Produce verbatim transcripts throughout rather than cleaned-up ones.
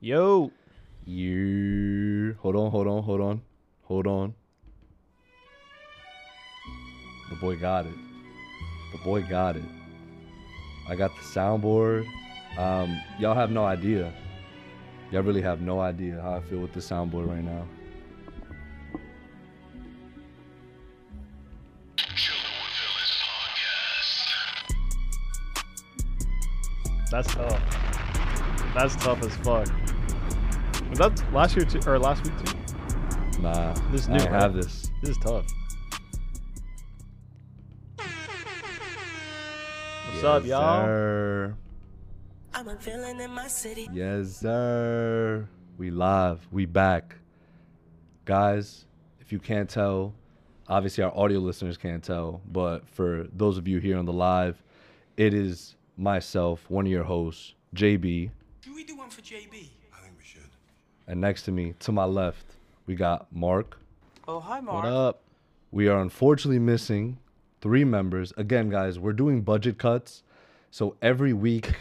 Yo. You. Hold on, hold on, hold on. Hold on. The boy got it. The boy got it. I got the soundboard. Um, y'all have no idea. Y'all really have no idea how I feel with the soundboard right now. That's tough. That's tough as fuck. Was that last year too, or last week too? Nah, this is new. I don't have this. This is tough. What's yes, up, y'all? I'm a villain in my city. Yes, sir. We live. We back, guys. If you can't tell, obviously our audio listeners can't tell, but for those of you here on the live, it is myself, one of your hosts, J B. Do we do one for J B? I think we should. And next to me, to my left, we got Mark. Oh, hi, Mark. What up? We are unfortunately missing three members. Again, guys, we're doing budget cuts. So every week,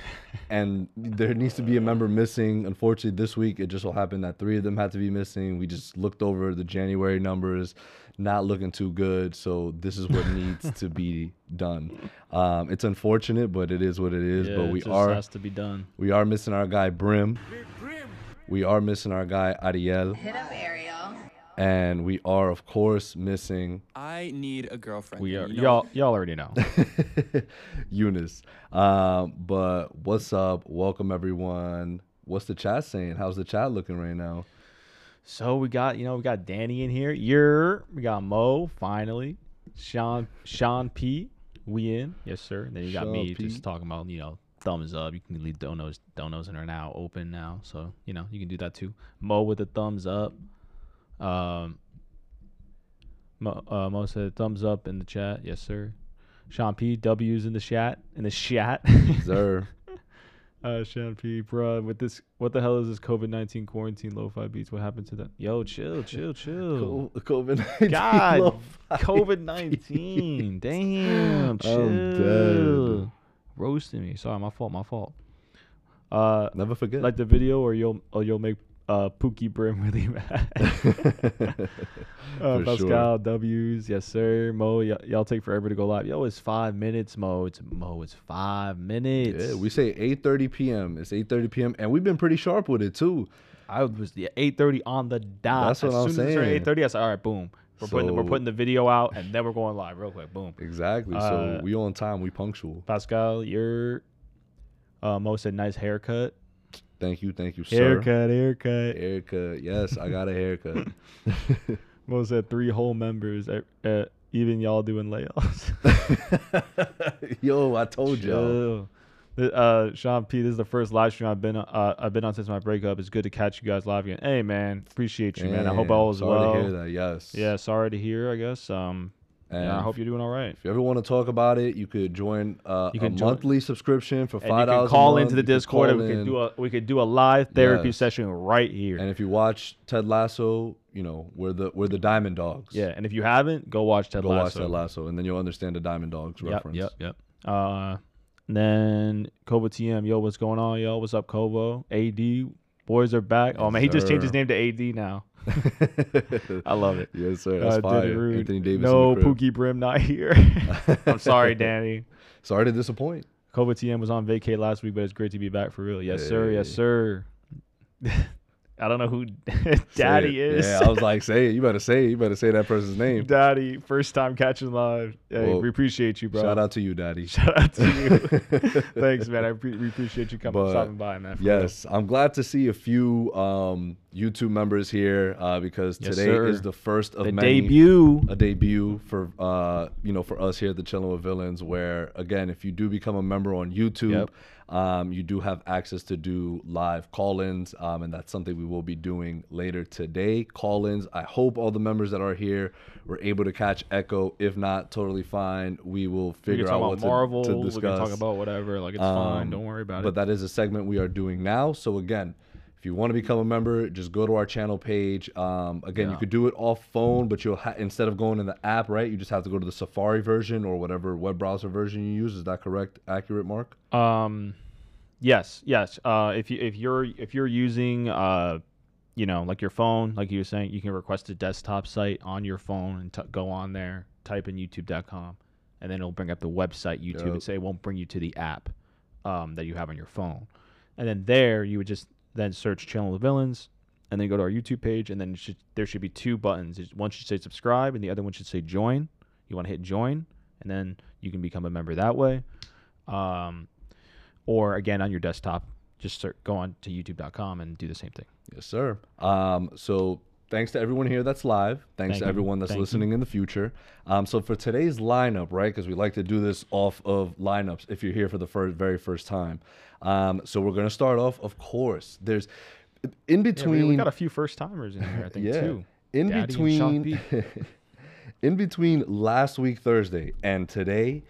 and there needs to be a member missing. Unfortunately, this week, it just so happened that three of them had to be missing. We just looked over the January numbers, not looking too good. So this is what needs to be done. Um, it's unfortunate, but it is what it is. Yeah, but we it just are has to be done. We are missing our guy, Brim. Brim. We are missing our guy, Ariel. Hit up, Ariel. And we are, of course, missing... I need a girlfriend. We are, you know? y'all, y'all already know. Eunice. Um, but what's up? Welcome, everyone. What's the chat saying? How's the chat looking right now? So we got, you know, we got Danny in here. You're, we got Mo, finally. Sean Sean P, we in. Yes, sir. And then you got Sean me P. just talking about, you know, thumbs up. You can leave donos. Donos are now open now. So, you know, you can do that too. Mo with the thumbs up. Um, Mo, uh, Mo said thumbs up in the chat. Yes, sir. Sean P. W's in the chat. In the chat. Sir. uh, Sean P. Bruh, with this, what the hell is this COVID nineteen quarantine lo-fi beats? What happened to that? Yo, chill, chill, chill. COVID nineteen. God. COVID nineteen. Damn. Chill. I'm dead. Roasting me. Sorry, my fault, my fault. Uh, Never forget. Like the video, or you'll, or you'll make Uh, Pookie Brim really mad. uh, Pascal sure. W's, yes sir. Mo, y'all take forever to go live. Yo, it's five minutes, Mo. It's Mo. It's five minutes. Yeah, we say eight thirty p m It's eight thirty p m and we've been pretty sharp with it too. I was the eight thirty on the dot. That's what I'm saying. As soon as it's eight thirty, I said, all right, boom. We're, so, putting the, we're putting the video out, and then we're going live real quick. Boom. Exactly. Uh, so we on time. We punctual. Pascal, you're uh, Mo said nice haircut. Thank you, thank you, sir. Haircut, haircut. Haircut, yes, I got a haircut. Mo said three whole members, at, at even y'all doing layoffs. Yo, I told y'all. Uh, Sean P, this is the first live stream I've been on, uh, I've been on since my breakup. It's good to catch you guys live again. Hey, man, appreciate you, man. man. I hope all is sorry well. Sorry to hear that, yes. Yeah, sorry to hear, I guess. Um, And yeah, I hope you're doing all right. If you ever want to talk about it, you could join uh, you can a join. monthly subscription for five dollars. And you can call into the Discord, and we could do a we could do a live therapy yes. session right here. And if you watch Ted Lasso, you know we're the we're the Diamond Dogs. Yeah, and if you haven't, go watch Ted go Lasso. Go watch Ted Lasso, and then you'll understand the Diamond Dogs yep, reference. Yep, yep. Uh, and then Kova T M, yo, what's going on, yo? What's up, Kovo? A D, boys are back. Yes, oh man, he sir. just changed his name to A D now. I love it. Yes, sir. That's uh, fire. Anthony Davis. No, Pookie Brim not here. I'm sorry, Danny. Sorry to disappoint. Kova T M was on vacay last week, but it's great to be back for real. Yes, hey. sir. Yes, sir. I don't know who Daddy is. Yeah, I was like, say it. You better say it. You better say that person's name. Daddy, first time catching live. Hey, well, we appreciate you, bro. Shout out to you, Daddy. Shout out to you. Thanks, man. I pre appreciate you coming, but, stopping by, man. Yes, real. I'm glad to see a few um, YouTube members here uh, because yes, today sir. is the first of the many. debut. A debut for uh, you know for us here at the Chillin' with Villains. Where again, if you do become a member on YouTube. Yep. Um, you do have access to do live call-ins, um, and that's something we will be doing later today. Call-ins. I hope all the members that are here were able to catch Echo. If not, totally fine. We will figure we out what Marvel, to, to discuss. We can talk about whatever. Like it's um, fine. Don't worry about but it. But that is a segment we are doing now. So again, if you want to become a member, just go to our channel page. Um, again, yeah. you could do it off phone, but you'll ha instead of going in the app, right? You just have to go to the Safari version or whatever web browser version you use. Is that correct? Accurate, Mark? Um, Yes, yes. Uh, if you if you're if you're using uh, you know, like your phone, like you were saying, you can request a desktop site on your phone and t- go on there, type in YouTube dot com, and then it'll bring up the website YouTube yep. and say it won't bring you to the app um, that you have on your phone, and then there you would just then search Channel of the Villains, and then go to our YouTube page, and then it should, there should be two buttons. One should say subscribe, and the other one should say join. You want to hit join, and then you can become a member that way. Um, or again on your desktop, just search, go on to YouTube dot com and do the same thing. Yes, sir. Um, so thanks to everyone here that's live. Thanks Thank to you. everyone that's Thank listening you. in the future. Um, so for today's lineup, right, because we like to do this off of lineups if you're here for the first, very first time. Um, so we're going to start off, of course, there's in between. Yeah, we, we got a few first timers in here, I think, yeah. too. In Daddy between, in between last week, Thursday, and today,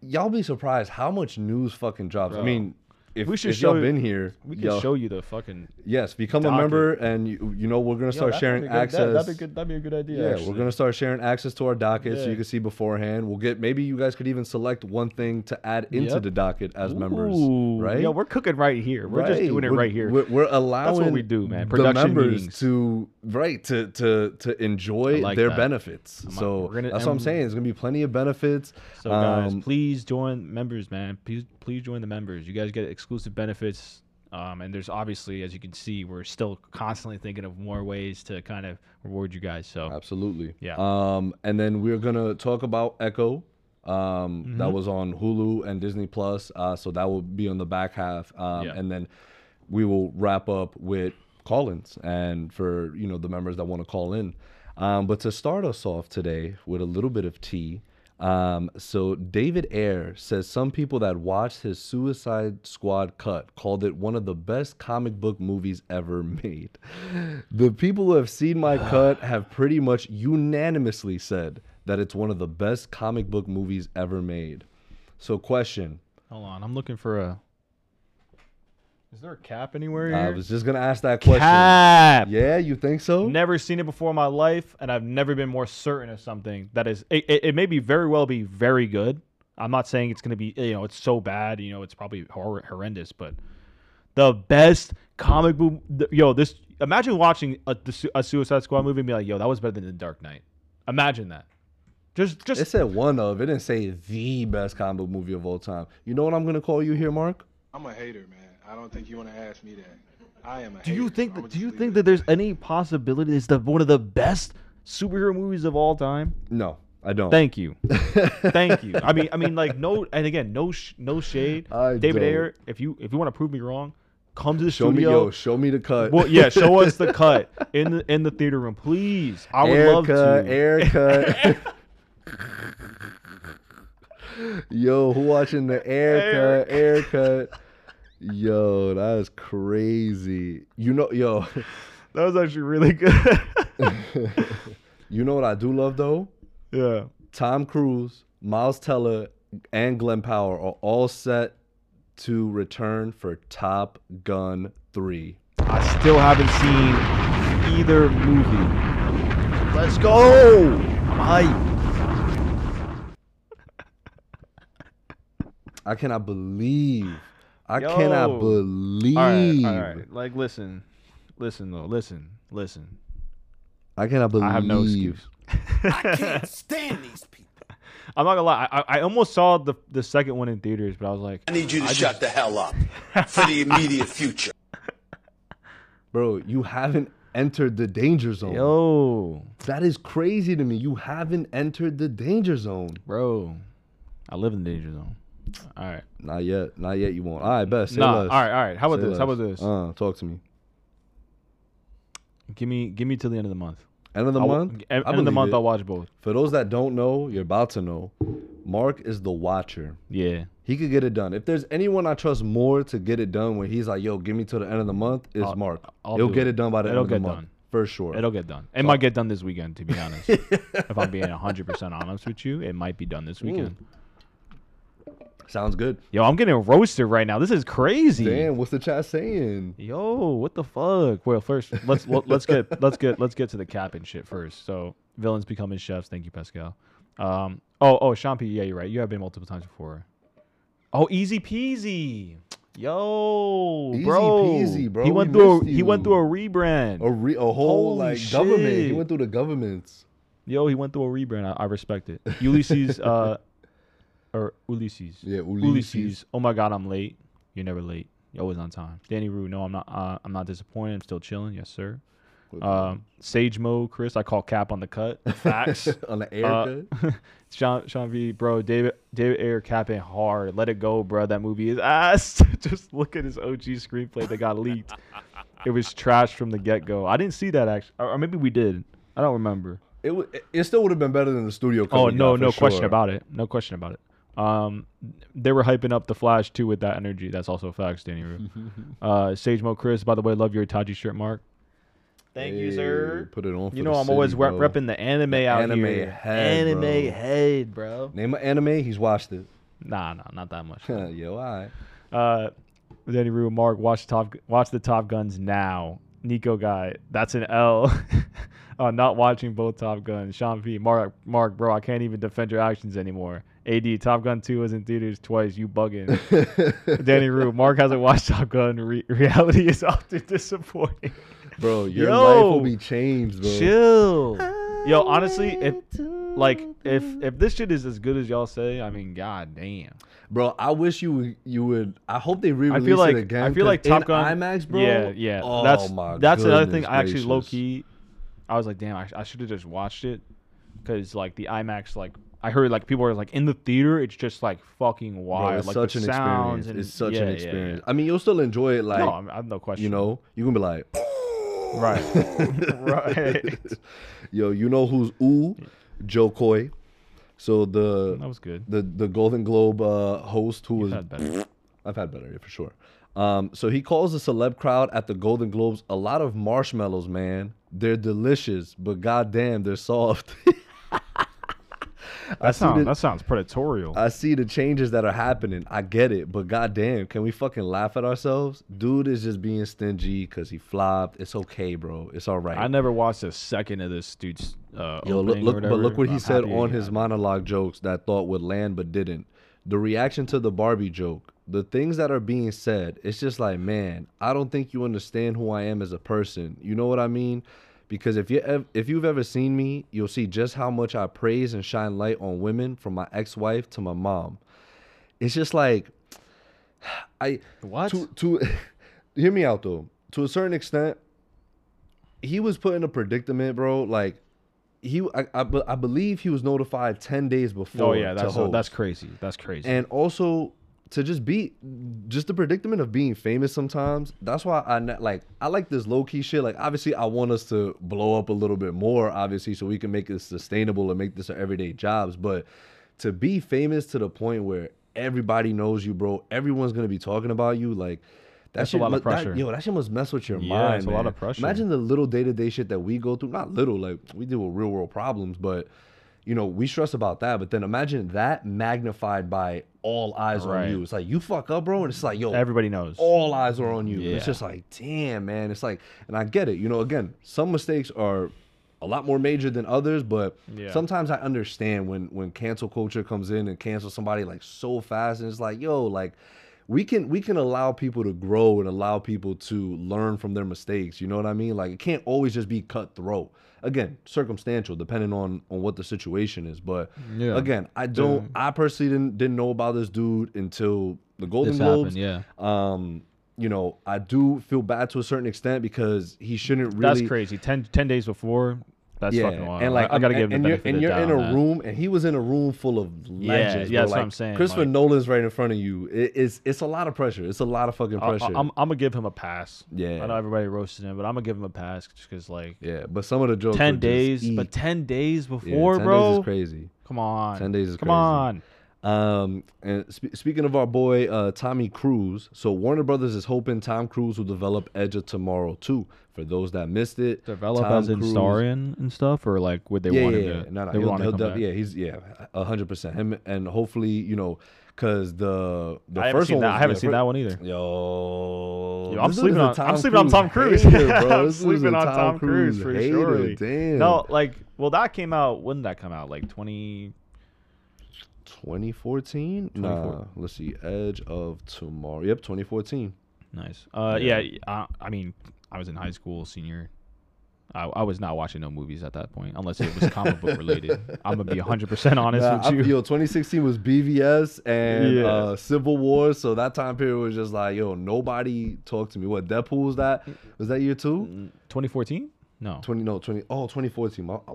y'all be surprised how much news fucking drops. Bro. I mean, if, we should if show y'all been here, we can yo, show you the fucking. Yes, become docket. a member, and you, you know we're gonna start yo, sharing good, access. That, that'd be good. That'd be a good idea. Yeah, actually. We're gonna start sharing access to our docket, yeah. so you can see beforehand. We'll get maybe you guys could even select one thing to add into yep. the docket as Ooh. members, right? Yeah, we're cooking right here. We're right. just doing it we're, right here. We're, we're allowing that's what we do, man. Production the members meetings. to right to to to enjoy like their that. benefits. I'm so gonna, that's what I'm saying. There's gonna be plenty of benefits. So guys, um, please join members, man. Please please join the members. You guys get exclusive benefits, um, and there's obviously, as you can see, we're still constantly thinking of more ways to kind of reward you guys. So absolutely, yeah. Um, and then we're gonna talk about Echo, um, mm-hmm. that was on Hulu and Disney Plus. Uh, so that will be on the back half, um, yeah. and then we will wrap up with call-ins and for you know the members that want to call in. Um, but to start us off today with a little bit of tea. Um, so David Ayer says some people that watched his Suicide Squad cut called it one of the best comic book movies ever made. The people who have seen my cut have pretty much unanimously said that it's one of the best comic book movies ever made. So question. Hold on. I'm looking for a... Is there a cap anywhere here? I was just going to ask that question. Cap! Yeah, you think so? Never seen it before in my life, and I've never been more certain of something. That is, it, it, it may be very well be very good. I'm not saying it's going to be, you know, it's so bad, you know, it's probably hor- horrendous, but the best comic book, yo, this, imagine watching a, a Suicide Squad movie and be like, yo, that was better than The Dark Knight. Imagine that. Just, just. It said one of, it didn't say the best comic book movie of all time. You know what I'm going to call you here, Mark? I'm a hater, man. I don't think you want to ask me that. I am a hater. Do you think that, do you think that there's any possibility it's the one of the best superhero movies of all time? No, I don't. Thank you. Thank you. I mean I mean like no and again no sh- no shade. I David don't. Ayer, if you if you want to prove me wrong, come to the show studio. Me, yo, show me the cut. Well, yeah, show us the cut in the in the theater room, please. I would air love cut, to. Air cut. Yo, who watching the air, air cut? Air cut. Yo, that is crazy. You know, yo, that was actually really good. You know what I do love though? Yeah. Tom Cruise, Miles Teller, and Glenn Powell are all set to return for Top Gun three. I still haven't seen either movie. Let's go! I'm hyped. I cannot believe. I Yo. cannot believe. All right, all right. Like, listen. Listen, though. Listen. Listen. I cannot believe. I have no excuse. I can't stand these people. I'm not going to lie. I, I almost saw the, the second one in theaters, but I was like. I need you to I shut just... the hell up for the immediate future. Bro, you haven't entered the danger zone. Yo. That is crazy to me. You haven't entered the danger zone. Bro, I live in the danger zone. All right. Not yet. Not yet you won't. All right, best. Say nah, less. All right, all right. How about say this? Less. How about this? Uh, talk to me. Give me give me till the end of the month. End of the I'll, month? End, end of the month, it. I'll watch both. For those that don't know, you're about to know, Mark is the watcher. Yeah. He could get it done. If there's anyone I trust more to get it done when he's like, yo, give me till the end of the month, it's I'll, Mark. I'll He'll get it. it done by the It'll end of the month. Done. For sure. It'll get done. It so. might get done this weekend, to be honest. If I'm being one hundred percent honest with you, it might be done this weekend. Ooh. Sounds good. Yo, I'm getting roasted right now. This is crazy. Damn, what's the chat saying? Yo, what the fuck? Well, first, let's let's get let's get let's get to the cap and shit first. So, villains becoming chefs. Thank you, Pascal. Um, oh, oh, Sean P. Yeah, you're right. You have been multiple times before. Oh, easy peasy. Yo, easy bro. Peasy, bro. He went we through. A, he went through a rebrand. A re, a whole Holy like shit. government. He went through the governments. Yo, he went through a rebrand. I, I respect it. Ulysses, uh, or Ulysses. Yeah, Ulysses. Ulysses. Oh my God, I'm late. You're never late. You're always on time. Danny Rue. No, I'm not. Uh, I'm not disappointed. I'm still chilling. Yes, sir. Um, Sage Mo, Chris. I call cap on the cut. Facts on the air. Uh, Sean, Sean V, bro. David, David Ayer capping hard. Let it go, bro. That movie is ass. Just look at his O G screenplay that got leaked. It was trash from the get go. I didn't see that actually, or maybe we did. I don't remember. It w it still would have been better than the studio. Oh no, no question sure. about it. No question about it. Um, they were hyping up the Flash too with that energy. That's also facts, Danny Roo. uh, Sage Mo, Chris. By the way, love your Itachi shirt, Mark. Thank hey, you, sir. Put it on. For you know, the I'm city, always bro. repping the anime the out anime here. Head, anime bro. head, bro. Name an anime. He's watched it. Nah, nah, not that much. Yo, all right. Uh, Danny Rue, Mark, watch top, watch the Top Guns now. Nico guy, that's an L. uh, not watching both Top Guns. Sean P, Mark, Mark, bro, I can't even defend your actions anymore. A D, Top Gun two was in theaters twice. You bugging. Danny Rue, Mark hasn't watched Top Gun. Re reality is often disappointing. Bro, your Yo, life will be changed, bro. Chill. Yo, honestly, if like if if this shit is as good as y'all say, I mean, god damn. Bro, I wish you would you would I hope they re-release it like, again. I feel like Top Gun IMAX, bro. Yeah, yeah. Oh, that's my that's another thing. Gracious. I actually low key I was like, damn, I, I should have just watched it. Cause like the IMAX, like I heard like people are like in the theater, it's just like fucking wild. Bro, it's like such the an sounds experience. And, it's such yeah, an experience. Yeah, yeah. I mean, you'll still enjoy it like no, I, mean, I have no question. You know, you can be like right. Right. Yo, you know who's ooh? Joe Coy. So the that was good. The the Golden Globe uh host who You've was had better. I've had better, yeah, for sure. Um so he calls the celeb crowd at the Golden Globes a lot of marshmallows, man. They're delicious, but goddamn, they're soft. That sounds that sounds predatorial. I see the changes that are happening. I get it, but goddamn, can we fucking laugh at ourselves? Dude is just being stingy because he flopped. It's okay, bro. It's all right. I never watched a second of this dude's. Uh, Yo, look, look, but look what he said on his monologue jokes that thought would land but didn't. The reaction to the Barbie joke, the things that are being said. It's just like, man, I don't think you understand who I am as a person. You know what I mean? Because if, you, if you've ever seen me, you'll see just how much I praise and shine light on women, from my ex-wife to my mom. It's just like, I... What? To, to, hear me out, though. To a certain extent, he was put in a predicament, bro. Like, he, I, I, I believe he was notified ten days before. Oh, yeah, that's, so, that's crazy. That's crazy. And also... to just be, just the predicament of being famous sometimes. That's why I like, I like this low key shit. Like, obviously, I want us to blow up a little bit more, obviously, so we can make this sustainable and make this our everyday jobs. But to be famous to the point where everybody knows you, bro, everyone's gonna be talking about you, like, that that's shit, a lot of pressure. That, yo, that shit must mess with your yeah, mind. It's a lot of pressure. Imagine the little day to day shit that we go through. Not little, like, we deal with real world problems, but. You know, we stress about that, but then imagine that magnified by all eyes right. on you. It's like, you fuck up, bro, and it's like, yo, everybody knows. All eyes are on you. Yeah. It's just like, damn, man. It's like, and I get it. You know, again, some mistakes are a lot more major than others, but yeah. sometimes I understand when when cancel culture comes in and cancels somebody like so fast, and it's like, yo, like, we can we can allow people to grow and allow people to learn from their mistakes. You know what I mean? Like, it can't always just be cutthroat. Again, circumstantial, depending on on what the situation is. But yeah. again, I don't. Yeah. I personally didn't didn't know about this dude until the Golden Globes. Yeah. Um. You know, I do feel bad to a certain extent because he shouldn't really. That's crazy. Ten ten days before. That's yeah. fucking wild. And like, I, I gotta give him the benefit of the doubt. And you're in a room, and he was in a room full of legends. Yeah, yeah that's like, what I'm saying. Christopher like, Nolan's right in front of you. It, it's it's a lot of pressure. It's a lot of fucking pressure. I, I, I'm, I'm gonna give him a pass. Yeah, I know everybody roasted him, but I'm gonna give him a pass just because like yeah. But some of the jokes. Ten days, just but ten days before, yeah, ten bro. Ten days is crazy. Come on. Ten days is Come crazy. Come on. Um, and sp speaking of our boy uh, Tommy Cruise, so Warner Brothers is hoping Tom Cruise will develop Edge of Tomorrow too. For those that missed it, develop Tom as in Cruise. Starring and stuff, or like would they yeah, want yeah, him to? No, no, he'll, he'll de yeah, he's yeah, a hundred percent him, and hopefully you know, cause the the I first one, that. Was, I haven't yeah, seen that one either. Yo, yo I'm sleeping on Tom I'm sleeping Cruise on Tom Cruise, hater, bro. I'm sleeping on Tom, Tom Cruise, Cruise for sure. Damn. No, like well, that came out. When did that come out? Like twenty. twenty fourteen? Nah, let's see. Edge of Tomorrow. Yep, twenty fourteen. Nice. Uh, yeah, yeah I, I mean, I was in high school, senior. I, I was not watching no movies at that point, unless it was comic book related. I'm going to be one hundred percent honest nah, with I, you. Yo, twenty sixteen was B V S and yeah. uh, Civil War, so that time period was just like, yo, nobody talked to me. What, Deadpool was that? Was that year two? twenty fourteen? No. twenty, no, twenty, oh, twenty fourteen. I, I,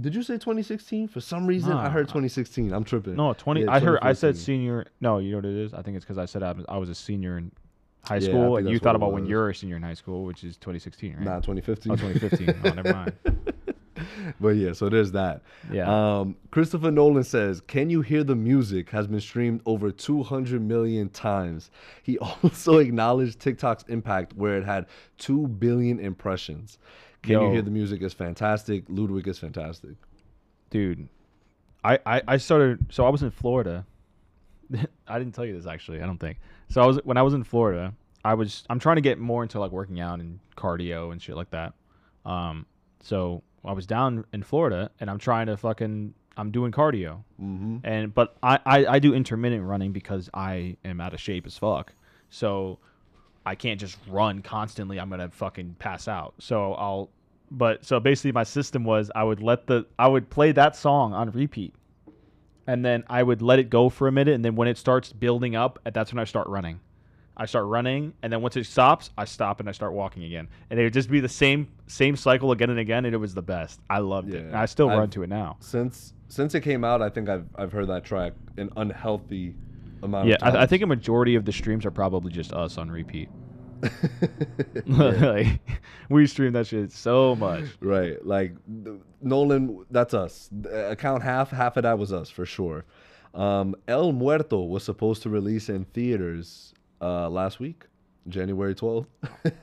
did you say twenty sixteen? For some reason, nah, I heard twenty sixteen. I'm tripping. No, twenty. Yeah, I heard. I said senior. No, you know what it is? I think it's because I said I, I was a senior in high yeah, school, and you thought about when you're a senior in high school, which is twenty sixteen, right? Nah, twenty fifteen. Oh, twenty fifteen. Oh, never mind. But yeah, so there's that. Yeah. Um, Christopher Nolan says, "Can You Hear the Music?" has been streamed over two hundred million times. He also acknowledged TikTok's impact, where it had two billion impressions. Can Yo, you hear the music is fantastic. Ludwig is fantastic. Dude, I, I, I started, so I was in Florida. I didn't tell you this, actually, I don't think. So I was when I was in Florida, I was, I'm trying to get more into, like, working out and cardio and shit like that. Um, so I was down in Florida, and I'm trying to fucking, I'm doing cardio. Mm-hmm. And, but I, I, I do intermittent running because I am out of shape as fuck. So I can't just run constantly. I'm going to fucking pass out. So I'll, but so basically my system was I would let the, I would play that song on repeat and then I would let it go for a minute. And then when it starts building up, that's when I start running. I start running. And then once it stops, I stop and I start walking again. And it would just be the same, same cycle again and again. And it was the best. I loved yeah, it. And I still I've, run to it now. Since, since it came out, I think I've, I've heard that track an unhealthy amount yeah, of times. I, I think a majority of the streams are probably just us on repeat. Like, we stream that shit so much. Right. Like, Nolan, that's us. Account half, half of that was us for sure. Um, El Muerto was supposed to release in theaters uh, last week, January twelfth.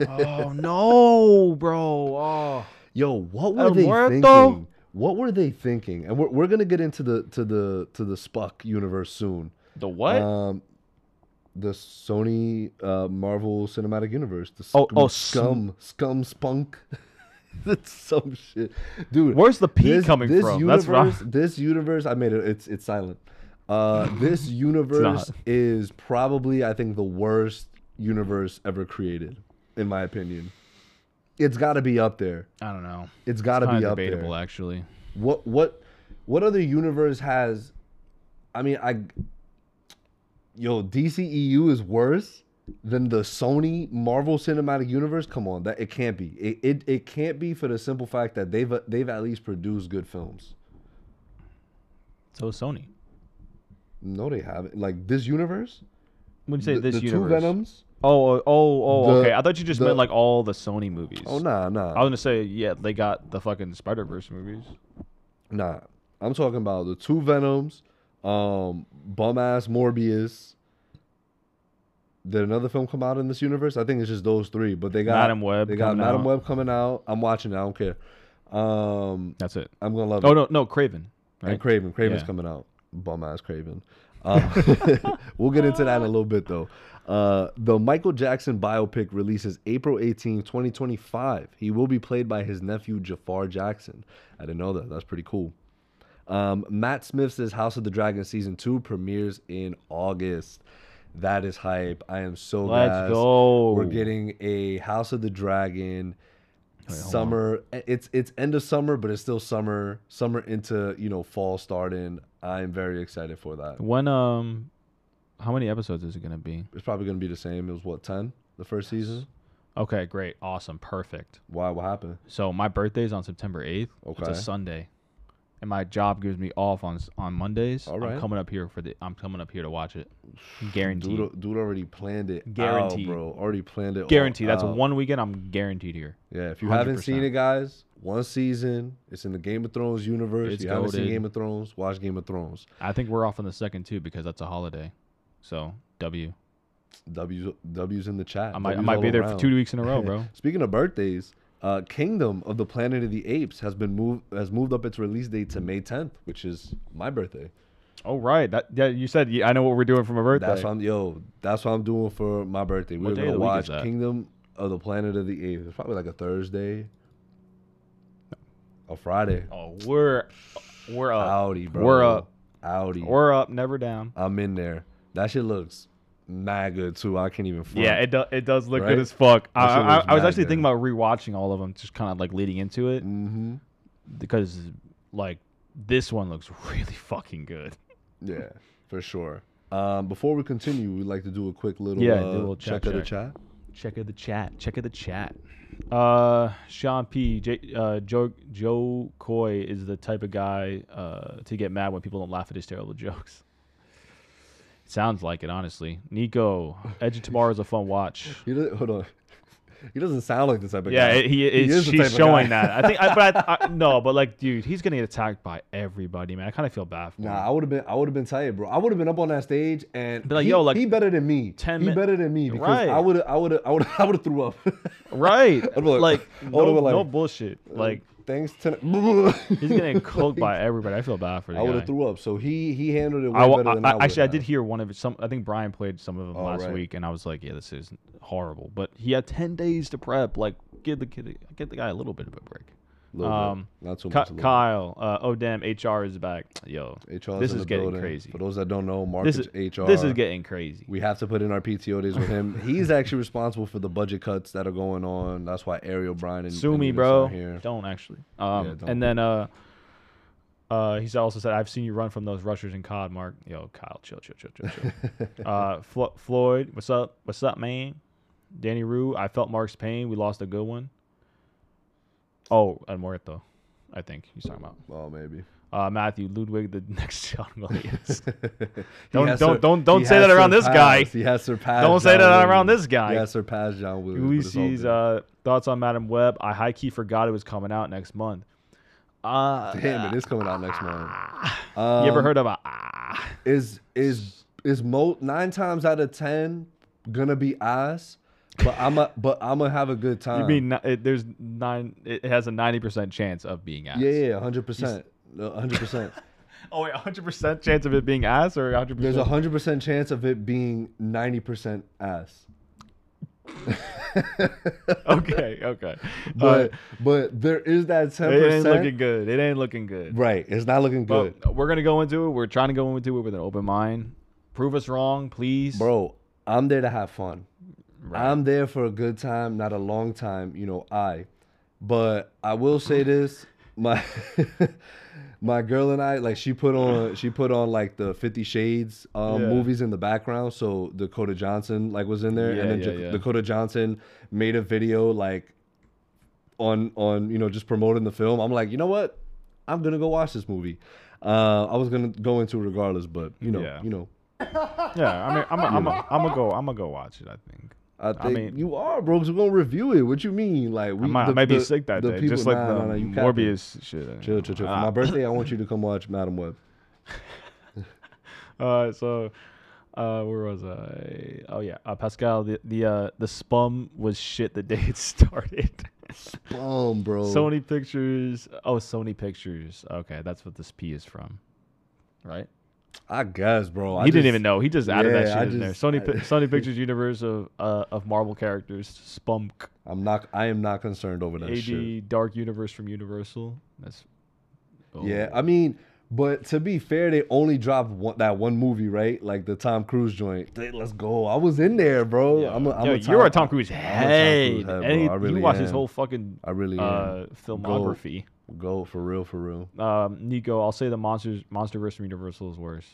Oh, no, bro. Oh. Yo, what were El they Muerto? thinking? What were they thinking? And we're, we're going to get into the to the, to the Spuck universe soon. The what? Um, the Sony uh, Marvel Cinematic Universe. The sc oh, oh, scum, scum, spunk. That's some shit, dude. Where's the P this, coming this from? Universe, That's right. This universe, I made it. It's it's silent. Uh, this universe is probably, I think, the worst universe ever created, in my opinion. It's got to be up there. I don't know. It's got to be up there. Debatable, actually. What what what other universe has? I mean, I. Yo, D C E U is worse than the Sony Marvel Cinematic Universe. Come on, that it can't be. It it, it can't be for the simple fact that they've they've at least produced good films. So Sony. No, they haven't. Like this universe. When you say the, this the universe, the two Venoms. Oh, oh, oh. The, okay, I thought you just the, meant like all the Sony movies. Oh nah, nah. I was gonna say yeah, they got the fucking Spider-Verse movies. Nah, I'm talking about the two Venoms. Um, bum ass Morbius. Did another film come out in this universe? I think it's just those three. But they got Madam Web. They got Madam Web coming out. I'm watching it. I don't care. Um, That's it. I'm gonna love oh, it. Oh no, no, Craven. Right? And Craven. Craven's yeah. coming out. Bum ass Craven. Uh, we'll get into that in a little bit though. Uh, the Michael Jackson biopic releases April eighteenth, twenty twenty-five. He will be played by his nephew Jafar Jackson. I didn't know that. That's pretty cool. Um, Matt Smith says House of the Dragon Season two premieres in August. That is hype. I am so glad. Let's go. We're getting a House of the Dragon Wait, summer. It's it's end of summer, but it's still summer. Summer into, you know, fall starting. I'm very excited for that. When um how many episodes is it gonna be? It's probably gonna be the same. It was what, ten? The first season? Okay, great. Awesome. Perfect. Why what happened? So my birthday's on September eighth. Okay. It's a Sunday. And my job gives me off on on Mondays. All right. I'm coming up here for the. I'm coming up here to watch it. Guaranteed. Dude, dude already planned it. Guaranteed, out, bro. Already planned it. Guaranteed. That's out. One weekend. I'm guaranteed here. Yeah. If you one hundred percent haven't seen it, guys, one season. It's in the Game of Thrones universe. It's if you goated. haven't seen Game of Thrones, watch Game of Thrones. I think we're off on the second too because that's a holiday. So W. W's W's in the chat. I might W's I might be there around. for two weeks in a row, bro. Speaking of birthdays. Uh, Kingdom of the Planet of the Apes has been moved has moved up its release date to May tenth, which is my birthday. Oh right, that yeah you said yeah, I know what we're doing for my birthday. That's what I'm yo. That's what I'm doing for my birthday. We're gonna watch Kingdom of the Planet of the Apes. It's probably like a Thursday, a Friday. Oh we're we're up. Howdy, bro. We're up. Howdy. We're up, never down. I'm in there. That shit looks mad good too. I can't even front. Yeah, it does. It does look right? good as fuck. I, I, I was actually good. thinking about rewatching all of them, just kind of like leading into it, mm-hmm. because like this one looks really fucking good. Yeah, for sure. Um, before we continue, we'd like to do a quick little yeah, uh, do a little chat, check, check of the chat. Check of the chat. Check of the chat. Uh, Sean P. J, uh, Joe Joe Coy is the type of guy uh, to get mad when people don't laugh at his terrible jokes. Sounds like it, honestly. Nico, Edge of Tomorrow is a fun watch. He doesn't, hold on. He doesn't sound like this type of yeah, guy. Yeah, he, he is. She's showing that. I think. I, but I, I, no, but like, dude, he's gonna get attacked by everybody, man. I kind of feel bad for nah, him. Nah, I would have been. I would have been tired, bro. I would have been up on that stage and be like, he, yo, like, he better than me. Ten. He better than me. Because right. I would. I would. I would. I would have threw up. Right. Like, like, no, like no bullshit. Like. Thanks to he's getting cooked by everybody. I feel bad for the I would have threw up. So he he handled it way I, better than I, I actually. I did hear one of it. Some I think Brian played some of them oh, last right. week, and I was like, yeah, this is horrible. But he had ten days to prep. Like, give the kid, give the guy a little bit of a break. Little um, bit. Not so much. Kyle, uh, oh damn, H R is back. Yo, H R this is, is getting building. crazy. For those that don't know, Mark this is, is H R. This is getting crazy. We have to put in our P T O days with him. He's actually responsible for the budget cuts that are going on. That's why Ariel, Brian, and Sue me, bro. Here. Don't actually. Um, yeah, don't and then uh, uh, he's also said, "I've seen you run from those rushers in C O D, Mark." Yo, Kyle, chill, chill, chill, chill, chill. uh, Flo Floyd, what's up? What's up, man? Danny Rue, I felt Mark's pain. We lost a good one. Oh, and Muerto, I think he's talking about. Oh, maybe. Uh, Matthew Ludwig, the next John Williams. don't don't don't don't say that around this guy. He has surpassed. Don't say that around this guy. He has surpassed John Williams. Ulysses, uh, thoughts on Madam Web? I high key forgot it was coming out next month. Uh, Damn, it is coming out next month. Um, you ever heard of a? Ah. Is is is Mo nine times out of ten gonna be ass? But I'm a, but I'm gonna have a good time. You mean it, there's nine? It has a ninety percent chance of being ass. Yeah, yeah, hundred percent, hundred percent. Oh wait, hundred percent chance of it being ass or hundred percent? There's a hundred percent chance of it being ninety percent ass. okay, okay, but uh, but there is that ten percent. It ain't looking good. It ain't looking good. Right, it's not looking good. But we're gonna go into it. We're trying to go into it with an open mind. Prove us wrong, please, bro. I'm there to have fun. Right. I'm there for a good time, not a long time, you know, I. But I will say this, my my girl and I, like she put on she put on like the Fifty Shades um, yeah. movies in the background. So Dakota Johnson like was in there. Yeah, and then yeah, ja yeah. Dakota Johnson made a video like on on, you know, just promoting the film. I'm like, you know what? I'm gonna go watch this movie. Uh, I was gonna go into it regardless, but you know, yeah. you know. Yeah, I mean I'm a, I'm a, I'm gonna go I'm gonna go watch it, I think. I think I mean, you are, bro, because we're going to review it. What you mean? Like we, I might, the, I might be the, sick that day, people, just like nah, the nah, nah, Morbius shit. Chill, chill, chill. Uh, For my birthday, I want you to come watch Madam Web. All right, so uh, where was I? Oh, yeah. Uh, Pascal, the the, uh, the spum was shit the day it started. Spum, bro. Sony Pictures. Oh, Sony Pictures. Okay, that's what this P is from, right? I guess, bro. I he just, didn't even know. He just added yeah, that shit I in just, there. Sony, I, Sony Pictures universe of uh, of Marvel characters. Spunk. I'm not. I am not concerned over that A D shit. Dark Universe from Universal. That's. Oh. Yeah, I mean, but to be fair, they only dropped one, that one movie, right? Like the Tom Cruise joint. Dude, let's go. I was in there, bro. Yeah. I'm. A, I'm Yo, a Tom, you're a Tom Cruise head. Tom Cruise head and he, I really you watch am. his whole fucking. I really uh, filmography. Go. Go for real, for real. Um, Nico, I'll say the monsters, MonsterVerse from Universal is worse.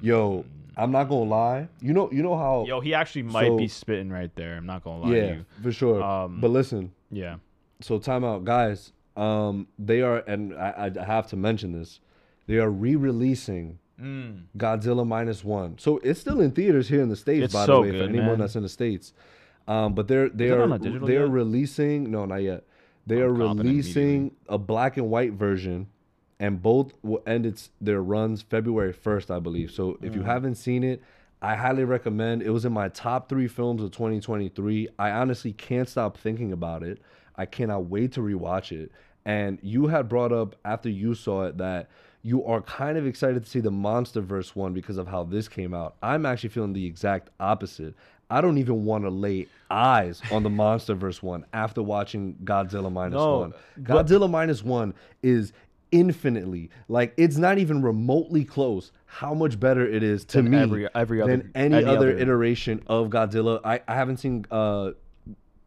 Yo, I'm not gonna lie. You know, you know how. Yo, he actually might so, be spitting right there. I'm not gonna lie. Yeah, to you. for sure. Um, but listen. Yeah. So time out, guys. Um, they are, and I, I have to mention this. They are re-releasing mm. Godzilla Minus One, so it's still in theaters here in the States. It's by so the way, good, for anyone man. that's in the States. Um, but they're they are they are yet? releasing. No, not yet. They are releasing a black and white version, and both will end its their runs February first, I believe. So if mm. you haven't seen it, I highly recommend. It was in my top three films of twenty twenty-three. I honestly can't stop thinking about it. I cannot wait to rewatch it. And you had brought up after you saw it that you are kind of excited to see the MonsterVerse one because of how this came out. I'm actually feeling the exact opposite. I don't even want to lay eyes on the MonsterVerse one after watching Godzilla Minus One. Godzilla Minus One is infinitely. Like, it's not even remotely close how much better it is to than me every, every other, than any, any other, other iteration of Godzilla. I, I haven't seen uh,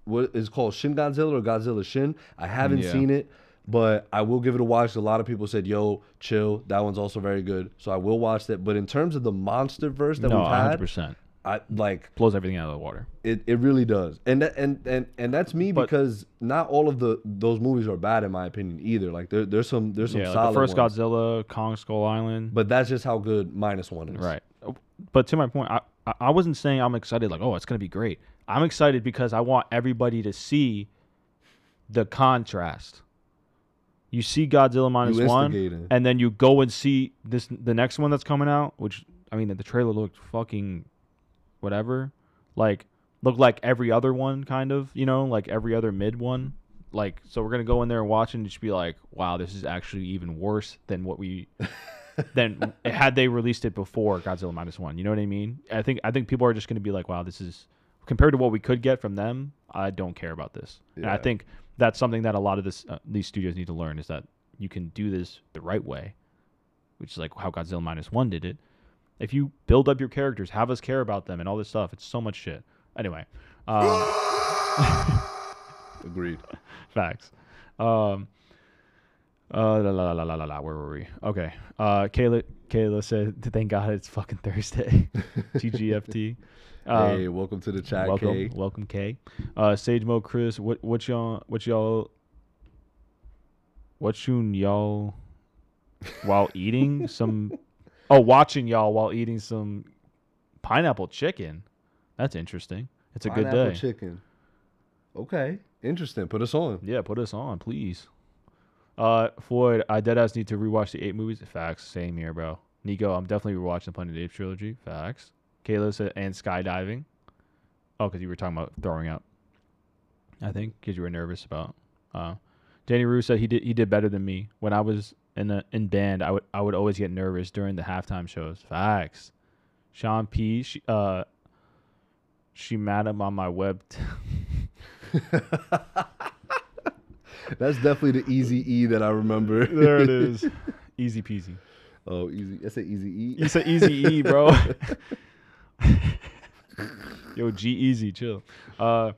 what is called Shin Godzilla or Godzilla Shin. I haven't yeah. seen it, but I will give it a watch. A lot of people said, yo, chill. That one's also very good. So I will watch that. But in terms of the monsterverse that no, we've had, one hundred percent. I like blows everything out of the water. It it really does, and that, and and and that's me but, because not all of the those movies are bad in my opinion either. Like there there's some there's some yeah, solid. Like the first ones. Godzilla, Kong Skull Island, but that's just how good Minus One is. Right. But to my point, I I wasn't saying I'm excited like oh it's gonna be great. I'm excited because I want everybody to see the contrast. You see Godzilla Minus One, and then you go and see this the next one that's coming out. Which I mean, the trailer looked fucking. Whatever, like look like every other one, kind of, you know, like every other mid one, like so we're gonna go in there and watch and just be like, wow, this is actually even worse than what we than had they released it before Godzilla Minus One. You know what I mean? I think I think people are just gonna be like, wow, this is compared to what we could get from them. I don't care about this, yeah. and I think that's something that a lot of this uh, these studios need to learn is that you can do this the right way, which is like how Godzilla Minus One did it. If you build up your characters, have us care about them and all this stuff, it's so much shit. Anyway. Um, Agreed. Facts. Um, uh, la, la, la, la, la, la. Where were we? Okay. Uh, Kayla Kayla said, thank God it's fucking Thursday. G G F T. Um, hey, welcome to the chat, welcome, Kay. Welcome, Kay. Uh, Sage Mo, Chris, what, what y'all... What y'all... What shoon y'all... While eating some... Oh, watching y'all while eating some pineapple chicken. That's interesting. It's a pineapple good day. Pineapple chicken. Okay. Interesting. Put us on. Yeah, put us on, please. Uh, Floyd, I deadass need to rewatch the Ape movies. Facts. Same here, bro. Nico, I'm definitely rewatching the Planet of the Apes trilogy. Facts. Kayla said, and skydiving. Oh, because you were talking about throwing up. I think because you were nervous about. Uh, Danny Rue said he did he did better than me when I was. In, a, in band, I would I would always get nervous during the halftime shows. Facts. Sean P, she, uh, she mad him on my web. T- That's definitely the easy E that I remember. There it is. Easy peasy. Oh, easy. I said easy E. You said easy E, bro. Yo, G easy, chill. Uh,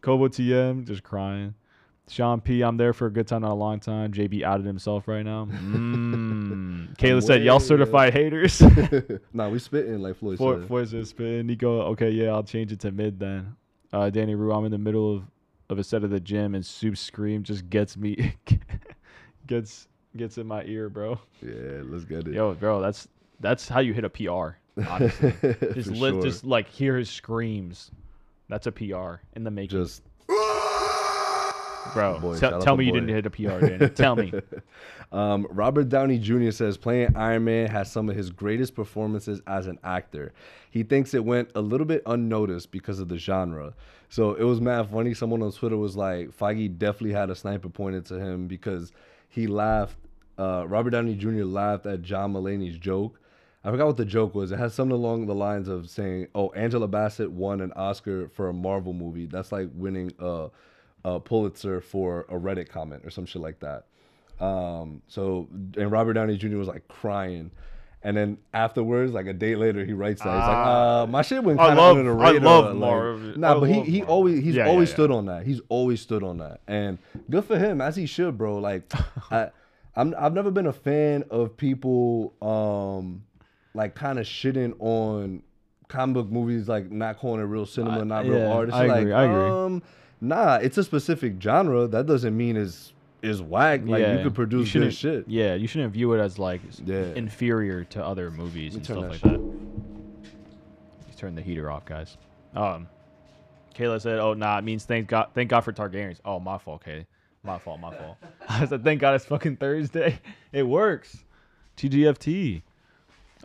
Kova T M, just crying. Sean P, I'm there for a good time, not a long time. J B outed himself right now. Mm. Kayla said, y'all certified yeah. haters. Nah, we spitting like Floyd said. Floyd said spitting. Nico, okay, yeah, I'll change it to mid then. Uh, Danny Rue, I'm in the middle of, of a set of the gym, and Soup Scream just gets me, gets gets in my ear, bro. Yeah, let's get it. Yo, bro, that's that's how you hit a P R, honestly. just, li- sure. just like hear his screams. That's a P R in the making. Just... Bro, boy, tell, tell me boy. You didn't hit a P R, Danny. Tell me. Um, Robert Downey Junior says, playing Iron Man has some of his greatest performances as an actor. He thinks it went a little bit unnoticed because of the genre. So it was mad funny. Someone on Twitter was like, Feige definitely had a sniper pointed to him because he laughed. Uh, Robert Downey Junior laughed at John Mulaney's joke. I forgot what the joke was. It has something along the lines of saying, oh, Angela Bassett won an Oscar for a Marvel movie. That's like winning a... Uh, Uh, Pulitzer for a Reddit comment or some shit like that. Um, so, and Robert Downey Junior was like crying. And then afterwards, like a day later, he writes that. He's like, uh, my shit went kind of under the radar. I love Marv. Like, nah, I but he, he always, he's yeah, always yeah, yeah. stood on that. He's always stood on that. And good for him, as he should, bro. Like, I, I'm, I've never been a fan of people, um, like, kind of shitting on comic book movies, like, not calling it real cinema, I, not yeah, real artists. I like, agree, I agree. Um, Nah, it's a specific genre. That doesn't mean is is whack. Like yeah. you could produce you good shit. Yeah, you shouldn't view it as like yeah. inferior to other movies and stuff that like shit. that. Let's turn the heater off, guys. Um, Kayla said, "Oh, nah, it means thank God, thank God for Targaryens." Oh, my fault, Kay. My fault, my fault. I said, "Thank God it's fucking Thursday." It works. T G F T.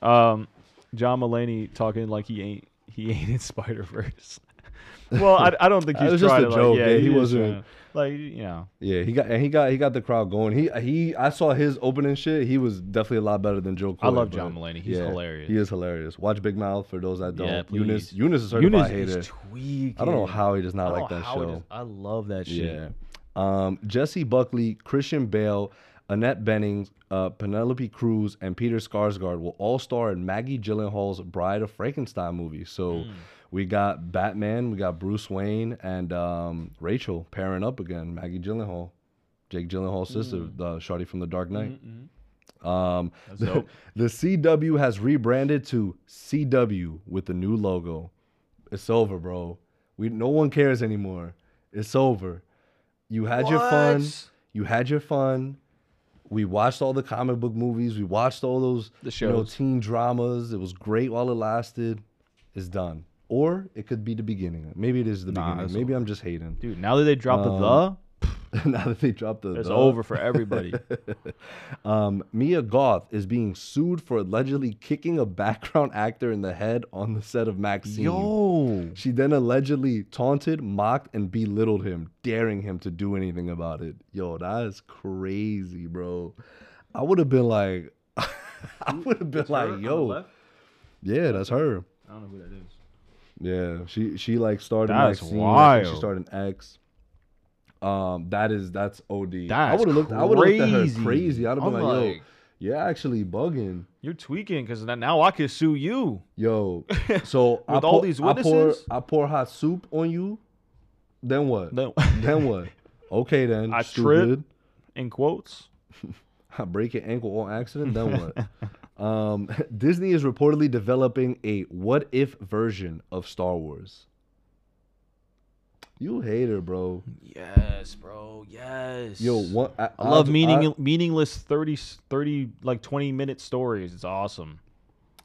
Um, John Mulaney talking like he ain't he ain't in Spider-Verse. Well, I, I don't think he's trying to. Like, joke, yeah, yeah, he, he wasn't. Like, you know. Yeah, he got and he got he got the crowd going. He he. I saw his opening shit. He was definitely a lot better than Joe Coy. I love John Mulaney. He's yeah, hilarious. He is hilarious. Watch Big Mouth for those that don't. Yeah, Eunice Eunice is certified hater. Tweaking. I don't know how he does not like that show. Does, I love that shit. Yeah. Um, Jesse Buckley, Christian Bale. Annette Bening, uh, Penelope Cruz, and Peter Skarsgård will all star in Maggie Gyllenhaal's Bride of Frankenstein movie. So mm. we got Batman, we got Bruce Wayne, and um, Rachel pairing up again. Maggie Gyllenhaal, Jake Gyllenhaal's mm. sister, the shorty from The Dark Knight. Mm-mm. Um, the, the C W has rebranded to C W with the new logo. It's over, bro. We no one cares anymore. It's over. You had what? your fun. You had your fun. We watched all the comic book movies. We watched all those the shows. You know, teen dramas. It was great while it lasted. It's done. Or it could be the beginning. Maybe it is the nah, beginning. Maybe over. I'm just hating. Dude, now that they drop um, the... Now that they dropped the... It's over for everybody. um, Mia Goth is being sued for allegedly kicking a background actor in the head on the set of Maxine. Yo! She then allegedly taunted, mocked, and belittled him, daring him to do anything about it. Yo, that is crazy, bro. I would have been like... I would have been that's like, yo. Yeah, that's her. I don't know who that is. Yeah, she, she like, started that's Maxine. Wild. She started an X. Um, that is that's O D. That's I would have looked. I would have looked at her crazy. I'd have been like, like, yo, you're actually bugging. You're tweaking because now I can sue you. Yo, so with I all pour, these witnesses, I pour, I pour hot soup on you. Then what? No. Then what? Okay, then I stupid. trip in quotes. I break your ankle on accident. Then what? um, Disney is reportedly developing a what if version of Star Wars. You hater, bro. Yes, bro. Yes. Yo, what? I, I love I, meaning I, meaningless thirty, thirty, like twenty minute stories. It's awesome.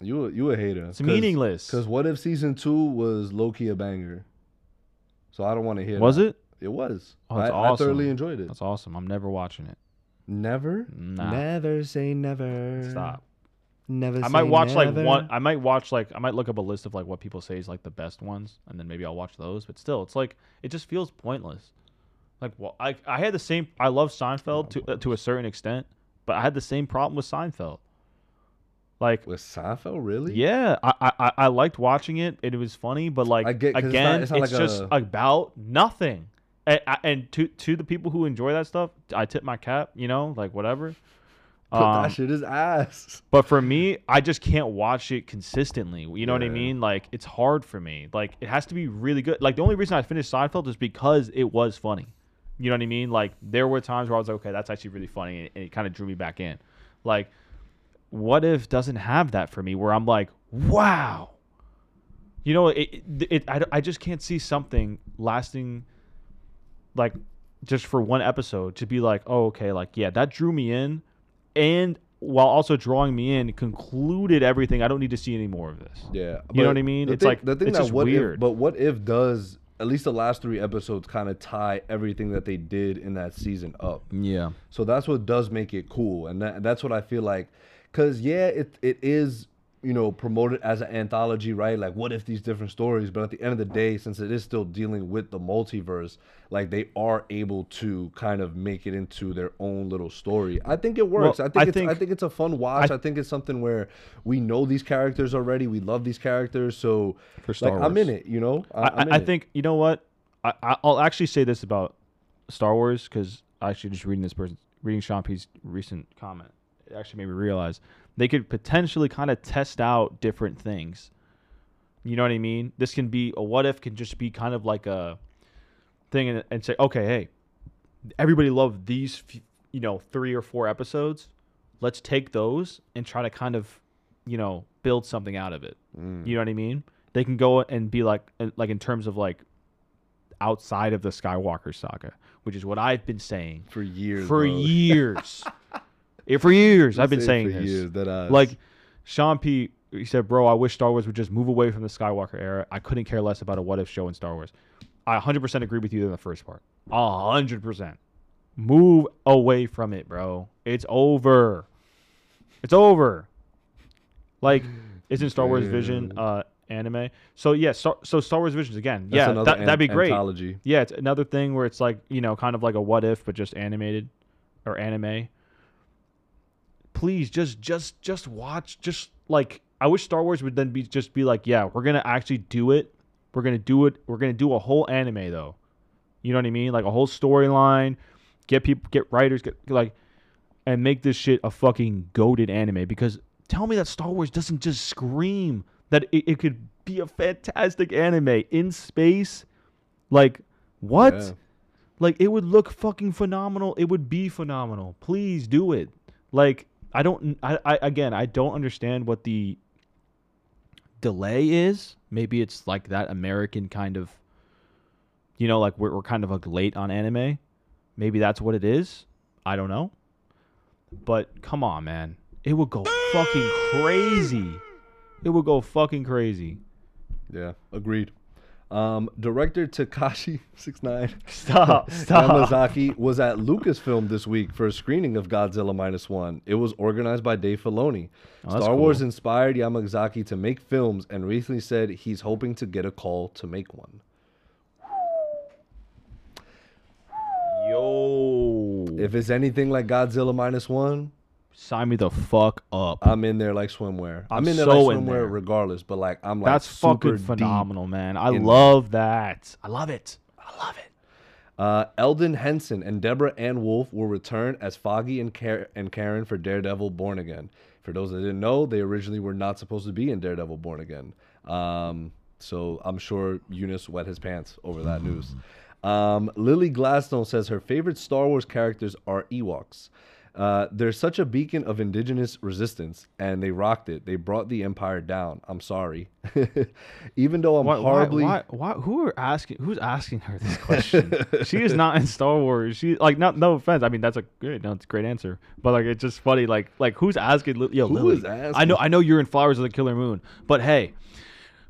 You, you a hater. It's Cause, meaningless. Because what if season two was low key a banger? So I don't want to hear. Was that. it? It was. Oh, that's I, awesome. I thoroughly enjoyed it. That's awesome. I'm never watching it. Never. Nah. Never say never. Stop. Never. I might watch never. like one. I might watch like I might look up a list of like what people say is like the best ones, and then maybe I'll watch those. But still, it's like it just feels pointless. Like well, I I had the same. I love Seinfeld oh, to uh, to a certain extent, but I had the same problem with Seinfeld. Like with Seinfeld, really? Yeah, I I I liked watching it. It was funny, but like I get, again, it's, not, it's, not it's like just a... about nothing. And, and to to the people who enjoy that stuff, I tip my cap. You know, like whatever. Put um, that shit is ass. But for me, I just can't watch it consistently. You know yeah. what I mean? Like, it's hard for me. Like, it has to be really good. Like, the only reason I finished Seinfeld is because it was funny. You know what I mean? Like, there were times where I was like, okay, that's actually really funny. And it kind of drew me back in. Like, what if doesn't have that for me where I'm like, wow. You know, it, it, it, I, I just can't see something lasting, like, just for one episode to be like, oh, okay, like, yeah, that drew me in. And while also drawing me in, concluded everything. I don't need to see any more of this. Yeah, you know what I mean. It's thing, like the thing it's that just what weird. If, but what if does at least the last three episodes kind of tie everything that they did in that season up? Yeah. So that's what does make it cool, and that, that's what I feel like. Cause yeah, it it is you know promoted as an anthology, right? Like what if these different stories? But at the end of the day, since it is still dealing with the multiverse, like they are able to kind of make it into their own little story. I think it works. Well, I, think I, it's, think, I think it's a fun watch. I, I think it's something where we know these characters already. We love these characters. So for Star like, Wars. I'm in it, you know? I, I, I think, you know what? I, I'll actually say this about Star Wars because actually just reading this person, reading Sean P's recent comment, it actually made me realize they could potentially kind of test out different things. You know what I mean? This can be a what if can just be kind of like a thing and, and say, okay, hey, everybody loved these, you know, three or four episodes. Let's take those and try to kind of, you know, build something out of it. Mm. You know what I mean? They can go and be like, like in terms of like outside of the Skywalker saga, which is what I've been saying for years, for bro. years. For years, I've been saying this. Years, like, Sean P, he said, bro, I wish Star Wars would just move away from the Skywalker era. I couldn't care less about a what-if show in Star Wars. I one hundred percent agree with you in the first part. one hundred percent. Move away from it, bro. It's over. It's over. Like, isn't Star Wars Vision uh, anime? So, yeah, so, so Star Wars Visions, again, That's yeah, that, an- that'd be great. Anthology. Yeah, it's another thing where it's like, you know, kind of like a what-if, but just animated or anime. Please just just just watch just like I wish Star Wars would then be just be like yeah we're gonna actually do it we're gonna do it we're gonna do a whole anime though, you know what I mean, like a whole storyline, get people get writers get like and make this shit a fucking goated anime, because tell me that Star Wars doesn't just scream that it, it could be a fantastic anime in space. Like, what? Yeah. Like, it would look fucking phenomenal. It would be phenomenal. Please do it. Like, I don't, I, I again, I don't understand what the delay is. Maybe it's like that American kind of, you know, like we're, we're kind of like late on anime. Maybe that's what it is. I don't know. But come on, man. It would go fucking crazy. It would go fucking crazy. Yeah, agreed. Um, director Takashi six nine stop, stop. Yamazaki was at Lucasfilm this week for a screening of Godzilla Minus One. It was organized by Dave Filoni. Oh, Star cool. Wars inspired Yamazaki to make films and recently said he's hoping to get a call to make one. Yo. If it's anything like Godzilla Minus One, sign me the fuck up. I'm in there like swimwear. I'm, I'm in there so like swimwear there. regardless, but like I'm like that's super fucking phenomenal, man. I love there. that. I love it. I love it. Uh, Eldon Henson and Deborah Ann Wolfe will return as Foggy and, Car and Karen for Daredevil Born Again. For those that didn't know, they originally were not supposed to be in Daredevil Born Again. Um, so I'm sure Eunice wet his pants over that news. Um, Lily Gladstone says her favorite Star Wars characters are Ewoks. Uh, they're such a beacon of indigenous resistance, and they rocked it. They brought the empire down. I'm sorry. Even though I'm why, horribly... Why, why, why, who are asking, who's asking her this question? She is not in Star Wars. She like not. No offense. I mean, that's a good, no, it's a great answer. But like, it's just funny. Like, like who's asking? Yo, who Lily, is asking? I know, I know you're in Flowers of the Killer Moon, but hey,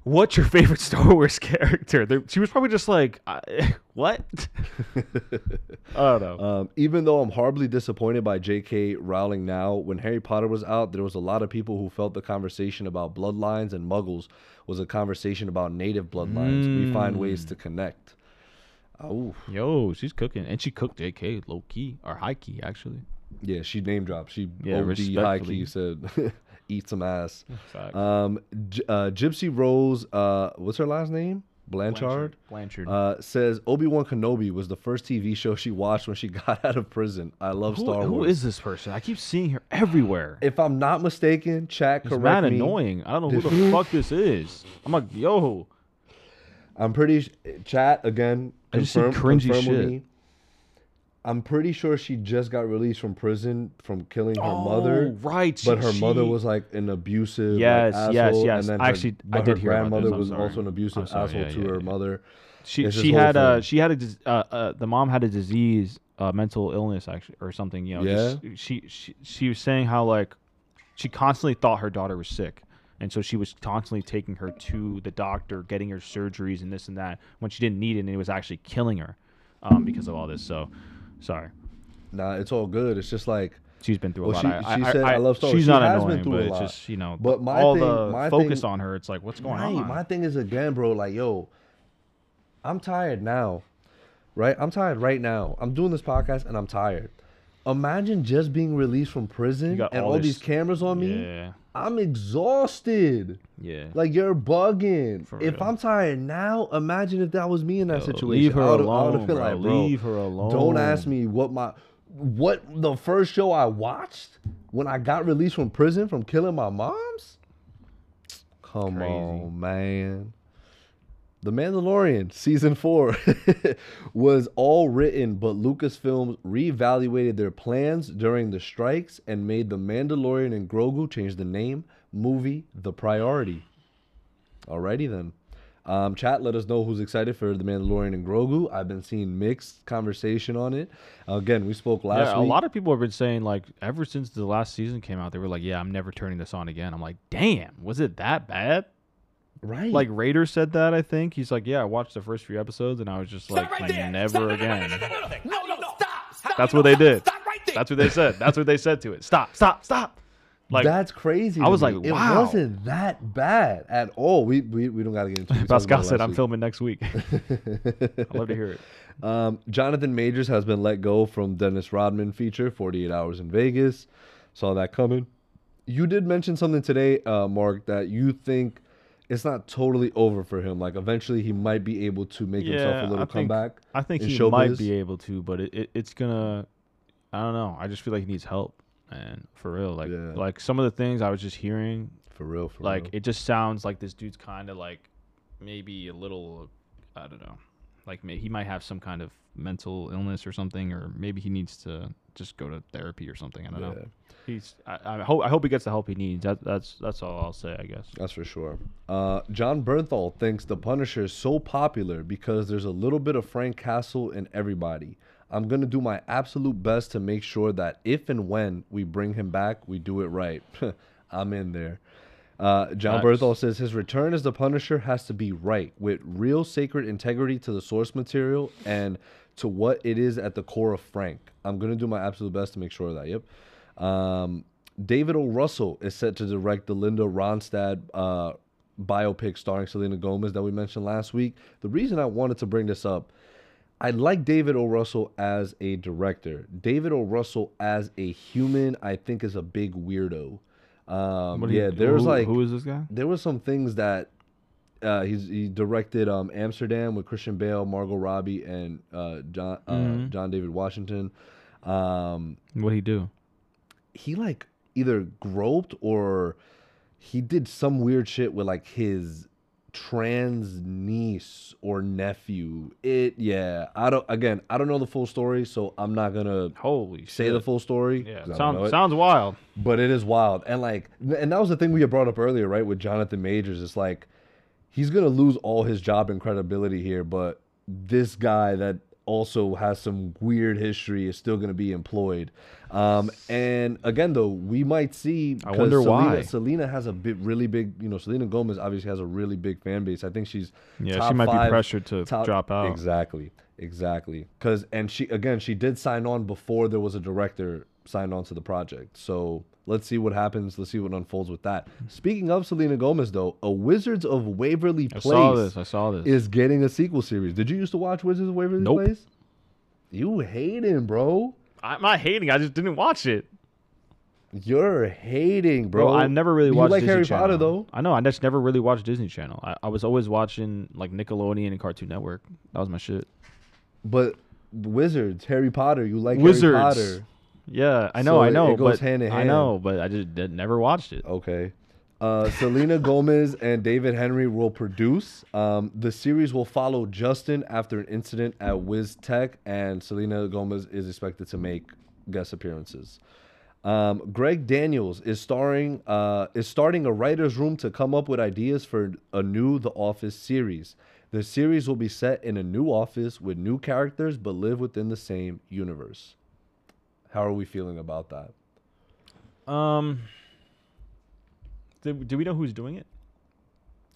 what's your favorite Star Wars character? They're, she was probably just like, I, what? I don't know. Um, even though I'm horribly disappointed by J K Rowling now, when Harry Potter was out, there was a lot of people who felt the conversation about bloodlines and muggles was a conversation about native bloodlines. Mm. We find ways to connect. Oh. Yo, she's cooking. And she cooked J K low-key, or high-key, actually. Yeah, she name-dropped. She yeah, O D high-key said... Eat some ass. Um, uh, Gypsy Rose, uh, what's her last name? Blanchard. Blanchard. Blanchard. Uh, says Obi-Wan Kenobi was the first T V show she watched when she got out of prison. I love who, Star Wars. Who is this person? I keep seeing her everywhere. If I'm not mistaken, chat correct me. It's not annoying. I don't know who the fuck this is. I'm like, yo. I'm pretty chat again. I just see cringy shit. I'm pretty sure she just got released from prison from killing her oh, mother. Right, but her she... mother was like an abusive yes, like, yes, asshole. Yes, yes, yes. Actually, I did hear about this. Her grandmother was also an abusive sorry, asshole yeah, to yeah, her yeah. mother. She she had, a, she had a she uh, had uh, the mom had a disease, uh, mental illness actually or something. You know, yeah. Just, she she she was saying how like she constantly thought her daughter was sick, and so she was constantly taking her to the doctor, getting her surgeries and this and that when she didn't need it, and it was actually killing her um, because of all this. So. Sorry. Nah, it's all good. It's just like she's been through a well, lot. She, she I, said I, I love Star Wars. She's she not has annoying, been through but a lot. It's just you know. But my all thing, the my focus thing, on her, it's like what's going right, on? My thing is again, bro. Like yo, I'm tired now, right? I'm tired right now. I'm doing this podcast and I'm tired. Imagine just being released from prison and all, all these cameras on me. Yeah. I'm exhausted. Yeah. Like you're bugging. For if real. I'm tired now, imagine if that was me in that yo, situation. Leave her I would, alone. I would feel bro. Like, bro, leave her alone. Don't ask me what my what the first show I watched when I got released from prison from killing my moms? Come Crazy. on, man. The Mandalorian season four was all written, but Lucasfilm reevaluated their plans during the strikes and made The Mandalorian and Grogu change the name, movie, the priority. Alrighty then. Um, chat, let us know who's excited for The Mandalorian and Grogu. I've been seeing mixed conversation on it. Again, we spoke last yeah, a week. A lot of people have been saying, like, ever since the last season came out, they were like, yeah, I'm never turning this on again. I'm like, damn, was it that bad? Right, like Raider said that I think he's like, yeah, I watched the first few episodes and I was just like, right never stop, again. No, no, no, no, no, no, no, no, stop, stop. That's what they did. Stop right there. That's what they said. That's what they said to it. Stop, stop, stop. Like that's crazy. I was me. like, wow, it wasn't that bad at all. We we, we don't got to get into it. Pascal said, I'm week. filming next week. I'd love to hear it. Um, Jonathan Majors has been let go from Dennis Rodman feature, forty-eight hours in Vegas. Saw that coming. You did mention something today, uh, Mark, that you think. It's not totally over for him. Like, eventually he might be able to make yeah, himself a little I think, comeback. I think he showbiz. might be able to, but it, it, it's going to... I don't know. I just feel like he needs help. man. For real. Like, yeah. like some of the things I was just hearing. For real, for like, real. Like, it just sounds like this dude's kind of like maybe a little, I don't know. Like, he might have some kind of mental illness or something, or maybe he needs to just go to therapy or something. I don't yeah. know. He's. I, I hope. I hope he gets the help he needs. That, that's. That's all I'll say, I guess. That's for sure. Uh, John Bernthal thinks The Punisher is so popular because there's a little bit of Frank Castle in everybody. I'm gonna do my absolute best to make sure that if and when we bring him back, we do it right. I'm in there. Uh, John nice. Berthel says his return as the Punisher has to be right, with real sacred integrity to the source material and to what it is at the core of Frank. I'm going to do my absolute best to make sure of that. Yep. Um, David O'Russell is set to direct the Linda Ronstadt uh, biopic starring Selena Gomez that we mentioned last week. The reason I wanted to bring this up, I like David O'Russell as a director. David O'Russell as a human, I think, is a big weirdo. Um, yeah, you, there was who, like, who is this guy? There was some things that, uh, he's, he directed, um, Amsterdam with Christian Bale, Margot Robbie, and, uh, John, uh, mm-hmm. John David Washington. Um, what'd he do? He like either groped or he did some weird shit with like his trans niece or nephew. It, yeah, I don't, again, I don't know the full story, so I'm not gonna holy say shit. the full story. Yeah, sounds sounds wild, but it is wild. And like, and that was the thing we had brought up earlier, right? With Jonathan Majors, it's like he's gonna lose all his job and credibility here, but this guy that also has some weird history is still gonna be employed. Um, and again, though, we might see. I wonder Selena, why. Selena has a bit really big, you know, Selena Gomez obviously has a really big fan base. I think she's yeah, top she might five, be pressured to top, drop out. Exactly, exactly. Because and she again, she did sign on before there was a director signed on to the project. So let's see what happens. Let's see what unfolds with that. Speaking of Selena Gomez, though, a Wizards of Waverly Place. I saw this. I saw this. Is getting a sequel series. Did you used to watch Wizards of Waverly nope. Place? You hating, bro. I'm not hating. I just didn't watch it. You're hating, bro. bro I never really you watched like Disney Harry Channel. Potter, though. I know. I just never really watched Disney Channel. I, I was always watching like Nickelodeon and Cartoon Network. That was my shit. But Wizards, Harry Potter. You like Wizards. Harry Potter? Yeah, I know. So I know. It goes but hand in hand. I know, but I just did, never watched it. Okay. Uh, Selena Gomez and David Henry will produce. Um, the series will follow Justin after an incident at Wiz Tech, and Selena Gomez is expected to make guest appearances. Um, Greg Daniels is starring uh, is starting a writer's room to come up with ideas for a new The Office series. The series will be set in a new office with new characters, but live within the same universe. How are we feeling about that? Um... Do we know who's doing it?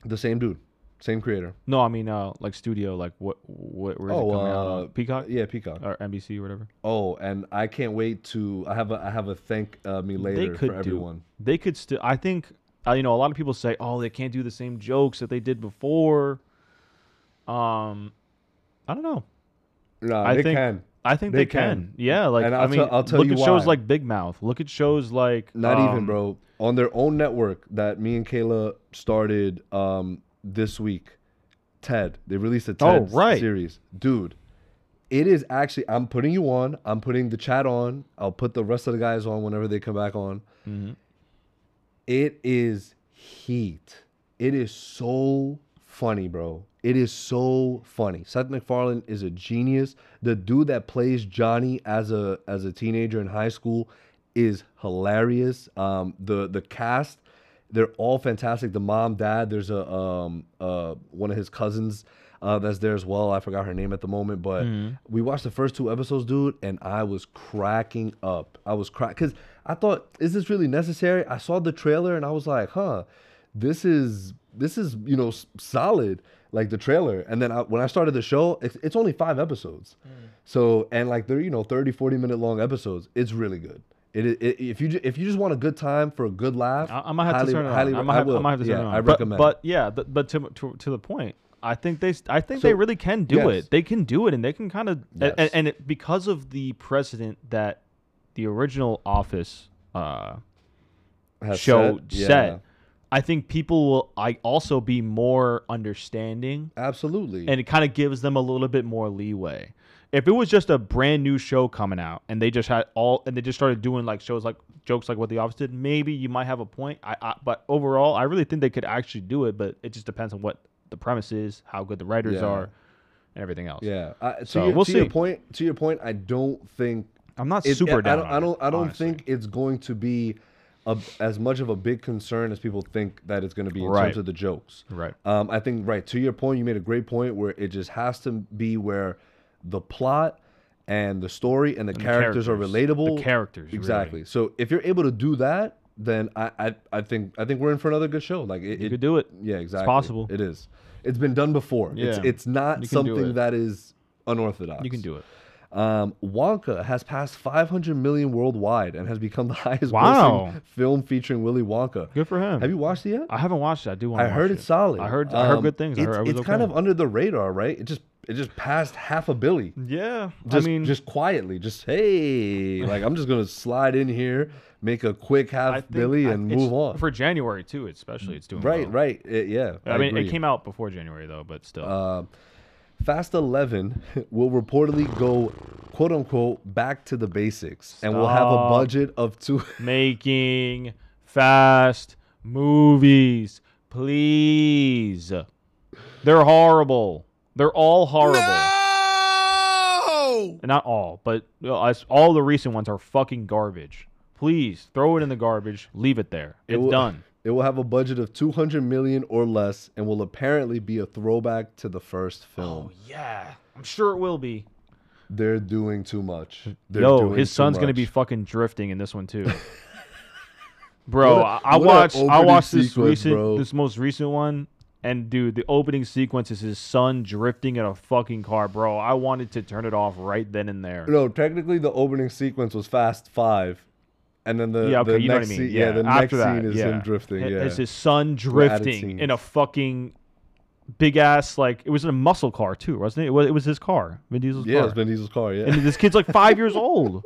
The same dude, same creator. No, I mean, uh, like studio, like what, what, where's oh, it coming uh, out of? Peacock? Yeah, Peacock or N B C or whatever. Oh, and I can't wait to. I have a, I have a thank uh, me later they could for everyone. Do, they could still. I think, uh, you know, a lot of people say, oh, they can't do the same jokes that they did before. Um, I don't know. No, nah, they think, can. I think they, they can. can. Yeah, like and I mean, t- I'll tell look you at why. shows like Big Mouth. Look at shows like not um, even, bro. On their own network that me and Kayla started um, this week, Ted. They released a Ted oh, right. series, dude. It is actually. I'm putting you on. I'm putting the chat on. I'll put the rest of the guys on whenever they come back on. Mm-hmm. It is heat. It is so funny, bro. It is so funny. Seth MacFarlane is a genius. The dude that plays Johnny as a as a teenager in high school is hilarious. Um, the the cast, they're all fantastic. The mom, dad. There's a um uh one of his cousins uh, that's there as well. I forgot her name at the moment, but mm-hmm. we watched the first two episodes, dude, and I was cracking up. I was crack because I thought, is this really necessary? I saw the trailer and I was like, huh, this is this is you know solid. Like the trailer. And then I, when I started the show, it's, it's only five episodes. Mm. So, and like they're, you know, thirty, forty minute long episodes. It's really good. It, it if you if you just want a good time for a good laugh, I, I might have highly, to turn it highly, on. I might have, I I might have to turn yeah, it on. I recommend. But, but yeah, but, but to, to to the point, I think they I think so, they really can do yes. it. They can do it, and they can kind of yes. and, and it, because of the precedent that the original Office uh, show set. Yeah. set I think people will I also be more understanding. Absolutely. And it kind of gives them a little bit more leeway. If it was just a brand new show coming out and they just had all and they just started doing like shows like jokes like what The Office did, maybe you might have a point. I, I but overall, I really think they could actually do it, but it just depends on what the premise is, how good the writers yeah. are, and everything else. Yeah. Uh, to so your, we'll to see. Your point, to your point, I don't think I'm not it, super. It, down I don't. On I don't. It, I don't honestly. think it's going to be a, as much of a big concern as people think that it's going to be in right. terms of the jokes. Right. Um. I think right to your point, you made a great point where it just has to be where. The plot and the story and the, and characters, the characters are relatable. The characters, exactly. Really. So if you're able to do that, then I, I, I think I think we're in for another good show. Like it, you it, could do it. Yeah, exactly. It's possible. It is. It's been done before. Yeah. It's it's not something it. that is unorthodox. You can do it. Um, Wonka has passed five hundred million worldwide and has become the highest wow. grossing film featuring Willy Wonka. Good for him. Have you watched it yet? I haven't watched it. I do want to watch it. I heard it's solid. I heard I heard um, good things. I heard it's I was it's okay. kind of under the radar, right? It just it just passed half a billy. Yeah. Just, I mean just quietly. Just hey, like I'm just gonna slide in here, make a quick half billy and I, move on. For January too, especially it's doing right, well. right. It, yeah. I, I mean agree. It came out before January though, but still. Uh, Fast eleven will reportedly go, quote unquote, back to the basics, Stop and will have a budget of two. Making fast movies, please. They're horrible. They're all horrible. No! Not all, but all the recent ones are fucking garbage. Please throw it in the garbage. Leave it there. It's it will, done. It will have a budget of two hundred million dollars or less and will apparently be a throwback to the first film. Oh, yeah. I'm sure it will be. They're doing too much. They're Yo, doing his son's going to be fucking drifting in this one, too. Bro, a, I watched I watched this sequence, recent bro. this most recent one. And, dude, the opening sequence is his son drifting in a fucking car, bro. I wanted to turn it off right then and there. No, technically the opening sequence was Fast Five. And then the, yeah, okay, the you next know what I mean. scene, yeah, yeah, the After next that, scene is yeah. him drifting. It, yeah. It's his son drifting in a fucking big ass, like, it was in a muscle car too, wasn't it? It was, it was his car, Vin Diesel's yeah, car. Yeah, it's Vin Diesel's car, yeah. And this kid's like five years old.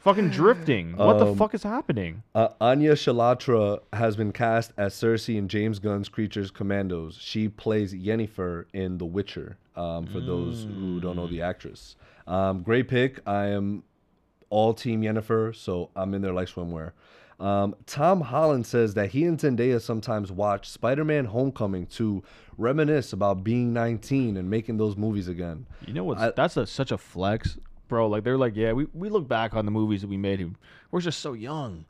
Fucking drifting. What um, the fuck is happening? Uh, Anya Shalatra has been cast as Cersei in James Gunn's Creatures Commandos. She plays Yennefer in The Witcher, um, for mm. those who don't know the actress. Um, great pick. I am all team Yennefer, so I'm in there like swimwear. Um, Tom Holland says that he and Zendaya sometimes watch Spider-Man Homecoming to reminisce about being nineteen and making those movies again. You know what? That's a, such a flex. Bro, like they're like, yeah, we, we look back on the movies that we made. We're just so young.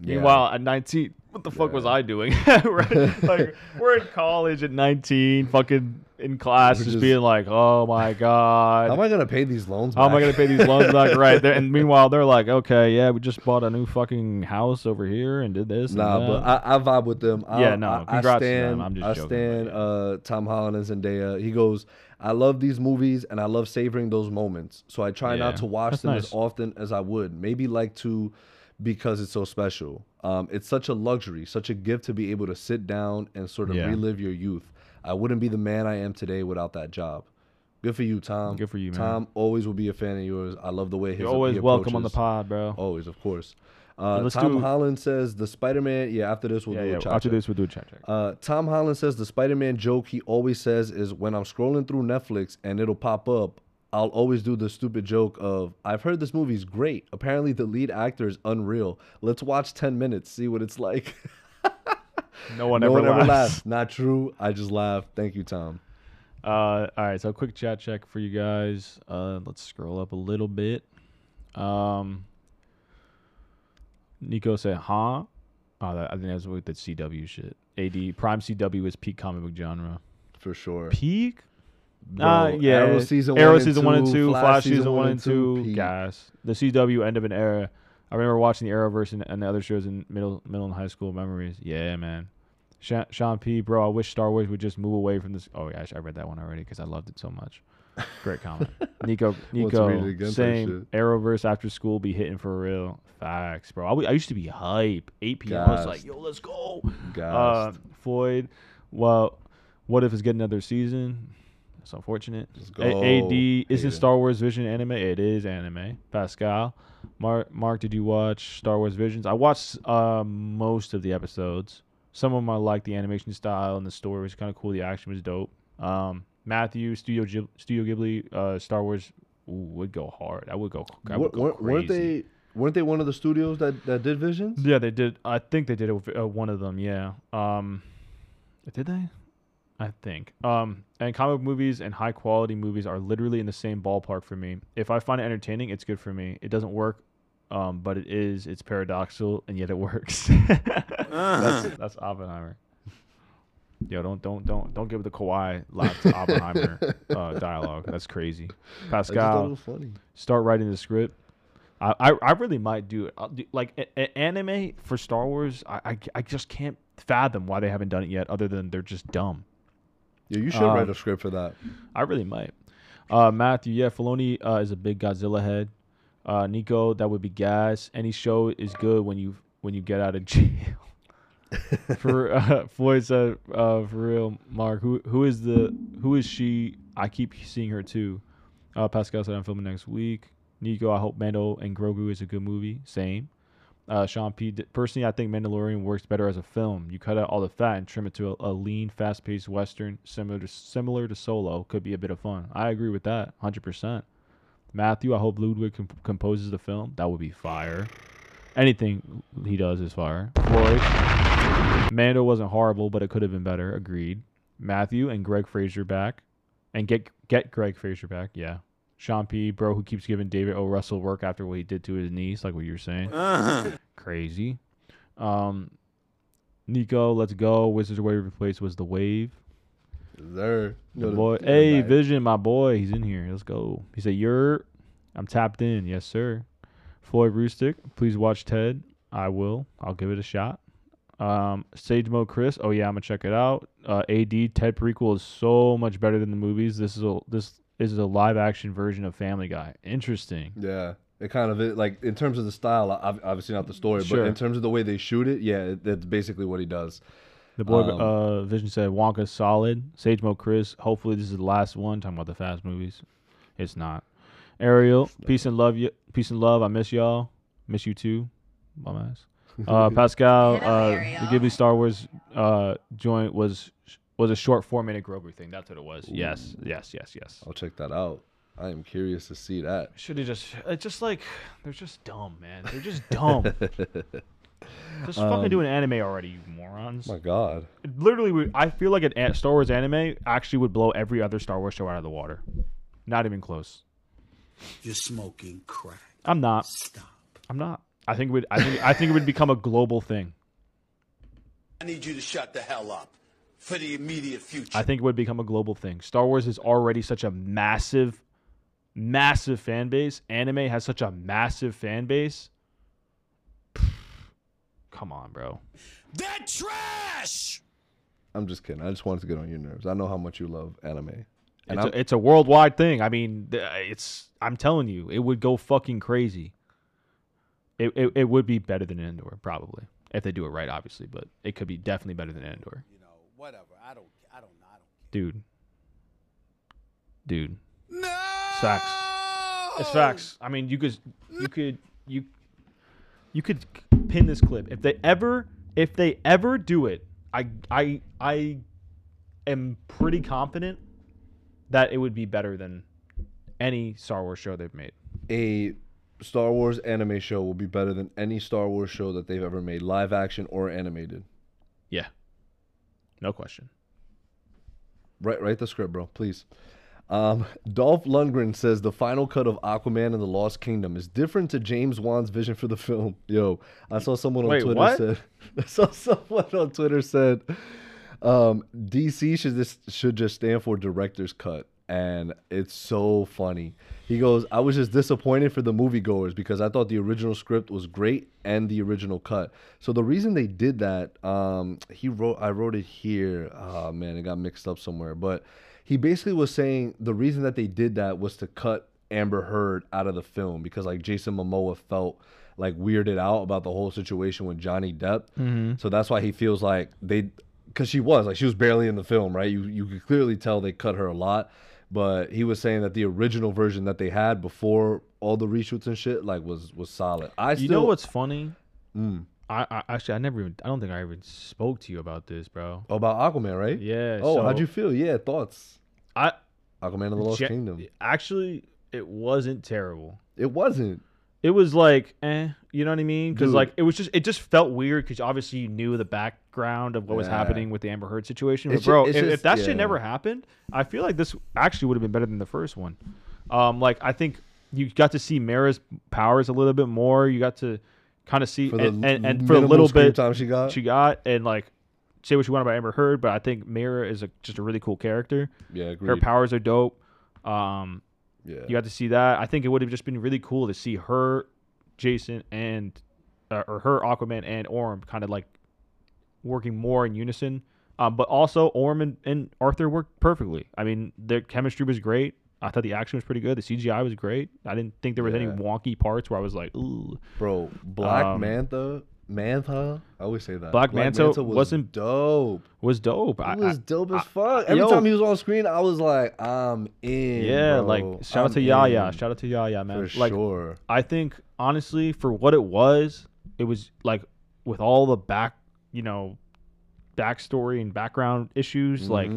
Yeah. Meanwhile, at nineteen, what the fuck yeah. was I doing? we're, like, we're in college at nineteen, fucking in class, just, just being like, oh my God. How am I going to pay these loans back? How am I going to pay these loans back? Right. They're, and meanwhile, they're like, okay, yeah, we just bought a new fucking house over here and did this. Nah, and that. but I, I vibe with them. I, yeah, no, congrats I stand, to them. I'm just I joking. I stand uh, Tom Holland and Zendaya. He goes, I love these movies and I love savoring those moments. So I try yeah, not to watch them nice. as often as I would. Maybe like to... because it's so special. Um, it's such a luxury, such a gift to be able to sit down and sort of yeah. relive your youth. I wouldn't be the man I am today without that job. Good for you, Tom. Good for you, man. Tom always will be a fan of yours. I love the way his You're always welcome on the pod, bro. Always, of course. Uh, Tom do... Holland says the Spider-Man... Yeah, after this, we'll yeah, do yeah, a chat After check. this, we'll do a chat check. Uh, Tom Holland says the Spider-Man joke he always says is, when I'm scrolling through Netflix and it'll pop up, I'll always do the stupid joke of, I've heard this movie's great. Apparently, the lead actor is unreal. Let's watch ten minutes, see what it's like. no one, no ever, one laughs. ever laughs. Not true. I just laugh. Thank you, Tom. Uh, all right, so a quick chat check for you guys. Uh, let's scroll up a little bit. Um, Nico said, huh? Oh, that, I think that was with the C W shit. A D, Prime C W is peak comic book genre. For sure. Peak? Bro, uh, yeah, Arrow season, Arrow one, season and two, one and two, Flash, Flash season, season one and two, two guys. The C W, end of an era. I remember watching the Arrowverse and, and the other shows in middle, middle and high school memories. Yeah, man. Sean, Sean P, bro, I wish Star Wars would just move away from this. Oh, gosh, I read that one already because I loved it so much. Great comment. Nico, Nico, same. Arrowverse after school be hitting for real. Facts, bro. I, I used to be hype. eight p m I was like, yo, let's go. Uh, Floyd, well, what if it's getting another season? It's unfortunate. A D, isn't Star Wars Vision anime? It is anime. Pascal. Mark, Mark, did you watch Star Wars Visions? I watched uh, most of the episodes. Some of them I liked the animation style and the story was kind of cool. The action was dope. Um, Matthew, Studio Ghib- Studio Ghibli, uh, Star Wars Ooh, would go hard. I would go. I would go crazy. Weren't they? Weren't they one of the studios that, that did Visions? Yeah, they did. I think they did it with, uh, one of them. Yeah. Um, did they? I think. Um, and comic movies and high quality movies are literally in the same ballpark for me. If I find it entertaining, it's good for me. It doesn't work, um, but it is. It's paradoxical, and yet it works. that's, that's Oppenheimer. Yo, don't don't don't don't give the Kawhi lots to Oppenheimer uh, dialogue. That's crazy. Pascal, that's funny. Start writing the script. I, I, I really might do it. I'll do, like a, a anime for Star Wars. I, I I just can't fathom why they haven't done it yet. Other than they're just dumb. Yeah, you should um, write a script for that. I really might. Uh, Matthew, yeah, Filoni uh, is a big Godzilla head. Uh, Nico, that would be gas. Any show is good when you when you get out of jail. For uh, Floyd said, uh, "For real, Mark. Who who is the who is she? I keep seeing her too." Uh, Pascal said, "I'm filming next week." Nico, I hope Mando and Grogu is a good movie. Same. Uh, Sean P. Personally, I think Mandalorian works better as a film. You cut out all the fat and trim it to a, a lean, fast-paced Western, similar to similar to Solo. Could be a bit of fun. I agree with that, one hundred percent. Matthew, I hope Ludwig comp composes the film. That would be fire. Anything he does is fire. Floyd. Mando wasn't horrible, but it could have been better. Agreed. Matthew and Greg Fraser back. And get get Greg Fraser back. Yeah. Sean P, bro, who keeps giving David O'Russell work after what he did to his niece, like what you were saying. Crazy. Um, Nico, let's go. Wizards of Waverly Place was the wave. There. The boy. Hey, Vision, my boy. He's in here. Let's go. He said, you're... I'm tapped in. Yes, sir. Floyd Rustick, please watch Ted. I will. I'll give it a shot. Um, Sage Mo Chris. Oh, yeah, I'm going to check it out. Uh, A D, Ted prequel is so much better than the movies. This is a... this. Is a live action version of Family Guy. Interesting. Yeah, it kind of is, like in terms of the style, obviously not the story, sure. But in terms of the way they shoot it, yeah, that's basically what he does. The boy um, uh, Vision said Wonka's solid. Sage Mo Chris. Hopefully this is the last one. Talking about the Fast movies, it's not. Ariel, peace and love you. Peace and love. I miss y'all. Miss you too. Bum ass. Uh, Pascal, uh, the Ghibli Star Wars uh, joint was. Was a short four-minute Grogu thing. That's what it was. Ooh. Yes, yes, yes, yes. I'll check that out. I am curious to see that. Should have just... It's just like... They're just dumb, man. They're just dumb. Just um, fucking do an anime already, you morons. My God. It literally, would, I feel like a Star Wars anime actually would blow every other Star Wars show out of the water. Not even close. You're smoking crack. I'm not. Stop. I'm not. I think, we'd, I think, I think it would become a global thing. I need you to shut the hell up. For the immediate future. I think it would become a global thing. Star Wars is already such a massive, massive fan base. Anime has such a massive fan base. Pfft. Come on, bro. That trash! I'm just kidding. I just wanted to get on your nerves. I know how much you love anime. And it's, a, it's a worldwide thing. I mean, it's. I'm telling you, it would go fucking crazy. It, it, it would be better than Andor, probably. If they do it right, obviously. But it could be definitely better than Andor. Whatever. I don't I don't know. I don't Dude. Dude. No. It's facts. It's facts. I mean, you could you could you you could pin this clip. If they ever if they ever do it, I I I am pretty confident that it would be better than any Star Wars show they've made. A Star Wars anime show will be better than any Star Wars show that they've ever made, live action or animated. Yeah. No question. Write, write the script, bro, please. Um, Dolph Lundgren says the final cut of Aquaman and the Lost Kingdom is different to James Wan's vision for the film. Yo, I saw someone on Wait, Twitter what? said. I saw someone on Twitter said, um, D C should this should just stand for director's cut, and it's so funny. He goes, I was just disappointed for the moviegoers because I thought the original script was great and the original cut. So the reason they did that, um, he wrote, I wrote it here. Oh, man, it got mixed up somewhere. But he basically was saying the reason that they did that was to cut Amber Heard out of the film because, like, Jason Momoa felt, like, weirded out about the whole situation with Johnny Depp. Mm-hmm. So that's why he feels like they – because she was. Like, she was barely in the film, right? You, you could clearly tell they cut her a lot. But he was saying that the original version that they had before all the reshoots and shit, like, was was solid. I still, you know what's funny? Mm. I, I actually I never even I don't think I even spoke to you about this, bro. Oh, about Aquaman, right? Yeah. Oh, so, how'd you feel? Yeah, thoughts. I Aquaman and the Lost Kingdom. Actually, it wasn't terrible. It wasn't. It was like, eh, you know what I mean? Because like it was just, it just felt weird because obviously you knew the background of what yeah. was happening with the Amber Heard situation. But it's bro, just, if, just, if that yeah. shit never happened, I feel like this actually would have been better than the first one. Um, like I think you got to see Mara's powers a little bit more. You got to kind of see for the and, and, and for a little bit time she got, she got, and like say what you want about Amber Heard, but I think Mara is a, just a really cool character. Yeah, agreed. Her powers are dope. Um. Yeah. You got to see that. I think it would have just been really cool to see her, Jason, and uh, or her, Aquaman, and Orm kind of like working more in unison. Um, but also Orm and, and Arthur worked perfectly. I mean, their chemistry was great. I thought the action was pretty good. The C G I was great. I didn't think there was yeah. any wonky parts where I was like, ooh. Bro, Black um, Manta, Manta, I always say that. Black, Black Manta, Manta was wasn't dope. Was dope. It was dope I, as fuck. I, Every yo, time he was on screen, I was like, I'm in. Yeah, bro. like shout I'm out to in. Yaya. Shout out to Yaya, man. For like, sure. I think honestly, for what it was, it was like with all the back, you know, backstory and background issues, mm-hmm. like.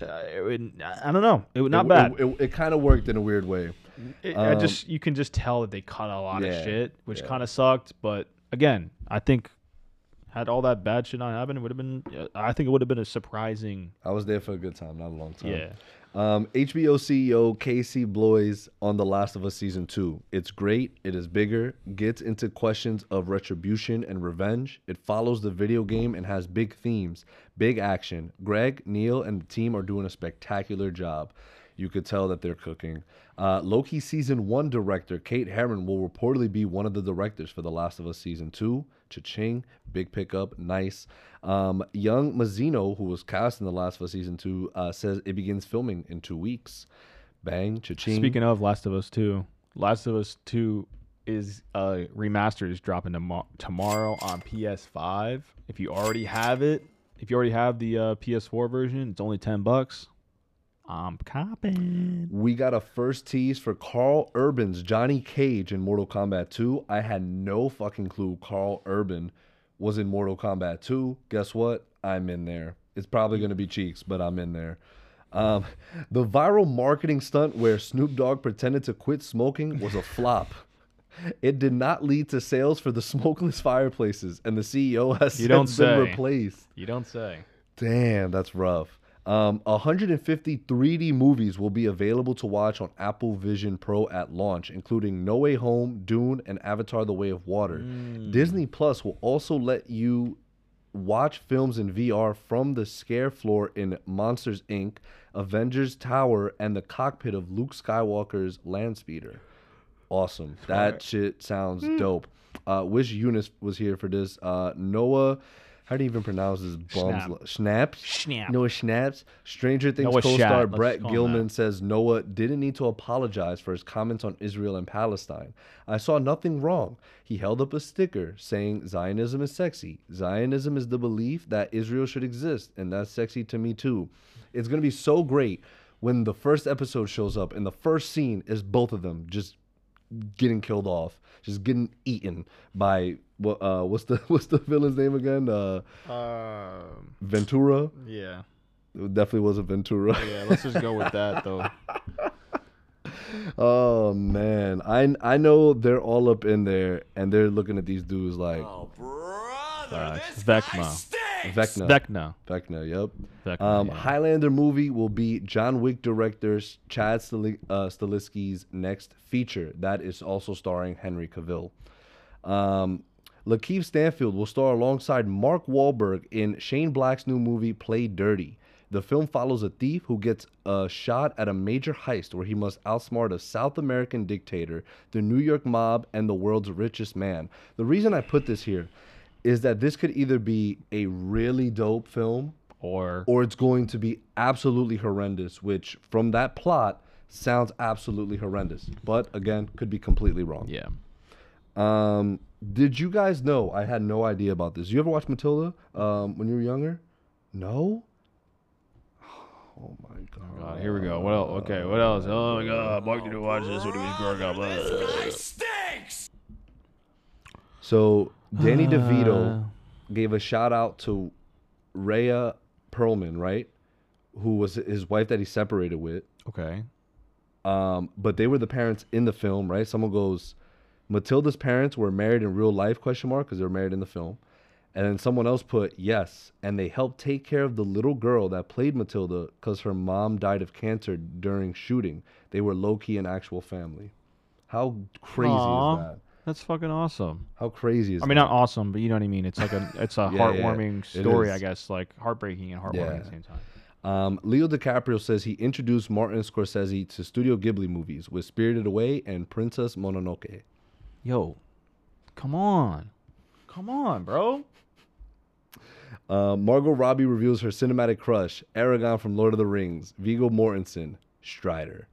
Uh, it would, I don't know. It was not it, bad. It, it, it kind of worked in a weird way. It, um, I just you can just tell that they cut a lot yeah, of shit, which yeah. kind of sucked. But again, I think had all that bad shit not happened, it would have been. I think it would have been a surprising. I was there for a good time, not a long time. Yeah. Um, H B O C E O Casey Bloys on The Last of Us season two. It's great. It is bigger. Gets into questions of retribution and revenge. It follows the video game and has big themes, big action. Greg, Neil, and the team are doing a spectacular job. You could tell that they're cooking. Uh, Loki season one director Kate Herron will reportedly be one of the directors for The Last of Us season two. Cha-ching, big pickup, nice. Um, Young Mazzino, who was cast in The Last of Us season two, uh, says it begins filming in two weeks. Bang, cha-ching. Speaking of Last of Us two, Last of Us two is uh, remastered, is dropping tom- tomorrow on P S five. If you already have it, if you already have the uh, P S four version, it's only ten bucks. I'm copping. We got a first tease for Carl Urban's Johnny Cage in Mortal Kombat two. I had no fucking clue Carl Urban was in Mortal Kombat two. Guess what? I'm in there. It's probably going to be Cheeks, but I'm in there. Um, the viral marketing stunt where Snoop Dogg pretended to quit smoking was a flop. It did not lead to sales for the smokeless fireplaces, and the C E O has you since been replaced. You don't say. Damn, that's rough. Um, one hundred fifty three D movies will be available to watch on Apple Vision Pro at launch, including No Way Home, Dune, and Avatar: The Way of Water. Mm. Disney Plus will also let you watch films in V R from the scare floor in Monsters, Incorporated, Avengers Tower, and the cockpit of Luke Skywalker's Landspeeder. Awesome. That right. shit sounds mm. dope. Uh, wish Eunice was here for this. Uh, Noah... How do you even pronounce his bum's? Snap. Lo- snaps? Snap. Noah Snaps? Stranger Things Noah co-star Shad. Brett Gilman says Noah didn't need to apologize for his comments on Israel and Palestine. I saw nothing wrong. He held up a sticker saying Zionism is sexy. Zionism is the belief that Israel should exist, and that's sexy to me too. It's going to be so great when the first episode shows up and the first scene is both of them just getting killed off, just getting eaten by... What well, uh what's the what's the villain's name again? Uh, uh Ventura? Yeah. It definitely wasn't Ventura. Yeah, let's just go with that though. Oh man. I I know they're all up in there and they're looking at these dudes like oh, brother, this Vecna. Vecna. Vecna. Vecna, yep. Vecna, um, yeah. Highlander movie will be John Wick director Chad Stali- uh, Stahelski's next feature. That is also starring Henry Cavill. Um Lakeith Stanfield will star alongside Mark Wahlberg in Shane Black's new movie, Play Dirty. The film follows a thief who gets a shot at a major heist where he must outsmart a South American dictator, the New York mob, and the world's richest man. The reason I put this here is that this could either be a really dope film or, or it's going to be absolutely horrendous, which from that plot sounds absolutely horrendous. But again, could be completely wrong. Yeah. Um... Did you guys know? I had no idea about this. You ever watch Matilda um, when you were younger? No? Oh, my God. God here we go. What else? Okay, what else? Oh, my God. Mark didn't watch this when he was growing up. This guy stinks! So, Danny uh, DeVito gave a shout-out to Rhea Perlman, right? Who was his wife that he separated with. Okay. Um, but they were the parents in the film, right? Someone goes, Matilda's parents were married in real life, question mark, because they were married in the film. And then someone else put, yes, and they helped take care of the little girl that played Matilda because her mom died of cancer during shooting. They were low-key an actual family. How crazy Aww, is that? That's fucking awesome. How crazy is that? I mean, that? Not awesome, but you know what I mean. It's like a it's a yeah, heartwarming yeah, story, I guess, like heartbreaking and heartwarming yeah. at the same time. Um, Leo DiCaprio says he introduced Martin Scorsese to Studio Ghibli movies with Spirited Away and Princess Mononoke. Yo, come on. Come on, bro. Uh, Margot Robbie reveals her cinematic crush, Aragorn from Lord of the Rings, Viggo Mortensen, Strider.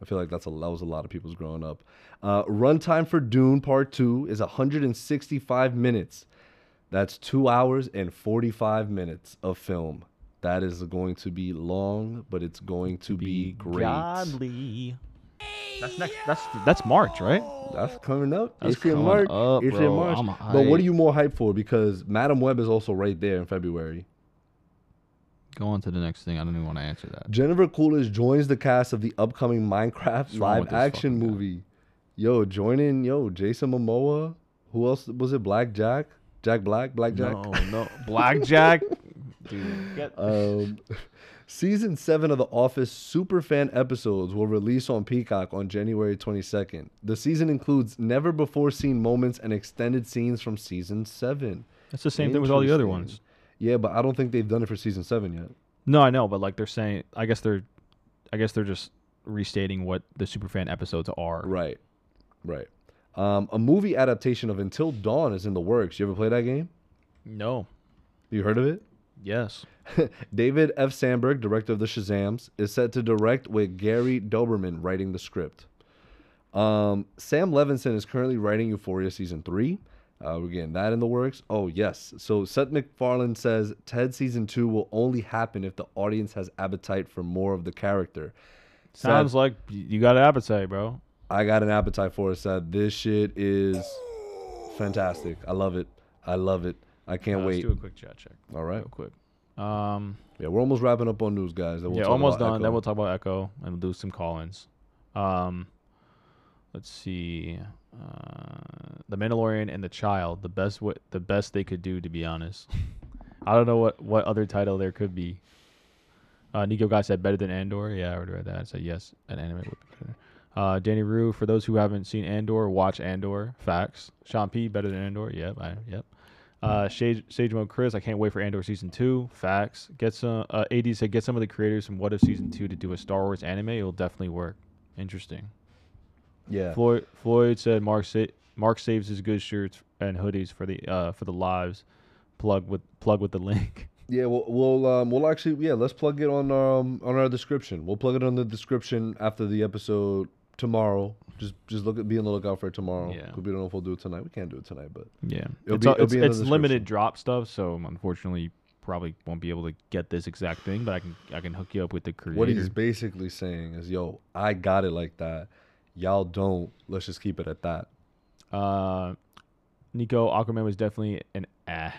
I feel like that's a, that was a lot of people's growing up. Uh, runtime for Dune Part two is one hundred sixty-five minutes. That's two hours and forty-five minutes of film. That is going to be long, but it's going to be, be great. Godly. That's next. That's that's March, right? That's coming up. That's it's coming in March. Up, it's bro. in March. I'm hyped. But what are you more hyped for? Because Madam Web is also right there in February. Go on to the next thing. I don't even want to answer that. Jennifer Coolidge joins the cast of the upcoming Minecraft live action movie. Guy. Yo, join in. Yo, Jason Momoa. Who else was it? Black Jack. Jack Black. Black Jack. No, no. Black Jack. Dude, get um, season seven of The Office Superfan episodes will release on Peacock on January twenty-second. The season includes never-before-seen moments and extended scenes from season seven. That's the same thing with all the other ones. Yeah, but I don't think they've done it for season seven yet. No, I know, but like they're saying, I guess they're, I guess they're just restating what the Superfan episodes are. Right, right. Um, a movie adaptation of Until Dawn is in the works. You ever play that game? No. You heard of it? Yes. David F. Sandberg, director of The Shazams, is set to direct with Gary Doberman writing the script. Um, Sam Levinson is currently writing Euphoria Season three. Uh, we're getting that in the works. Oh, yes. So Seth MacFarlane says Ted Season two will only happen if the audience has appetite for more of the character. Sounds Seth, like you got an appetite, bro. I got an appetite for it, Seth. This shit is fantastic. I love it. I love it. I can't uh, let's wait. Let's do a quick chat check. All right. Real quick. Um, yeah, we're almost wrapping up on news, guys. Then we'll yeah, talk almost about done. Echo. Then we'll talk about Echo and we'll do some call-ins. Um, let's see. Uh, The Mandalorian and the Child. The best w- the best they could do, to be honest. I don't know what, what other title there could be. Uh, Nico Guy said better than Andor. Yeah, I would read that. I said yes, an anime would be better. Uh, Danny Rue, for those who haven't seen Andor, watch Andor. Facts. Sean P, better than Andor. Yep, I, yep. Uh, Sage, Sage Mo Chris, I can't wait for Andor Season two. Facts. Get some. Uh, A D said, get some of the creators from What If Season two to do a Star Wars anime. It'll definitely work. Interesting. Yeah. Floyd Floyd said, Mark sa- Mark saves his good shirts and hoodies for the uh for the lives. Plug with plug with the link. Yeah, we'll we'll um, we'll actually yeah let's plug it on um on our description. We'll plug it on the description after the episode tomorrow. Just just look at be on the lookout for it tomorrow. Yeah. We don't know if we'll do it tonight. We can't do it tonight, but yeah, it'll it's, be, it'll it's, be it's limited drop stuff, so unfortunately, you probably won't be able to get this exact thing. But I can I can hook you up with the creator. What he's basically saying is, yo, I got it like that. Y'all don't. Let's just keep it at that. Uh, Nico Aquaman was definitely an ah.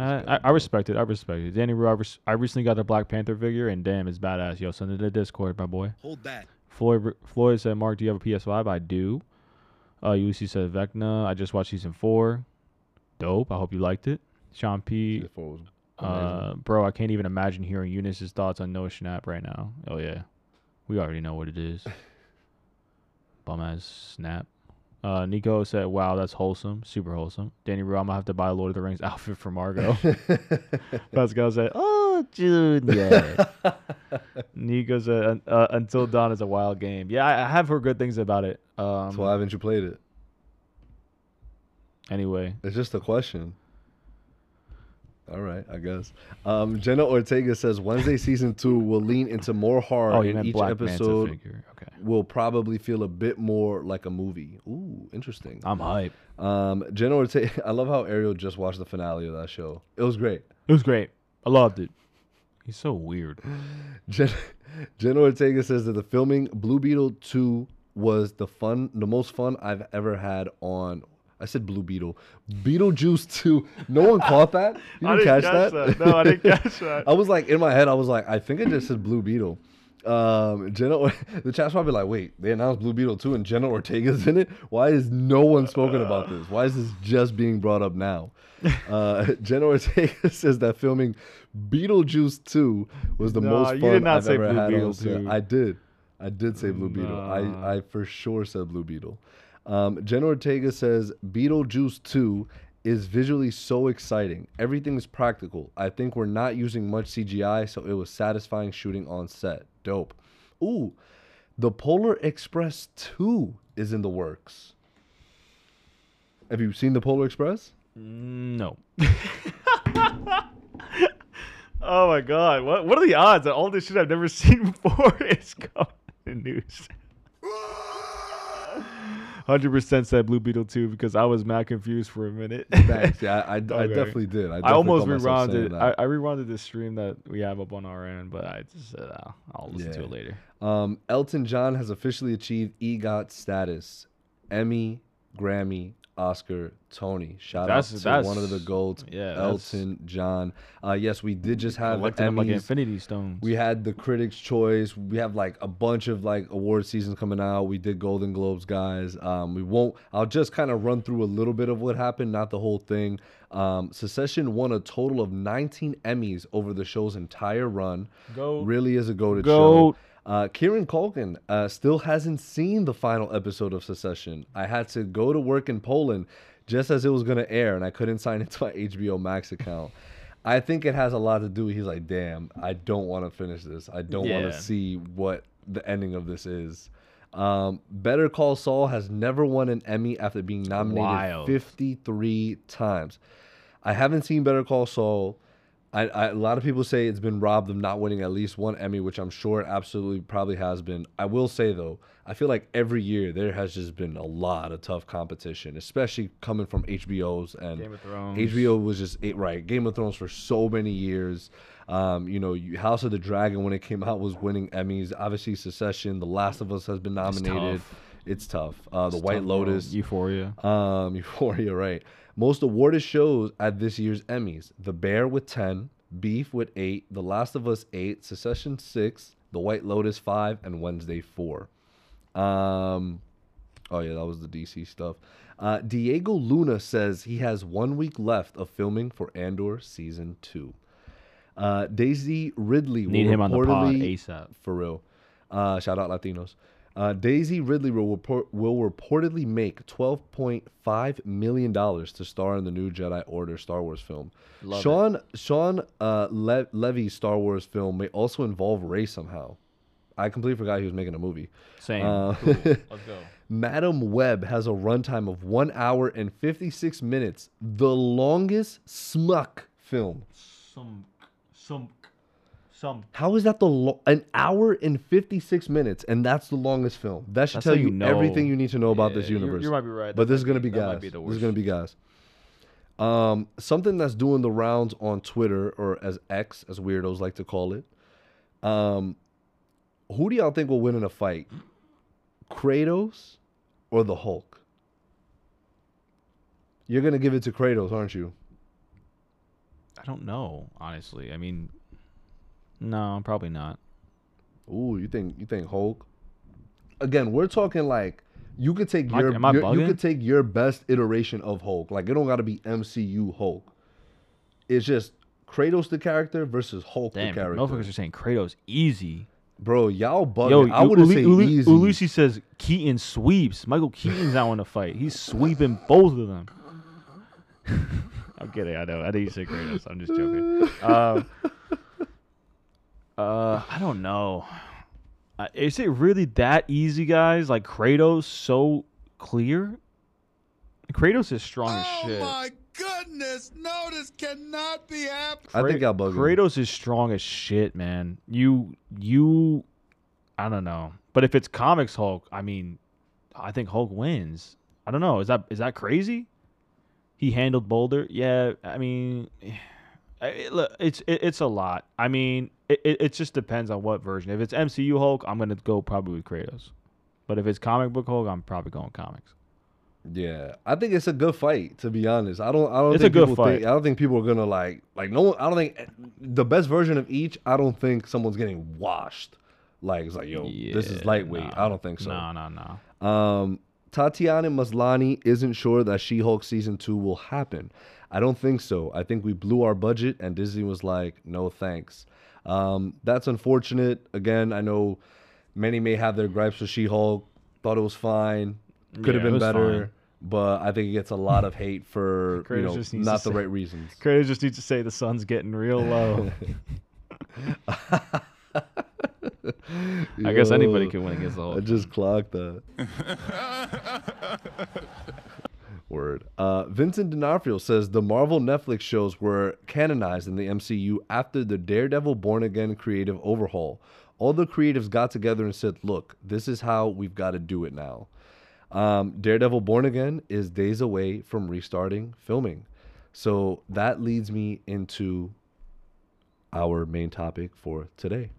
Uh, I, I respect it. I respect it. Danny Rue, I, res- I recently got the Black Panther figure, and damn, it's badass. Yo, send it to the Discord, my boy. Hold that. Floyd, Floyd said, Mark, do you have a P S five? I do. Uh, U C said, Vecna, I just watched season four. Dope. I hope you liked it. Sean P. Uh, bro, I can't even imagine hearing Eunice's thoughts on Noah Schnapp right now. Oh, yeah. We already know what it is. Bum ass snap. Uh, Nico said, wow, that's wholesome. Super wholesome. Danny Rue, I'm going to have to buy a Lord of the Rings outfit for Margot. Pascal said, oh, dude. Yeah. Nico said, uh, Until Dawn is a wild game. Yeah, I, I have heard good things about it. Um, so why haven't you played it? Anyway. It's just a question. All right, I guess. Um, Jenna Ortega says, Wednesday Season two will lean into more horror. Oh, you meant each Black episode Manta figure. Okay. Will probably feel a bit more like a movie. Ooh, interesting. I'm hype. Um, Jenna Ortega, I love how Ariel just watched the finale of that show. It was great. It was great. I loved it. He's so weird. Jenna, Jenna Ortega says that the filming Blue Beetle two was the fun, the most fun I've ever had on... I said Blue Beetle. Beetlejuice two. No one caught that? You didn't, I didn't catch, catch that? that? No, I didn't catch that. I was like, in my head, I was like, I think I just said Blue Beetle. Um, Jenna, the chat's probably like, wait, they announced Blue Beetle two and Jenna Ortega's in it? Why is no one spoken about this? Why is this just being brought up now? Uh, Jenna Ortega says that filming Beetlejuice two was the no, most fun you did not I've say ever Blue had. Beetle two. I did. I did say Blue Beetle. No. I, I for sure said Blue Beetle. Um, Jenna Ortega says Beetlejuice two is visually so exciting. Everything is practical. I think we're not using much C G I, so it was satisfying shooting on set. Dope. Ooh, the Polar Express two is in the works. Have you seen the Polar Express? No. Oh my God. What, what are the odds that all this shit I've never seen before is coming in the news? one hundred percent said Blue Beetle two because I was mad confused for a minute. Thanks. Yeah, I, I, okay. I definitely did. I, definitely I almost rewound I, I rewound this stream that we have up on our end, but I just said uh, I'll listen yeah. to it later. Um, Elton John has officially achieved EGOT status. Emmy, Grammy, Oscar, Tony. Shout that's, out to that's, one of the GOATs, yeah, Elton John. Uh, yes, we did just have Emmys. Like Infinity Stones. We had the Critics' Choice. We have like a bunch of like award seasons coming out. We did Golden Globes, guys. Um, we won't. I'll just kind of run through a little bit of what happened, not the whole thing. Um, Succession won a total of nineteen Emmys over the show's entire run. Goat. Really is a go to show. Uh, Kieran Culkin uh, still hasn't seen the final episode of Succession. I had to go to work in Poland just as it was going to air, and I couldn't sign into my H B O Max account. I think it has a lot to do. He's like, damn, I don't want to finish this. I don't yeah. want to see what the ending of this is. Um, Better Call Saul has never won an Emmy after being nominated Wild. fifty-three times. I haven't seen Better Call Saul. I, I, a lot of people say it's been robbed of not winning at least one Emmy, which I'm sure it absolutely probably has been. I will say, though, I feel like every year there has just been a lot of tough competition, especially coming from H B O's. And Game of Thrones. H B O was just, it, right, Game of Thrones for so many years. Um, you know, House of the Dragon, when it came out, was winning Emmys. Obviously, Succession, The Last of Us has been nominated. It's tough. It's tough. Uh, the it's White tough, Lotus. Bro. Euphoria. Um, Euphoria, right. Most awarded shows at this year's Emmys: The Bear with ten, Beef with eight, The Last of Us eight, Succession six, The White Lotus five, and Wednesday four. Um, oh yeah, that was the D C stuff. Uh, Diego Luna says he has one week left of filming for Andor season two. Uh, Daisy Ridley need will him reportedly on the pod ASAP for real. Uh, shout out Latinos. Uh, Daisy Ridley will, report, will reportedly make twelve point five million dollars to star in the new Jedi Order Star Wars film. Love Sean it. Sean uh, Le- Levy's Star Wars film may also involve race somehow. I completely forgot he was making a movie. Same. Uh, cool. Let's go. Madam Web has a runtime of one hour and fifty-six minutes. The longest S M U C film. Some, some. Some. How is that the lo- an hour and fifty-six minutes, and that's the longest film? That should that's tell you know. everything you need to know about yeah, this universe. You might be right. That but this is going to be guys. Be this is going to be guys. Um, something that's doing the rounds on Twitter, or as X, as weirdos like to call it. Um, who do y'all think will win in a fight? Kratos or the Hulk? You're going to give it to Kratos, aren't you? I don't know, honestly. I mean... No, probably not. Ooh, you think you think Hulk? Again, we're talking like you could take your, I, your you could take your best iteration of Hulk. Like it don't got to be M C U Hulk. It's just Kratos the character versus Hulk Damn, the character. Motherfuckers are saying Kratos easy, bro. Y'all bugging. Yo, I wouldn't say Uli, easy. Ulusi says Keaton sweeps. Michael Keaton's out in the fight. He's sweeping both of them. I'm kidding. I know. I think you said Kratos. I'm just joking. Um, Uh, I don't know. Uh, is it really that easy, guys? Like Kratos, so clear. Kratos is strong oh as shit. Oh my goodness! No, this cannot be happening. Kra- I think I'll bug you. Kratos is strong as shit, man. You, you, I don't know. But if it's comics Hulk, I mean, I think Hulk wins. I don't know. Is that is that crazy? He handled Boulder. Yeah, I mean. It, look, it's it, it's a lot. I mean, it, it it just depends on what version. If it's M C U Hulk, I'm gonna go probably with Kratos, but if it's comic book Hulk, I'm probably going comics. Yeah, I think it's a good fight. To be honest, I don't I don't it's think a good people fight. Think, I don't think people are gonna like like no. I don't think the best version of each. I don't think someone's getting washed. Like, it's like, yo, yeah, this is lightweight. Nah, I don't think so. No, no, no. Um, Tatiana Maslany isn't sure that She-Hulk season two will happen. I don't think so. I think we blew our budget, and Disney was like, no thanks. Um, that's unfortunate. Again, I know many may have their gripes with She-Hulk. Thought it was fine. Could have yeah, been better. Fine. But I think it gets a lot of hate for you know, not the say, right reasons. Creators just need to say the sun's getting real low. I guess anybody can win against the Hulk. I just clocked that. Word. Uh, Vincent D'Onofrio says the Marvel Netflix shows were canonized in the M C U after the Daredevil Born Again creative overhaul. All the creatives got together and said, look, this is how we've got to do it now. Um, Daredevil Born Again is days away from restarting filming. So that leads me into our main topic for today.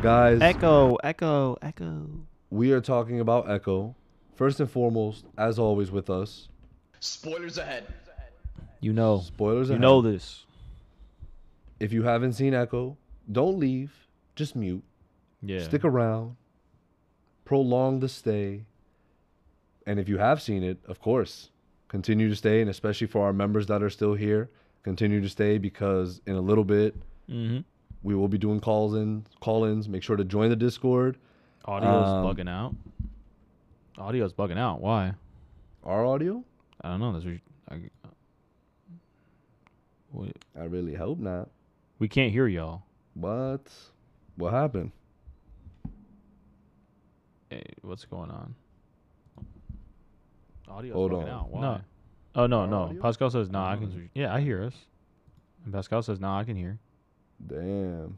Guys, Echo, Echo, Echo. We are talking about Echo. First and foremost, as always with us, spoilers ahead. You know, spoilers ahead. You know this. If you haven't seen Echo, don't leave. Just mute. Yeah. Stick around. Prolong the stay. And if you have seen it, of course, continue to stay. And especially for our members that are still here, continue to stay because in a little bit, mm-hmm. we will be doing calls in, call-ins. Make sure to join the Discord. Audio's um, bugging out. Audio's bugging out. Why? Our audio? I don't know. That's re- I, what? I really hope not. We can't hear y'all. What? What happened? Hey, what's going on? Audio's Hold on. Out. Why? No. Oh, no, no. Audio? Pascal says, no, nah, I can. Yeah, I hear us. And Pascal says, no, nah, I can hear. Damn.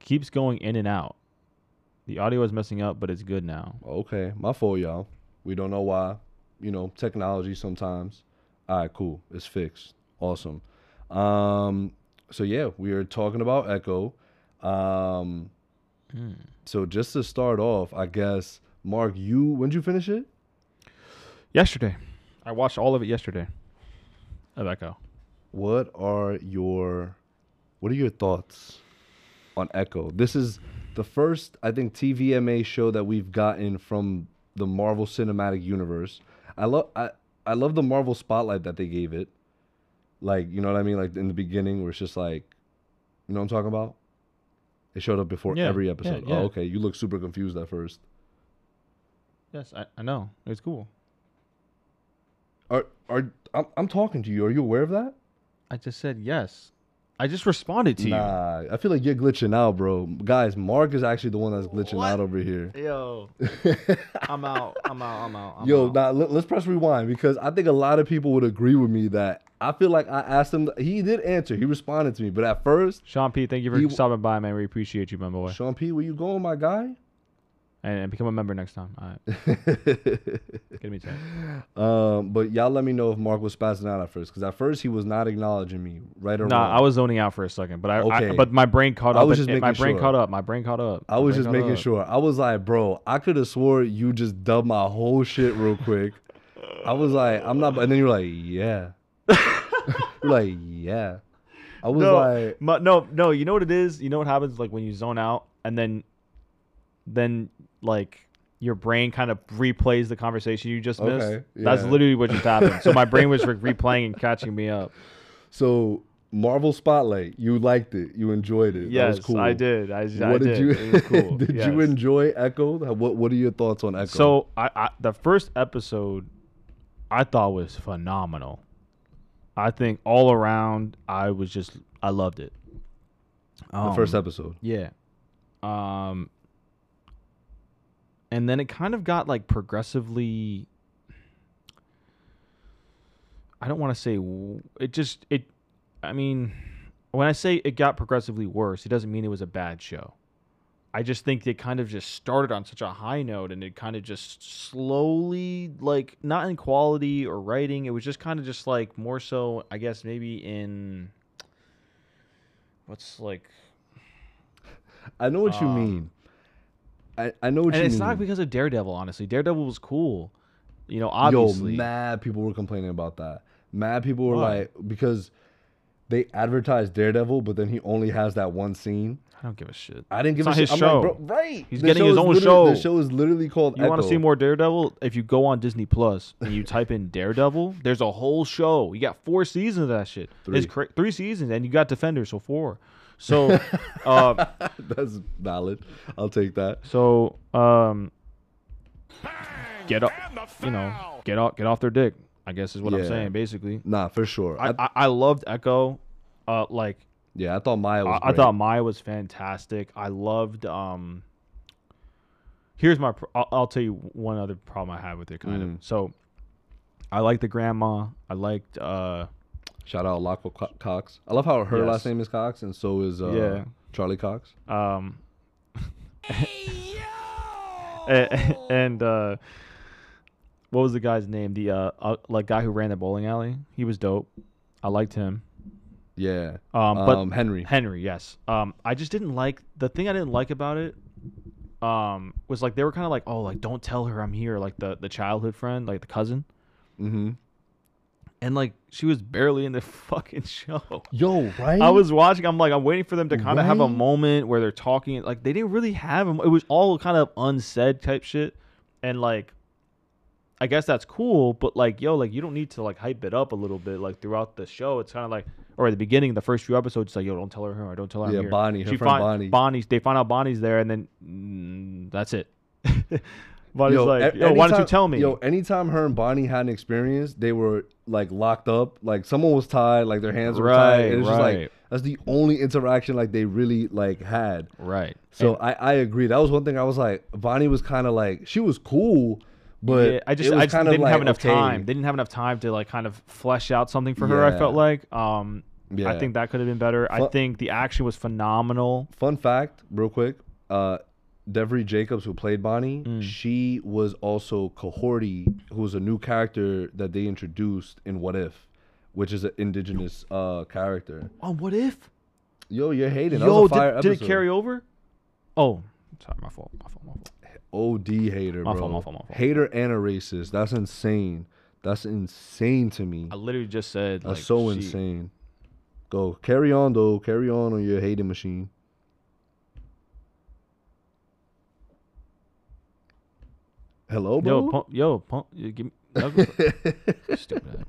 Keeps going in and out. The audio is messing up, but it's good now. Okay. My fault, y'all. We don't know why. You know, technology sometimes. All right, cool. It's fixed. Awesome. Um, so, yeah, we are talking about Echo. Um... So just to start off, I guess, Mark, you when did you finish it? Yesterday. I watched all of it yesterday. Of Echo. What are your what are your thoughts on Echo? This is the first, I think, T V M A show that we've gotten from the Marvel Cinematic Universe. I love I, I love the Marvel spotlight that they gave it. Like, you know what I mean? Like in the beginning where it's just like, you know what I'm talking about? It showed up before yeah, every episode. Yeah, yeah. Oh, okay. You look super confused at first. Yes, I, I know. It's cool. Are are I'm, I'm talking to you. Are you aware of that? I just said yes. I just responded to nah, you. Nah, I feel like you're glitching out, bro. Guys, Mark is actually the one that's glitching what? out over here. Yo, I'm out. I'm out. I'm out. I'm Yo, out. Nah, let, let's press rewind because I think a lot of people would agree with me that I feel like I asked him. He did answer. He responded to me. But at first... Sean P, thank you for he, stopping by, man. We appreciate you, my boy. Sean P, where you going, my guy? And, and become a member next time. All right. Give me time. Um, but y'all let me know if Mark was spazzing out at first. Because at first, he was not acknowledging me right or nah, wrong. I was zoning out for a second. But I, okay. I but my brain caught up. I was just making my brain sure. caught up. My brain caught up. I was just making up. sure. I was like, bro, I could have swore you just dubbed my whole shit real quick. I was like, I'm not... And then you were like, yeah. Like, yeah. I was no, like my, no no you know what it is, you know what happens, like when you zone out and then then like your brain kind of replays the conversation you just missed. Okay, yeah. That's literally what just happened. So my brain was re- replaying and catching me up. So Marvel Spotlight, you liked it, you enjoyed it. Yes, that was cool. I did. I, what I did. did. You, it was cool. Did yes. you enjoy Echo? What What are your thoughts on Echo? So I, I the first episode I thought was phenomenal. I think all around, I was just, I loved it. Um, the first episode. Yeah. Um, and then it kind of got like progressively, I don't want to say, it just, it, I mean, when I say it got progressively worse, it doesn't mean it was a bad show. I just think they kind of just started on such a high note and it kind of just slowly, like, not in quality or writing. It was just kind of just, like, more so, I guess, maybe in what's, like... I know what um, you mean. I, I know what you mean. And it's not because of Daredevil, honestly. Daredevil was cool. You know, obviously. Yo, mad people were complaining about that. Mad people were what? like... Because they advertised Daredevil, but then he only has that one scene. I don't give a shit. I didn't give it's a not shit. His show. I'm like, bro, right. He's the getting his own show. The show is literally called You Echo. Want to see more Daredevil? If you go on Disney Plus and you type in Daredevil, there's a whole show. You got four seasons of that shit. Three. It's cra three seasons, and you got Defenders, so four. So uh, that's valid. I'll take that. So um, get up, you know, get off, get off their dick, I guess is what yeah. I'm saying, basically. Nah, for sure. I I, I loved Echo. Uh, like. Yeah, I thought Maya was I, I thought Maya was fantastic. I loved... Um, here's my... Pro I'll, I'll tell you one other problem I had with it, kind mm. of. So, I liked the grandma. I liked... Uh, Shout out Lockwood Co Cox. I love how her yes. last name is Cox, and so is uh, yeah. Charlie Cox. Um, hey, yo! and... and uh, what was the guy's name? The uh, uh, like guy who ran the bowling alley? He was dope. I liked him. Yeah. Um, but um, Henry. Henry, yes. Um, I just didn't like the thing I didn't like about it um was like they were kind of like, oh, like don't tell her I'm here, like the the childhood friend, like the cousin. Mm-hmm. And like she was barely in the fucking show. Yo, right? I was watching, I'm like, I'm waiting for them to kind of right? have a moment where they're talking, like they didn't really have them. It was all kind of unsaid type shit. And like I guess that's cool, but like, yo, like you don't need to like hype it up a little bit, like throughout the show. It's kind of like, or at the beginning, the first few episodes, it's like, yo, don't tell her, her, don't tell her. I'm yeah, here. Bonnie, she her find, Bonnie, Bonnie's. They find out Bonnie's there, and then mm, that's it. Bonnie's yo, like, yo, anytime, why don't you tell me? Yo, anytime her and Bonnie had an experience, they were like locked up, like someone was tied, like their hands were right, tied. And it was right. just like that's the only interaction like they really like had. Right. So and, I I agree. That was one thing I was like, Bonnie was kind of like she was cool. But yeah, I just, I just didn't like, have enough okay. time. They didn't have enough time to like kind of flesh out something for yeah. her. I felt like, um, yeah. I think that could have been better. Fun. I think the action was phenomenal. Fun fact, real quick, uh, Devery Jacobs, who played Bonnie, mm. she was also Kahorti, who was a new character that they introduced in What If, which is an indigenous uh character. Oh, What If? Yo, you're hating. That Yo, was a fire did, did it carry over? Oh, sorry, my fault. My fault. My fault. O D hater, bro. My fault, my fault, my fault. Hater and a racist. That's insane. That's insane to me. I literally just said. That's like, so she... insane. Go carry on though. Carry on on your hating machine. Hello, bro. Yo, pump. Yo, pump. Yo, give me. Stupid.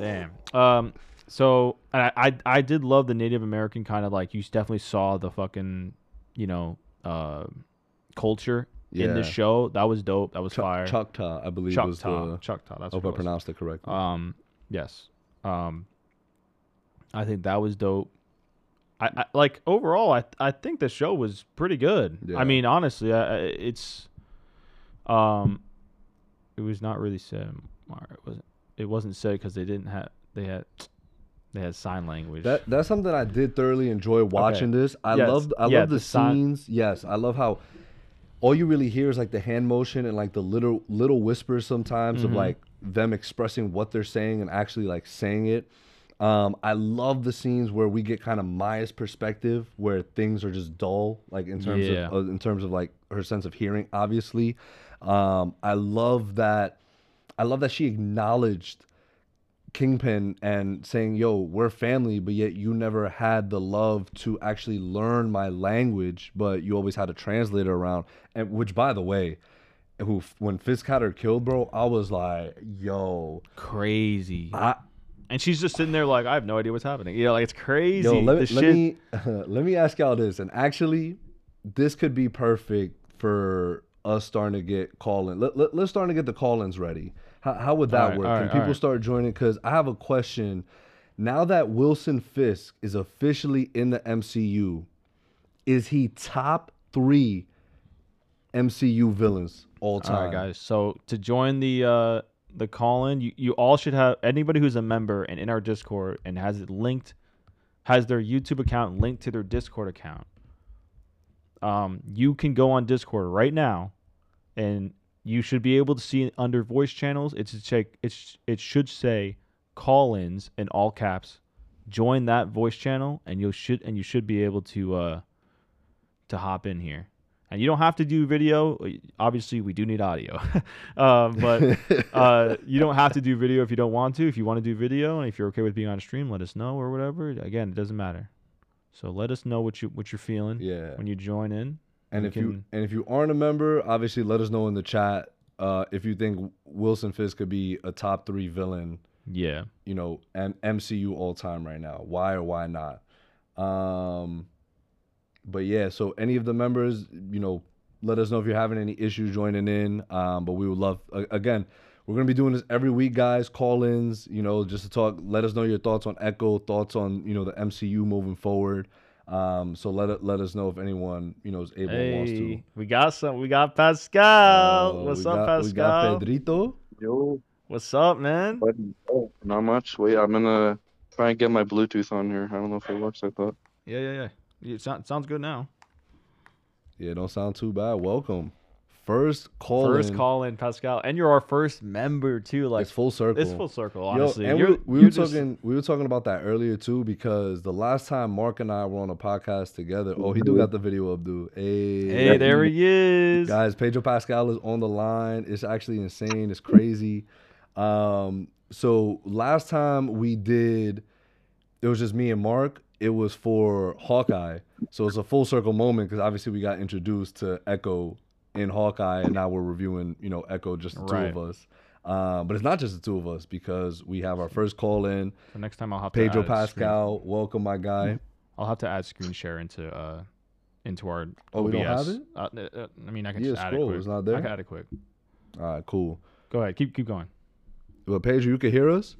Damn. Um. So, and I, I, I did love the Native American kind of like. You definitely saw the fucking, you know. Uh, culture yeah. in the show. That was dope. That was Ch fire. Choctaw, I believe. Choctaw. Was the, Choctaw. That's hope I pronounced it correctly. Um, yes. Um, I think that was dope. I, I like overall. I I think the show was pretty good. Yeah. I mean, honestly, I, it's um, it was not really said. It wasn't. It wasn't said because they didn't have. They had. They had sign language. That, that's something I did thoroughly enjoy watching okay. this. I yes. loved I yeah, love the, the scenes. Yes, I love how all you really hear is like the hand motion and like the little little whispers sometimes mm-hmm. of like them expressing what they're saying and actually like saying it. Um, I love the scenes where we get kind of Maya's perspective where things are just dull, like in terms yeah. of in terms of like her sense of hearing. Obviously, um, I love that. I love that she acknowledged Kingpin and saying, yo, we're family, but yet you never had the love to actually learn my language, but you always had a translator around. And which, by the way, who when Fisk had her killed, bro, I was like, yo, crazy. I, and she's just sitting there like, I have no idea what's happening. You know, like it's crazy. Yo, let, the let shit. me let me ask y'all this. And actually, this could be perfect for us starting to get call-in. Let, let, let's start to get the call-ins ready. How, how would that right, work? Right, Can people right. start joining? Because I have a question. Now that Wilson Fisk is officially in the M C U, is he top three M C U villains all time? All right, guys. So to join the uh, the call-in, you, you all should have, anybody who's a member and in our Discord and has it linked, has their YouTube account linked to their Discord account, um, you can go on Discord right now and you should be able to see under voice channels. It's check. It's it should say call-ins in all caps. Join that voice channel, and you should and you should be able to uh, to hop in here And you don't have to do video. Obviously, we do need audio. uh, but uh, you don't have to do video if you don't want to. If you want to do video and if you're okay with being on stream, let us know or whatever. Again, it doesn't matter. So let us know what, you, what you're feeling yeah. when you join in. And if, can, you, and if you aren't a member, obviously let us know in the chat uh, if you think Wilson Fisk could be a top three villain. Yeah. You know, M- M C U all time right now. Why or why not? Um... But yeah, so any of the members, you know, let us know if you're having any issues joining in. Um, but we would love, again, we're going to be doing this every week, guys, call-ins, you know, just to talk. Let us know your thoughts on Echo, thoughts on, you know, the M C U moving forward. Um, so let let us know if anyone, you know, is able hey, and wants to. We got some. We got Pascal. Uh, What's up, got, Pascal? We got Pedrito. Yo. What's up, man? Not much. Wait, I'm going to try and get my Bluetooth on here. I don't know if it works like that. Yeah, yeah, yeah. It sounds good now. Yeah, don't sound too bad. Welcome. First call first in. First call in, Pascal. And you're our first member, too. Like, it's full circle. It's full circle, honestly. Yo, and you're, we, we, you're were just... talking, we were talking about that earlier, too, because the last time Mark and I were on a podcast together. Oh, he do got the video up, dude. Hey, hey there he is. Guys, Pedro Pascal is on the line. It's actually insane. It's crazy. Um, so last time we did, it was just me and Mark. It was for Hawkeye, so it's a full circle moment because obviously we got introduced to Echo in Hawkeye, and now we're reviewing, you know, Echo, just the right. two of us. Uh, but it's not just the two of us because we have our first call in. So next time I'll have Pedro to Pedro Pascal, screen... welcome my guy. I'll have to add screen share into uh into our O B S. Oh, we don't have it. Uh, I mean, I can yeah, just add scroll. It quick. It's not there. I can add it quick. All right, cool. Go ahead, keep keep going. Well, Pedro, you can hear us.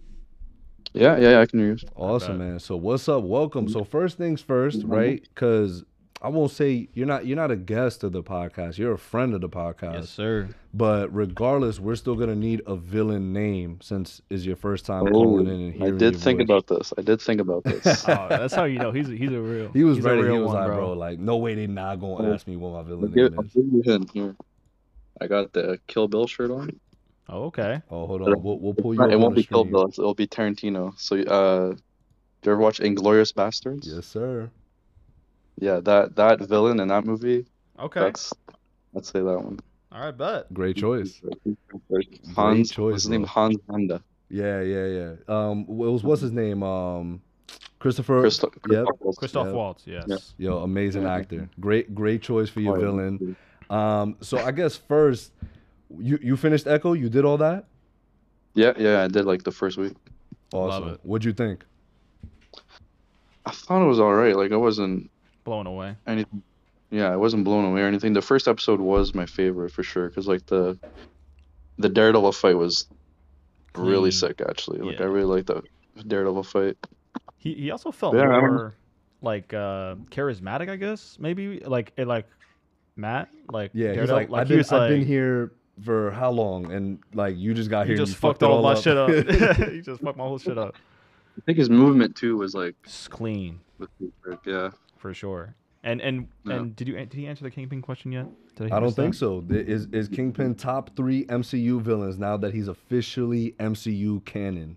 Yeah, yeah, I can hear you. Awesome, man. So what's up? Welcome. So first things first, right? Because I won't say you're not you're not a guest of the podcast. You're a friend of the podcast. Yes, sir. But regardless, we're still gonna need a villain name since it's your first time oh, calling in and hearing. I did think voice. about this. I did think about this. Oh, that's how you know he's he's a real. He was ready. He was one, like, bro. bro, like no way they not gonna oh, ask me what my villain I'll name I'll is. Give you a hint here. I got the Kill Bill shirt on. Oh, okay. Oh, hold on. We'll, we'll pull you. It won't be Kill Bill. It'll be Tarantino. So, uh, do you ever watch Inglourious Bastards? Yes, sir. Yeah, that that villain in that movie. Okay. That's, let's say that one. All right, bet. Great choice. Hans. Great choice. His name Hans Landa. Yeah, yeah, yeah. Um, was what's his name? Um, Christopher. Christo- yep. Christoph, Christoph yep. Waltz. Yes. Yep. Yo, amazing yeah. actor. Great, great choice for your oh, villain. Yeah. Um, so I guess first. You you finished Echo? You did all that? Yeah, yeah, I did like the first week. Awesome. What'd you think? I thought it was all right. Like I wasn't blown away. Anything? Yeah, I wasn't blown away or anything. The first episode was my favorite for sure because like the the Daredevil fight was Clean. really sick actually. Like yeah. I really liked the Daredevil fight. He he also felt yeah, more like uh, charismatic, I guess. Maybe like it like Matt like yeah. He's like, like I've, he been, I've like, been here. For how long? And like you just got here. You just and you fucked, fucked all, all my up. shit up. You just fucked my whole shit up. I think his movement too was like it's clean. Yeah, for sure. And and yeah. and did you did he answer the Kingpin question yet? Did I, I don't think so. Is is Kingpin top three M C U villains now that he's officially M C U canon?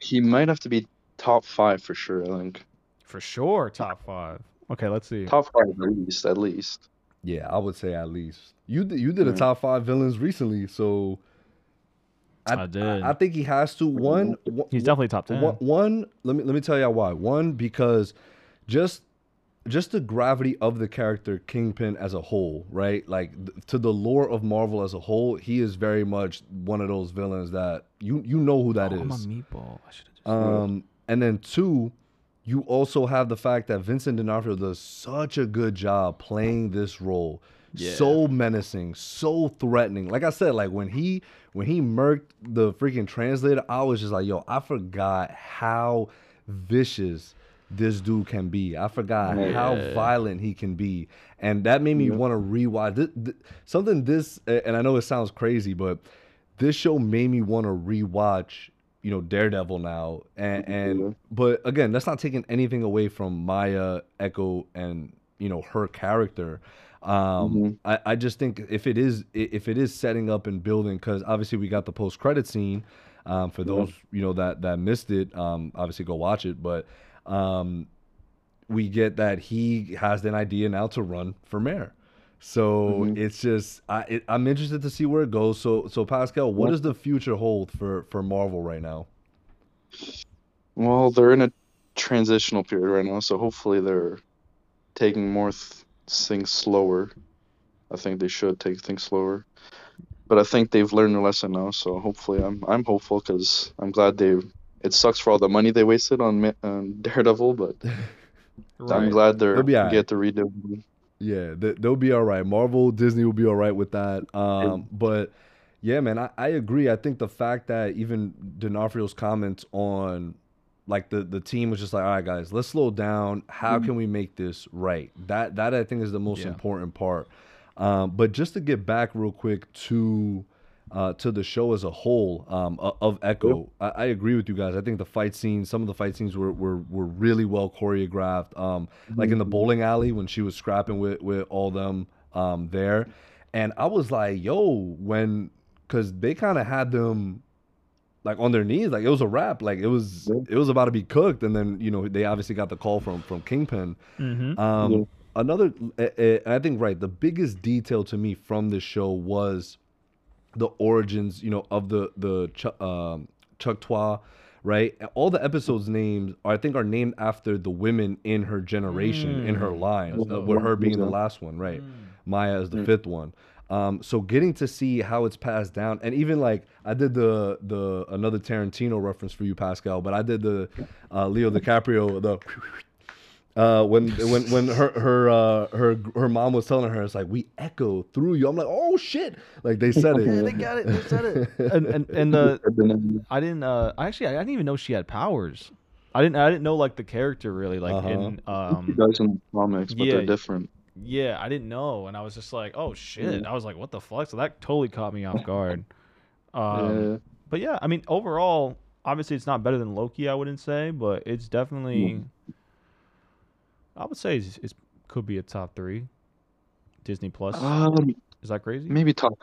He might have to be top five for sure. I think. For sure, top five. Okay, let's see. Top five at least. At least. Yeah, I would say at least. You did, you did mm-hmm. a top five villains recently, so I, I did. I, I think he has to. One, one he's definitely top ten. One, one, let me let me tell you why. One, because just just the gravity of the character Kingpin as a whole, right? Like th- to the lore of Marvel as a whole, he is very much one of those villains that you you know who that oh, is. I'm a meatball. I should have just um, and then two. You also have the fact that Vincent D'Onofrio does such a good job playing this role. Yeah. So menacing, so threatening. Like I said, like when he when he murked the freaking translator, I was just like, yo, I forgot how vicious this dude can be. I forgot yeah. how violent he can be. And that made me yeah. want to rewatch this, this, something this, and I know it sounds crazy, but this show made me want to rewatch you know, Daredevil now, and, and but again, that's not taking anything away from Maya, Echo, and you know her character. Um, mm-hmm. I, I just think if it is if it is setting up and building, because obviously we got the post credit scene. Um, for those yeah. you know that that missed it, um, obviously go watch it. But um, we get that he has an idea now to run for mayor. So mm-hmm. it's just I, it, I'm interested to see where it goes. So so Pascal, what does the future hold for, for Marvel right now? Well, they're in a transitional period right now, so hopefully they're taking more th- things slower. I think they should take things slower, but I think they've learned their lesson now. So hopefully, I'm I'm hopeful because I'm glad they. It sucks for all the money they wasted on um, Daredevil, but right. I'm glad they're right. get to redo. Yeah, they, they'll be all right. Marvel, Disney will be all right with that. Um, but yeah, man, I, I agree. I think the fact that even D'Onofrio's comments on like the, the team was just like, all right, guys, let's slow down. How mm-hmm. can we make this right? That that I think is the most yeah. important part. Um, but just to get back real quick to uh, to the show as a whole um, of Echo, I, I agree with you guys. I think the fight scenes, some of the fight scenes were were, were really well choreographed. Um, like in the bowling alley when she was scrapping with, with all them um, there, and I was like, yo, when because they kind of had them like on their knees, like it was a wrap, like it was it was about to be cooked, and then you know they obviously got the call from from Kingpin. Mm-hmm. Um, yeah. Another, I think, right, the biggest detail to me from this show was the origins, you know, of the the um, Choctaw, right? All the episodes' names, are, I think, are named after the women in her generation, mm. in her line, uh, with her being the last one, right? Mm. Maya is the mm. fifth one. Um, so getting to see how it's passed down, and even like I did the the another Tarantino reference for you, Pascal, but I did the uh, Leo DiCaprio the. Uh, when when when her her uh, her her mom was telling her, it's like we echo through you. I'm like, oh shit! Like they said it. Yeah, they got it. They said it. and and, and uh, I didn't. Uh, actually, I didn't even know she had powers. I didn't. I didn't know like the character really. Like uh-huh. in um, she does in comics, but yeah, they're different. Yeah, I didn't know, and I was just like, oh shit! Yeah. I was like, what the fuck? So that totally caught me off guard. Um, yeah. But yeah, I mean, overall, obviously, it's not better than Loki. I wouldn't say, but it's definitely. Yeah. I would say it could be a top three. Disney Plus. Um, Is that crazy? Maybe top.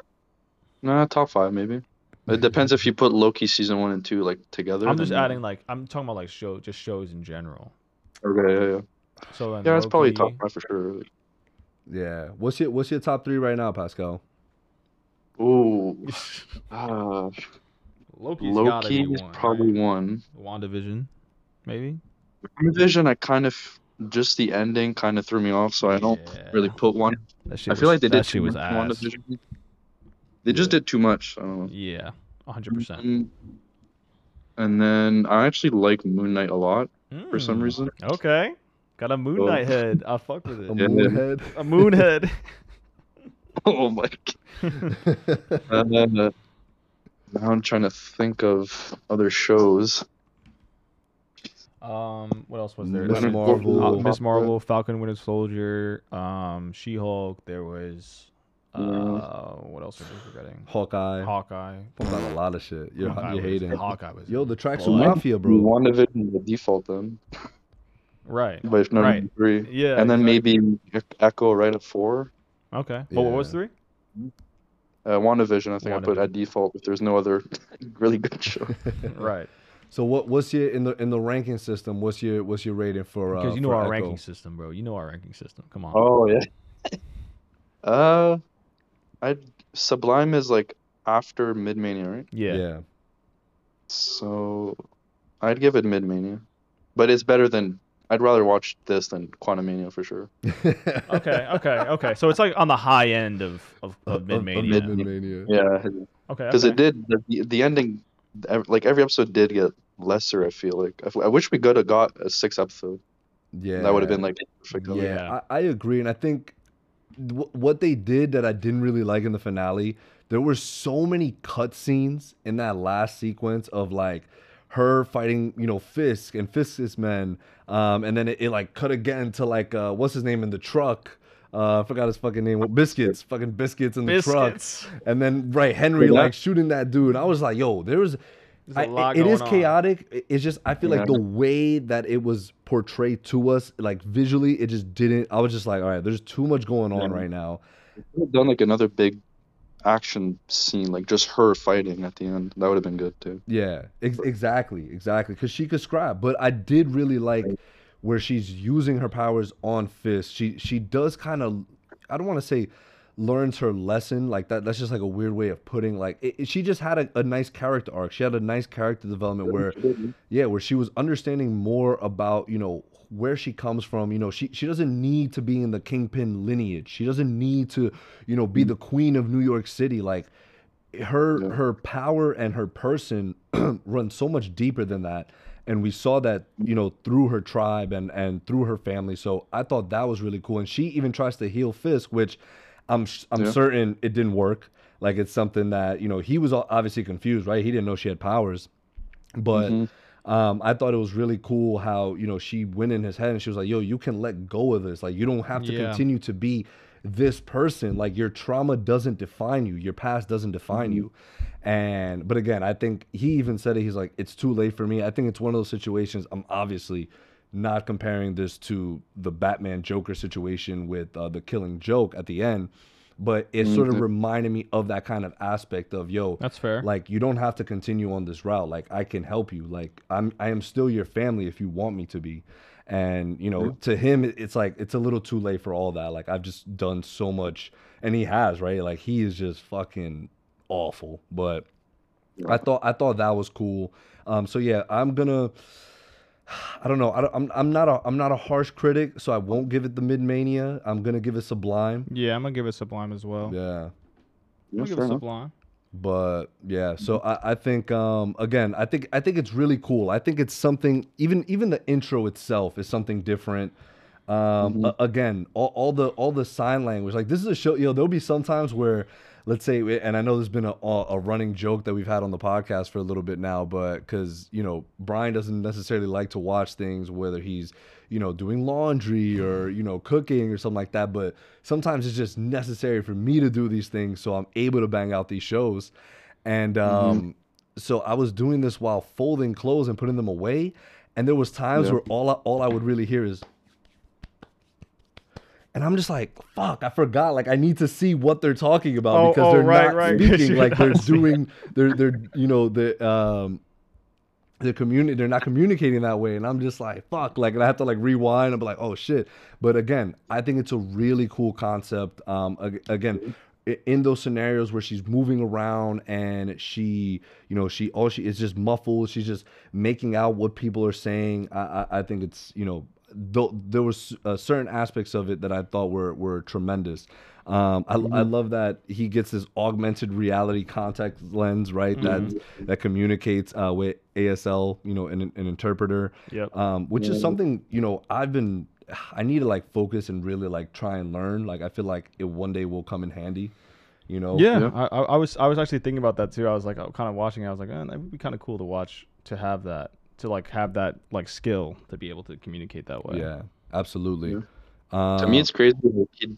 Nah, top five maybe. It depends if you put Loki season one and two like together. I'm just adding like I'm talking about like show just shows in general. Okay, yeah, yeah. So then yeah, Loki, it's probably top five for sure. Really. Yeah. What's your What's your top three right now, Pascal? Ooh. uh, Loki's Loki is one, probably right? one. WandaVision, maybe. WandaVision, I kind of. Just the ending kind of threw me off, so I don't yeah. really put one. I feel was, like they did too much. WandaVision. They yeah. just did too much. I don't know. Yeah, one hundred percent. And, and then I actually like Moon Knight a lot mm. for some reason. Okay. Got a Moon Knight oh. head. I fuck with it. A yeah. moon head. A moon head. Oh, my God. And then, uh, now I'm trying to think of other shows. Um, what else was there? Miss Marvel, uh, Miss Marvel, Falcon, Winter Soldier, um, She-Hulk. There was, uh, yeah. what else are we forgetting? Hawkeye. Hawkeye. About a lot of shit. You're, Hawkeye you're was, hating. Hawkeye was. Yo, the Traction well, Mafia, bro. WandaVision, the default then. Right. But if not right. three, yeah. And then exactly. maybe Echo right at four. Okay. But yeah. well, what was three? Uh, WandaVision. I think WandaVision. I put at default if there's no other really good show. Right. So what what's your in the in the ranking system? What's your what's your rating for? Uh, because you know our Echo? ranking system, bro. You know our ranking system. Come on. Oh yeah. uh, I Sublime is like after Midmania, right? Yeah. Yeah. So, I'd give it Midmania, but it's better than. I'd rather watch this than Quantumania for sure. okay, okay, okay. So it's like on the high end of of, of Midmania. Of Midmania. Yeah. Okay. Because okay. it did the the ending. Like every episode did get lesser. I feel like I wish we could have got a sixth episode. Yeah, that would have been like perfect. Yeah, I, I agree, and I think w- what they did that I didn't really like in the finale. There were so many cutscenes in that last sequence of like her fighting, you know, Fisk and Fisk's men, um, and then it, it like cut again to like uh, what's his name in the truck. Uh, I forgot his fucking name. Biscuits, fucking biscuits in the biscuits. truck, and then right Henry yeah. like shooting that dude. I was like, yo, there was. I, it, it is chaotic. On. It's just I feel yeah. like the way that it was portrayed to us, like visually, it just didn't. I was just like, all right, there's too much going on yeah. right now. I've done like another big action scene, like just her fighting at the end. That would have been good too. Yeah, ex- exactly, exactly, because she could scrap. But I did really like. Right. Where she's using her powers on Fist. She she does kind of I don't want to say learns her lesson, like that that's just like a weird way of putting, like it, it, she just had a, a nice character arc. She had a nice character development where yeah where she was understanding more about, you know, where she comes from. You know, she she doesn't need to be in the Kingpin lineage. She doesn't need to, you know, be the queen of New York City. Like her yeah. her power and her person run so much deeper than that, and we saw that, you know, through her tribe and and through her family. So I thought that was really cool. And she even tries to heal Fisk, which I'm I'm yeah. certain it didn't work. Like, it's something that, you know, he was obviously confused, right? He didn't know she had powers. But mm-hmm. um, I thought it was really cool how, you know, she went in his head and she was like, yo, you can let go of this. Like, you don't have to yeah. continue to be this person. Like, your trauma doesn't define you. Your past doesn't define mm-hmm. you. And, but again, I think he even said it. He's like, it's too late for me. I think it's one of those situations. I'm obviously not comparing this to the Batman Joker situation with uh, the Killing Joke at the end, but it mm-hmm. sort of reminded me of that kind of aspect of, yo, that's fair. Like, you don't have to continue on this route. Like, I can help you. Like, I'm, I am still your family if you want me to be. And, you know, mm-hmm. to him, it's like, it's a little too late for all that. Like, I've just done so much, and he has, right? Like, he is just fucking awful. But yeah. I thought, I thought that was cool. Um, so yeah, I'm gonna, I don't know. I don't, I'm I'm not a I'm not a harsh critic, so I won't give it the mid-mania. I'm gonna give it Sublime. Yeah, I'm gonna give it Sublime as well. Yeah, yeah I'm sure give it Sublime. But yeah, so I, I think um again I think I think it's really cool. I think it's something. Even even the intro itself is something different. Um, mm-hmm. uh, again, all, all the all the sign language. Like, this is a show. You know, there'll be some times where, let's say, and I know there's been a, a running joke that we've had on the podcast for a little bit now, but because, you know, Brian doesn't necessarily like to watch things, whether he's, you know, doing laundry or, you know, cooking or something like that. But sometimes it's just necessary for me to do these things, so I'm able to bang out these shows. And um, mm-hmm. so I was doing this while folding clothes and putting them away. And there was times yep. where all I, all I would really hear is, and I'm just like, fuck, I forgot. Like, I need to see what they're talking about oh, because oh, they're right, not right. speaking. Like, they're doing, they're, they're, you know, the, um, the community, they're not communicating that way. And I'm just like, fuck. Like, and I have to like rewind and be like, oh shit. But again, I think it's a really cool concept. Um, again, in those scenarios where she's moving around and she, you know, she, all she is just muffled. She's just making out what people are saying. I, I, I think it's, you know, Though there was uh, certain aspects of it that I thought were were tremendous. Um, I, mm-hmm. I love that he gets this augmented reality contact lens, right? Mm-hmm. That that communicates uh, with A S L, you know, an, an interpreter. Yep. Um, which yeah. is something, you know, I've been I need to like focus and really like try and learn. Like, I feel like it one day will come in handy. You know. Yeah. yeah. I, I was I was actually thinking about that too. I was like kind of watching. It. I was like, eh, that would be kind of cool to watch to have that. to like have that like skill to be able to communicate that way. Yeah, absolutely. Yeah. Uh, to me, it's crazy. He,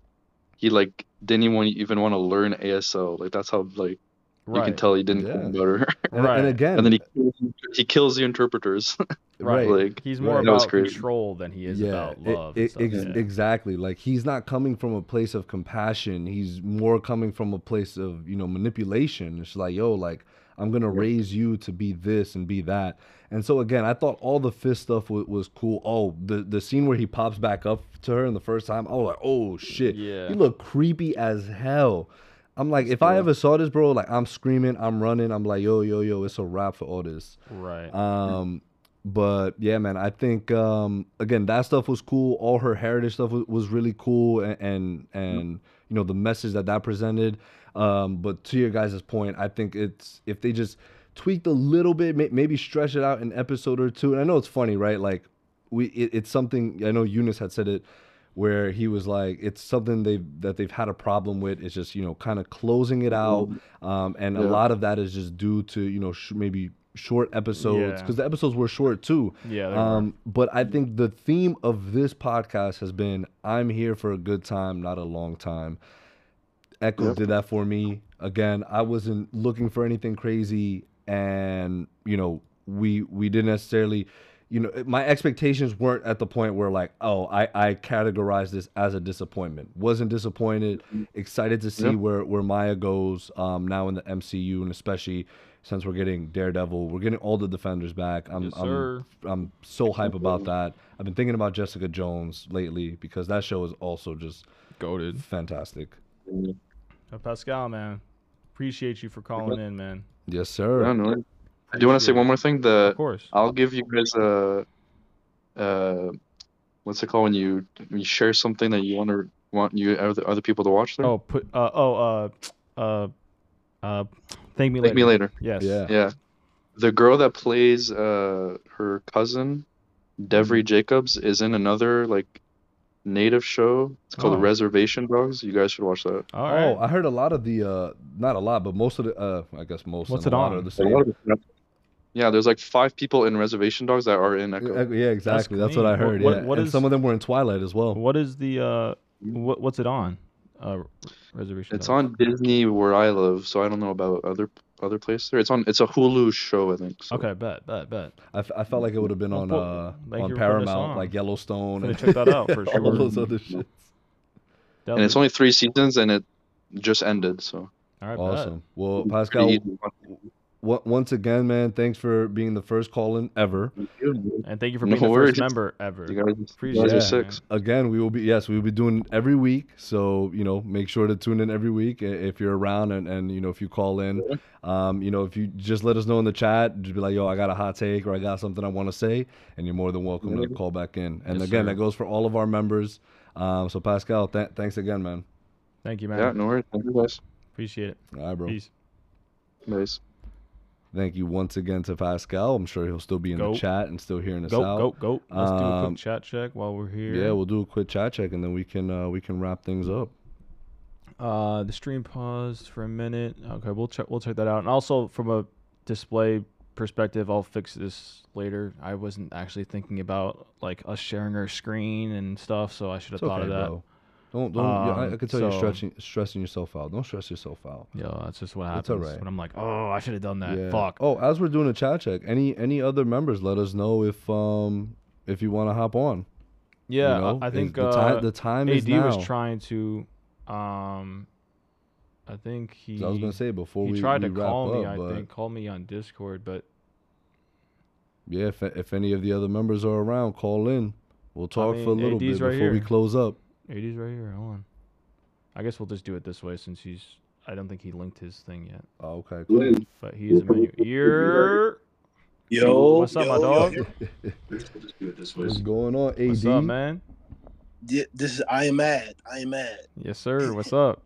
he like didn't even even want to learn A S L. Like, that's how like right. you can tell he didn't yeah. know better. And, right. and again, and then he he kills the interpreters. Right. Like, he's more right. about control than he is yeah. about love. It, it, ex- yeah. Exactly. Like, he's not coming from a place of compassion. He's more coming from a place of, you know, manipulation. It's like, yo, like, I'm going to raise you to be this and be that. And so, again, I thought all the fist stuff w- was cool. Oh, the, the scene where he pops back up to her in the first time, I was like, oh, shit. Yeah. He looked creepy as hell. I'm like, if yeah. I ever saw this, bro, like, I'm screaming, I'm running. I'm like, yo, yo, yo, it's a wrap for all this. Right. Um, But, yeah, man, I think, um, again, that stuff was cool. All her heritage stuff w- was really cool. And, and, and yep. you know, the message that that presented. Um, but to your guys' point, I think it's, if they just tweaked a little bit, may, maybe stretch it out an episode or two. And I know it's funny, right? Like, we, it, it's something, I know Eunice had said it, where he was like, it's something they've, that they've had a problem with. It's just, you know, kind of closing it out. Um, and yeah. a lot of that is just due to, you know, sh- maybe short episodes, because yeah. the episodes were short too. Yeah. Um, but I think the theme of this podcast has been, I'm here for a good time, not a long time. Echo yep. did that for me. Again, I wasn't looking for anything crazy, and, you know, we we didn't necessarily, you know, my expectations weren't at the point where like, oh, I, I categorized this as a disappointment. Wasn't disappointed, excited to see yep. where, where Maya goes um, now in the M C U, and especially since we're getting Daredevil, we're getting all the Defenders back. I'm yes, I'm, I'm so hype about that. I've been thinking about Jessica Jones lately because that show is also just Goated. Fantastic. Pascal, man, appreciate you for calling in, man. Yes, sir. No, no. I do want to say one more thing. The, of course. I'll give you guys a, uh, what's it called when you when you share something that you want to want you other other people to watch? There? Oh, put uh oh uh uh uh. Thank me later. Thank me later. Yes. Yeah. Yeah. The girl that plays uh her cousin, Devry Jacobs, is in another like native show. It's called oh. The Reservation Dogs. You guys should watch that. All right. Oh, I heard a lot of the uh not a lot, but most of the uh I guess most What's it a on? Lot of the same. Yeah, there's like five people in Reservation Dogs that are in Echo. Yeah, exactly. That's, That's what I heard. What, yeah. What and is, some of them were in Twilight as well. What is the uh what what's it on? Uh, Reservation It's Dogs. On Disney where I live, so I don't know about other other places. It's on. It's a Hulu show, I think. So. Okay, bet, bet, bet. I, f I felt like it would have been on uh Thank on Paramount, on. Like Yellowstone. And check that out for sure. All those other shits. And it's only three seasons, and it just ended. So all right, awesome. Bet. Well, Pascal, once again, man, thanks for being the first call-in ever, and thank you for being no the worries. First member ever. You guys, appreciate you guys it. Six. Again, we will be yes, we will be doing every week. So you know, make sure to tune in every week if you're around, and and you know if you call in, um, you know if you just let us know in the chat, just be like, yo, I got a hot take or I got something I want to say, and you're more than welcome mm-hmm. to call back in. And yes, again, sir. That goes for all of our members. Um, so Pascal, th thanks again, man. Thank you, man. Yeah, no worries. Thank you guys. Appreciate it. All right, bro. Peace. Nice. Thank you once again to Pascal. I'm sure he'll still be in go. the chat and still hearing us go, out. Go, go, go. Let's um, do a quick chat check while we're here. Yeah, we'll do a quick chat check, and then we can uh, we can wrap things up. Uh, the stream paused for a minute. Okay, we'll check we'll check that out. And also from a display perspective, I'll fix this later. I wasn't actually thinking about like us sharing our screen and stuff, so I should have it's thought okay, of that. Bro. Don't don't. Um, yeah, I, I could tell so, you're stretching, stressing yourself out. Don't stress yourself out. Yeah, that's just what happens. That's all right. When I'm like, oh, I should have done that. Yeah. Fuck. Oh, as we're doing a chat check, any any other members, let us know if um if you want to hop on. Yeah, you know, I think the, uh, the time is now. A D was trying to, um, I think he. I was gonna say before he we tried we to call me. Up, I think call me on Discord, but yeah, if if any of the other members are around, call in. We'll talk I mean, for a little A D's bit right before here. We close up. eighties right here. Hold on. I guess we'll just do it this way since he's. I don't think he linked his thing yet. Oh, okay. Cool. But he is a menu. Ear. Yo. What's up, yo, my dog? Yo, yo. Let's just do it this way. What's going on, A D? What's up, man? Yeah, this is. I am mad. I am mad. Yes, sir. What's up?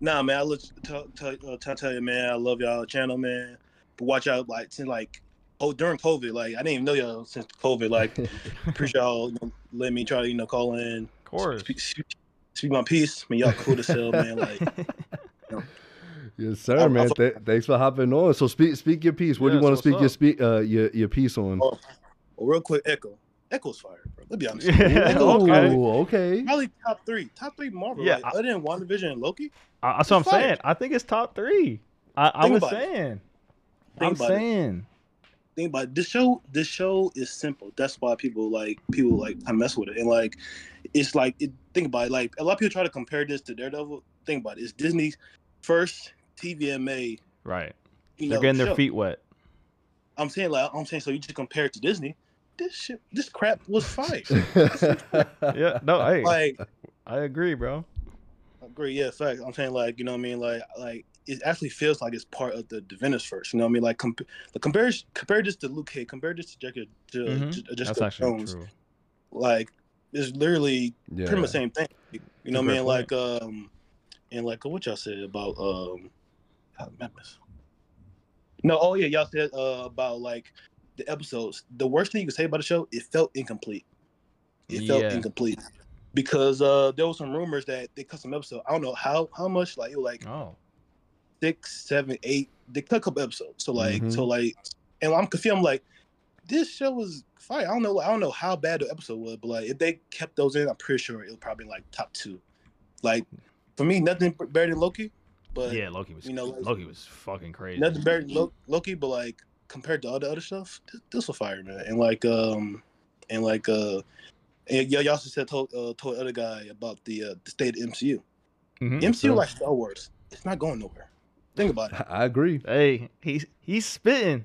Nah, man. I look. Tell tell you, man. I love y'all channel, man. But watch out, like, since like, oh, during COVID, like, I didn't even know y'all since COVID. Like, appreciate y'all you know, let me try to you know call in. Of course. Speak, speak my peace. I mean, y'all cool to sell, man. Like, you know. Yes, sir, I, man. I, Th thanks for hopping on. So speak, speak your piece. What yeah, do you want to speak up. your speak uh, your your piece on? Oh, well, real quick, Echo. Echo's fire, bro. Let's be honest. Yeah. Echo, okay. okay. Probably top three, top three Marvel. Yeah, like, I, other than WandaVision and Loki. I, that's what I'm fire. saying. I think it's top three. I, I was saying. I'm saying. It. Think about it. This show. This show is simple. That's why people like people like I mess with it and like. It's like, it, think about it, like, a lot of people try to compare this to Daredevil. Think about it. It's Disney's first T V M A. Right. They're know, getting their show. feet wet. I'm saying, like, I'm saying, so you just compare it to Disney. This shit, this crap was fire. Yeah, no, hey, like, I agree, bro. I agree, yeah, fact. I'm saying, like, you know what I mean? Like, like it actually feels like it's part of the Divinus first. You know what I mean? Like, comp like compare, compare this to Luke Cage. Compare this to Jessica, to, mm-hmm. to Jessica That's actually Jones. True. Like, it's literally yeah. pretty much the same thing. You know what I mean? Like, um, and like what y'all said about, um, no, oh yeah, y'all said uh, about like the episodes. The worst thing you could say about the show, it felt incomplete. It yeah. felt incomplete because uh, there was some rumors that they cut some episodes. I don't know how how much, like it was like oh. six, seven, eight. They cut a couple episodes. So like, mm-hmm. so like, and I'm confused. I'm like, this show was fire. I don't know. I don't know how bad the episode was, but like if they kept those in, I'm pretty sure it would probably like top two. Like for me, nothing better than Loki. But yeah, Loki was you know like, Loki was fucking crazy. Nothing better than Lo Loki, but like compared to all the other stuff, this, this was fire, man. And like um, and like uh, and y'all also said told uh, told the other guy about the uh, the state of M C U. Mm-hmm. M C U so, like Star Wars, it's not going nowhere. Think about it. I agree. Hey, he's he's spitting.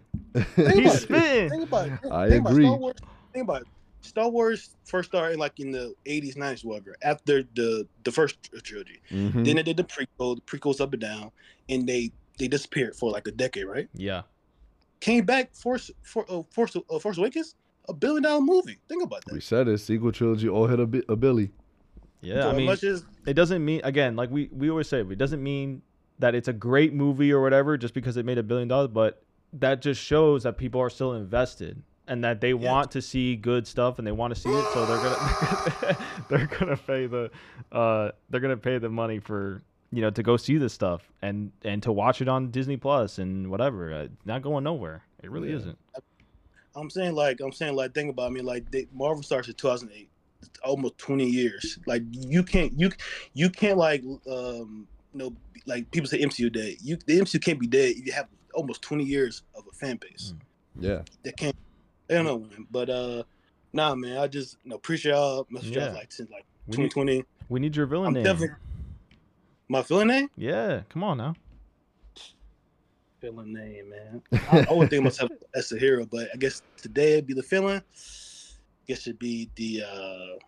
He's spitting. Think about it. I agree. Think about Star Wars. Think about it. Star Wars first started like in the eighties, nineties, whatever, after the the first trilogy. Mm-hmm. Then they did the prequel, the prequel's up and down, and they they disappeared for like a decade, right? Yeah. Came back, Force for uh, Force uh, Force Awakens, a billion dollar movie. Think about that. We said it, sequel trilogy all hit a, bi a billy. Yeah, so I mean, much as it doesn't mean, again, like we we always say, it doesn't mean that it's a great movie or whatever just because it made a billion dollars, but that just shows that people are still invested and that they yeah. want to see good stuff and they want to see it, so they're gonna they're gonna pay the uh they're gonna pay the money for, you know, to go see this stuff and and to watch it on Disney Plus and whatever. It's not going nowhere. It really yeah. isn't. I'm saying like I'm saying like think about me like they, Marvel starts in two thousand eight. It's almost twenty years. Like you can't you you can't like um you know, like people say M C U dead. You the M C U can't be dead. You have almost twenty years of a fan base. Yeah, they can't. I don't know, man. But uh, nah, man. I just you know, appreciate y'all. Message y'all yeah. like since like twenty twenty. We need, we need your villain I'm name. Definitely, my villain name? Yeah, come on now. Villain name, man. I always think of myself as a hero, but I guess today it'd be the villain. I guess it'd be the uh,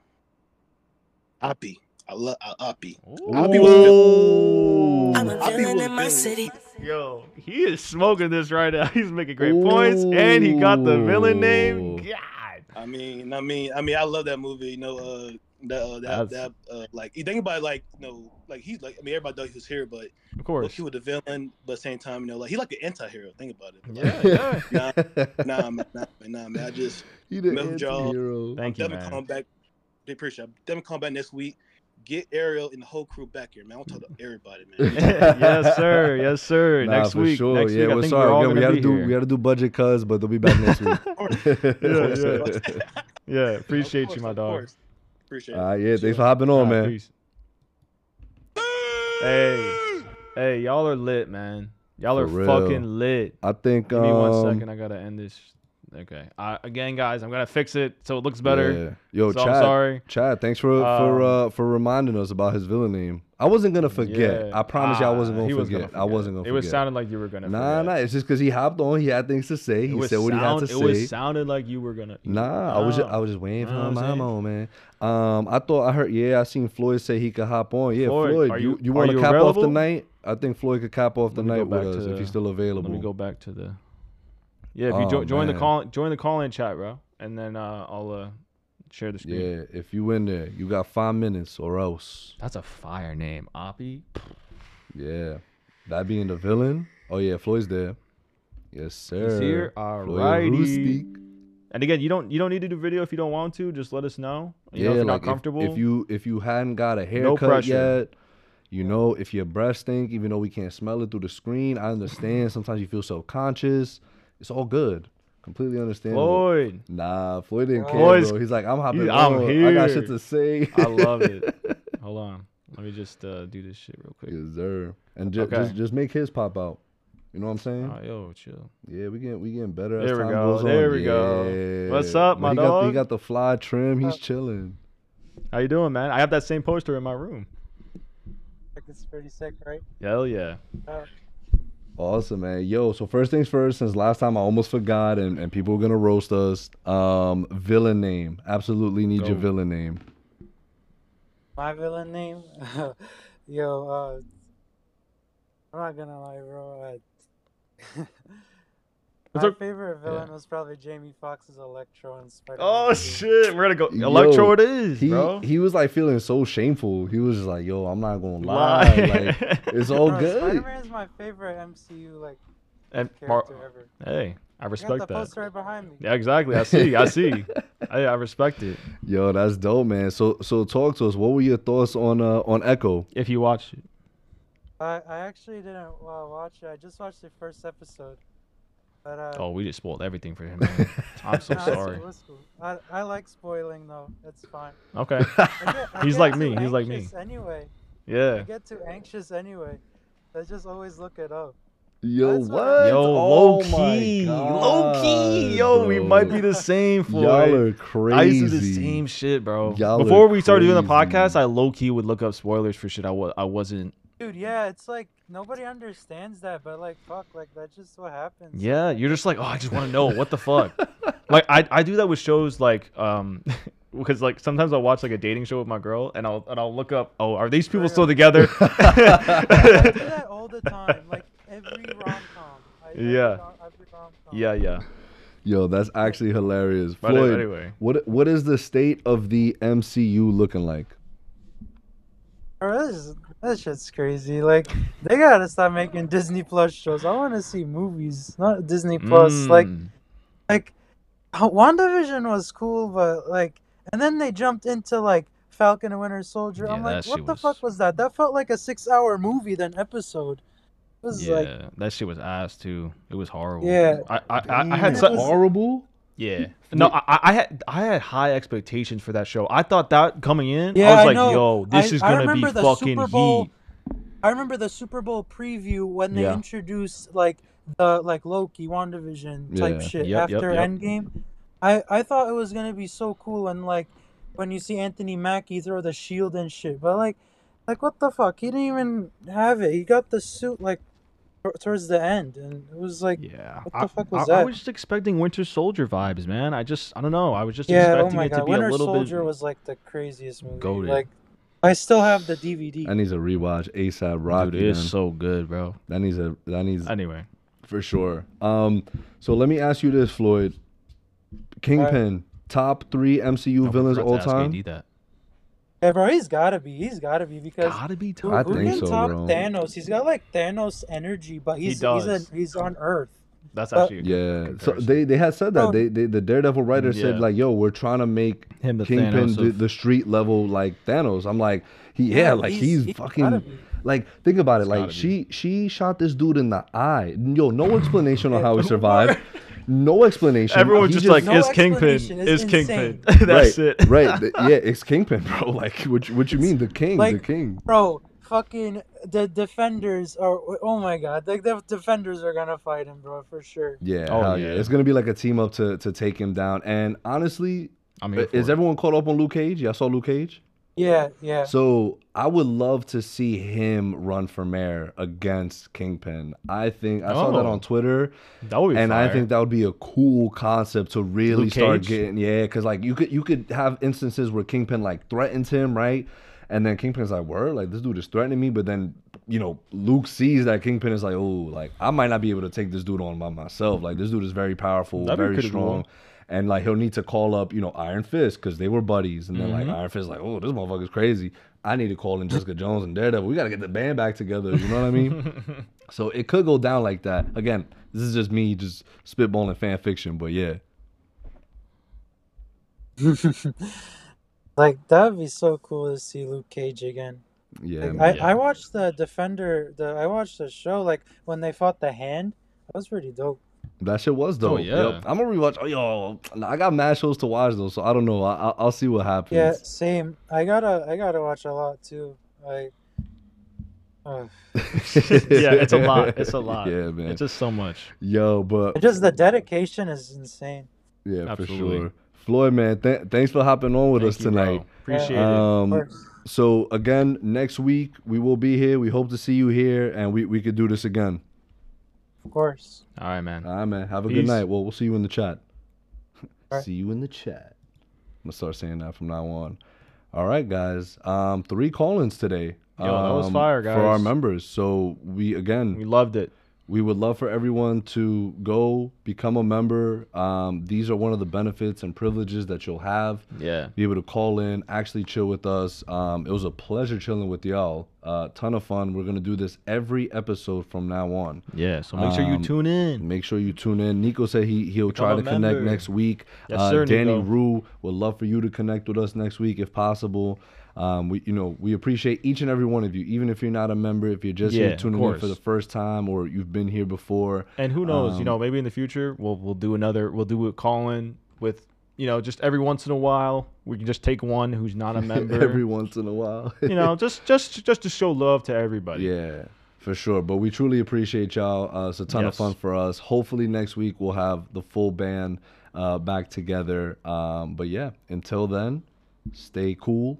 Oppie. I love Oppie. Oppie was a villain. I'm a villain in my city. Yo, he is smoking this right now. He's making great Ooh. points, and he got the villain name. God. I mean, I mean, I mean, I love that movie. You know, uh, that, uh, that, that uh, like, you think about it, like, you know, like he's like, I mean, everybody thought he was here, but of course, like, he was the villain. But at the same time, you know, like he's like an anti-hero. Think about it. Yeah, like, yeah. Nah, nah, man, nah, nah, man. I just message y'all. Thank I'm you, man. Come back. They appreciate. Them come back next week. Get Ariel and the whole crew back here, man. I'll talk to everybody, man. Yes, sir. Yes, sir. Nah, next for week. Sure. Next yeah, week, we're sorry. We're yeah, we had to do here. we had to do budget cuz, but they'll be back next week. yeah, yeah. yeah, appreciate course, you, my dog. Appreciate it. Uh, yeah, thanks for hopping on, nah, man. Peace. Hey. Hey, y'all are lit, man. Y'all are real. fucking lit. I think Give me um, one second, I gotta end this. Okay. Uh, again, guys, I'm gonna fix it so it looks better. Yeah. Yo, so Chad, I'm sorry. Chad, thanks for um, for uh, for reminding us about his villain name. I wasn't gonna forget. Yeah. I promise ah, you, I wasn't gonna, forget. gonna forget. I wasn't gonna. It forget. was sounding like you were gonna. Nah, forget. nah. It's just because he hopped on. He had things to say. He said sound, what he had to it say. It was sounded like you were gonna. Nah, oh. I was just, I was just waiting for him. I'm on, man. Um, I thought I heard. Yeah, I seen Floyd say he could hop on. Yeah, Floyd, Floyd are you you want to cap available? off the night? I think Floyd could cap off the night with us if he's still available. Let me go back to the. Yeah, if you oh, jo join man. the call, join the call-in chat, bro, and then uh, I'll uh, share the screen. Yeah, if you in there, you got five minutes or else. That's a fire name, Oppie. Yeah, that being the villain. Oh yeah, Floyd's there. Yes, sir. He's here. All righty. And again, you don't you don't need to do video if you don't want to. Just let us know. You yeah, know if you're like not comfortable. If, if you if you hadn't got a haircut no yet. You know, if your breath stink, even though we can't smell it through the screen, I understand. Sometimes you feel self-conscious. It's all good. Completely understandable. Floyd. Nah, Floyd didn't care, Floyd's, bro. He's like, I'm hopping on. I'm here. I got shit to say. I love it. Hold on. Let me just uh, do this shit real quick. Yes, sir. And ju okay. just just make his pop out. You know what I'm saying? All right, yo, chill. Yeah, we getting, we getting better there as time go. goes there on. There we go. There we go. What's up, man, my he dog? Got, he got the fly trim. He's chilling. How you doing, man? I have that same poster in my room. Like it's pretty sick, right? Hell yeah. Uh, Awesome, man. Yo, so first things first, since last time I almost forgot and, and people were going to roast us. Um, villain name. Absolutely need Go. your villain name. My villain name? Yo, uh, I'm not going to lie, bro. Uh, my favorite villain yeah. was probably Jamie Foxx's Electro in Spider-Man. Oh, shit. We're going to go. Electro yo, it is, he, bro. He was, like, feeling so shameful. He was just like, yo, I'm not going to lie. lie. Like, it's all bro, good. Spider-Man is my favorite M C U, like, and character ever. Hey, I respect I got the that. the poster right behind me. Yeah, exactly. I see. I see. I, I respect it. Yo, that's dope, man. So, so talk to us. What were your thoughts on uh, on Echo? If you watched it. I, I actually didn't uh, watch it. I just watched the first episode. But, uh, oh, we just spoiled everything for him. Man. I'm so no, sorry. It was cool. I, I like spoiling, though. It's fine. Okay. I get, I He's like me. He's like me. Anyway. Yeah. I get too anxious anyway. I just always look it up. Yo, That's what? what? Yo, oh low key. God, low key. Yo, bro. We might be the same, Floyd. Y'all are crazy. I used to do the same shit, bro. Before we started crazy. doing the podcast, I low key would look up spoilers for shit I, wa I wasn't. Dude, yeah, it's like nobody understands that, but like, fuck, like that's just what happens. Yeah, you're just like, oh, I just want to know what the fuck. Like I I do that with shows like um because like sometimes I'll watch like a dating show with my girl and I'll and I'll look up, oh, are these people still together? I do that all the time. Like every rom com. Yeah. Every rom-com. Yeah, yeah. Yo, that's actually hilarious. But Floyd, anyway. What what is the state of the M C U looking like? Oh, this is, that shit's crazy. Like, they gotta stop making Disney Plus shows. I want to see movies, not Disney Plus. Mm. Like, like, WandaVision was cool, but like, and then they jumped into like Falcon and Winter Soldier. Yeah, I'm like, what the was... fuck was that? That felt like a six-hour movie then episode. It was yeah, like... that shit was ass too. It was horrible. Yeah, I, I, I, I had such horrible. Yeah. No, I, I had I had high expectations for that show. I thought that coming in, yeah, I was like, I yo, this I, is going to be fucking Bowl, heat. I remember the Super Bowl preview when they yeah. introduced like the like Loki, WandaVision type yeah. shit yep, after yep, yep. Endgame. I, I thought it was going to be so cool and like when you see Anthony Mackie throw the shield and shit. But like like what the fuck? He didn't even have it. He got the suit like towards the end, and it was like, yeah, what the I, fuck was I, that? I was just expecting Winter Soldier vibes, man. I just, I don't know. I was just yeah, expecting oh my it God. to be Winter a little Soldier bit. Winter Soldier was like the craziest movie. Goated. Like, I still have the D V D. That needs a rewatch ASAP. Robbie, it is man. so good, bro. That needs a. That needs anyway, for sure. Um, so let me ask you this, Floyd. Kingpin, right. top three M C U no, villains all time. A D that. Yeah, bro, he's gotta be. He's gotta be because gotta be who, I who think can so, top bro. Thanos? He's got like Thanos energy, but he's he he's, a, he's on Earth. That's actually but, a good yeah. So they they had said that oh. they, they the Daredevil writer yeah. said like, yo, we're trying to make him the Kingpin the, the street level like Thanos. I'm like, he, yeah, like he's, he's fucking like think about it. It's like she be. she shot this dude in the eye. Yo, no explanation on how he survived. No explanation. Everyone's just, just like, no is Kingpin, is, is Kingpin. That's right, it. Right. Yeah, it's Kingpin, bro. Like, what, what you mean? The king, like, the king. Bro, fucking the defenders are, oh my God. Like, the defenders are going to fight him, bro, for sure. Yeah, oh, yeah. yeah. It's going to be like a team up to, to take him down. And honestly, I mean, is everyone caught up on Luke Cage? Y'all saw Luke Cage? Yeah, yeah. So I would love to see him run for mayor against Kingpin. I think I oh. saw that on Twitter. That would be and fire. I think that would be a cool concept to really Luke start Cage. getting. Yeah, because like you could you could have instances where Kingpin like threatens him, right? And then Kingpin's like, "Word, like this dude is threatening me." But then you know Luke sees that Kingpin is like, "Oh, like I might not be able to take this dude on by myself. Like this dude is very powerful, That'd very strong." Cool. And, like, he'll need to call up, you know, Iron Fist because they were buddies. And then, mm-hmm. like, Iron Fist like, oh, this motherfucker's crazy. I need to call in Jessica Jones and Daredevil. We got to get the band back together. You know what I mean? So it could go down like that. Again, this is just me just spitballing fan fiction, but, yeah. Like, that would be so cool to see Luke Cage again. Yeah. Like, I, yeah. I watched the Defender. The, I watched the show, like, when they fought the Hand. That was pretty dope. That shit was dope. Oh, yeah. Yep. I'm gonna rewatch. Oh, yo, I got mad shows to watch though, so I don't know. I, I, I'll see what happens. Yeah, same. I gotta, I gotta watch a lot too. Like, uh. yeah, it's a lot. It's a lot. Yeah, man. It's just so much. Yo, but just the dedication is insane. Yeah, Absolutely. for sure. Floyd, man, th- thanks for hopping on with Thank us you, tonight. Bro. Appreciate yeah. it. Um, of course. So again, next week we will be here. We hope to see you here, and we we could do this again. Of course. All right, man. All right, man. Have a Peace. good night. Well, we'll see you in the chat. Right. See you in the chat. I'm going to start saying that from now on. All right, guys. Um, three call-ins today. Yo, um, that was fire, guys. For our members. So, we, again. We loved it. We would love for everyone to go become a member. Um, these are one of the benefits and privileges that you'll have. Yeah. Be able to call in, actually chill with us. Um, it was a pleasure chilling with y'all. Uh, ton of fun. We're going to do this every episode from now on. Yeah, so make um, sure you tune in. Make sure you tune in. Nico said he, he'll become try to member. connect next week. Yes, uh, sir, Danny Nico. Rue would love for you to connect with us next week if possible. Um, we, you know, we appreciate each and every one of you, even if you're not a member, if you're just yeah, here tuning in for the first time or you've been here before. And who knows, um, you know, maybe in the future we'll we'll do another, we'll do a call-in with, you know, just every once in a while we can just take one who's not a member. Every once in a while, you know, just just just to show love to everybody. Yeah, for sure. But we truly appreciate y'all. Uh, it's a ton yes. of fun for us. Hopefully next week we'll have the full band uh, back together. Um, but yeah, until then, stay cool.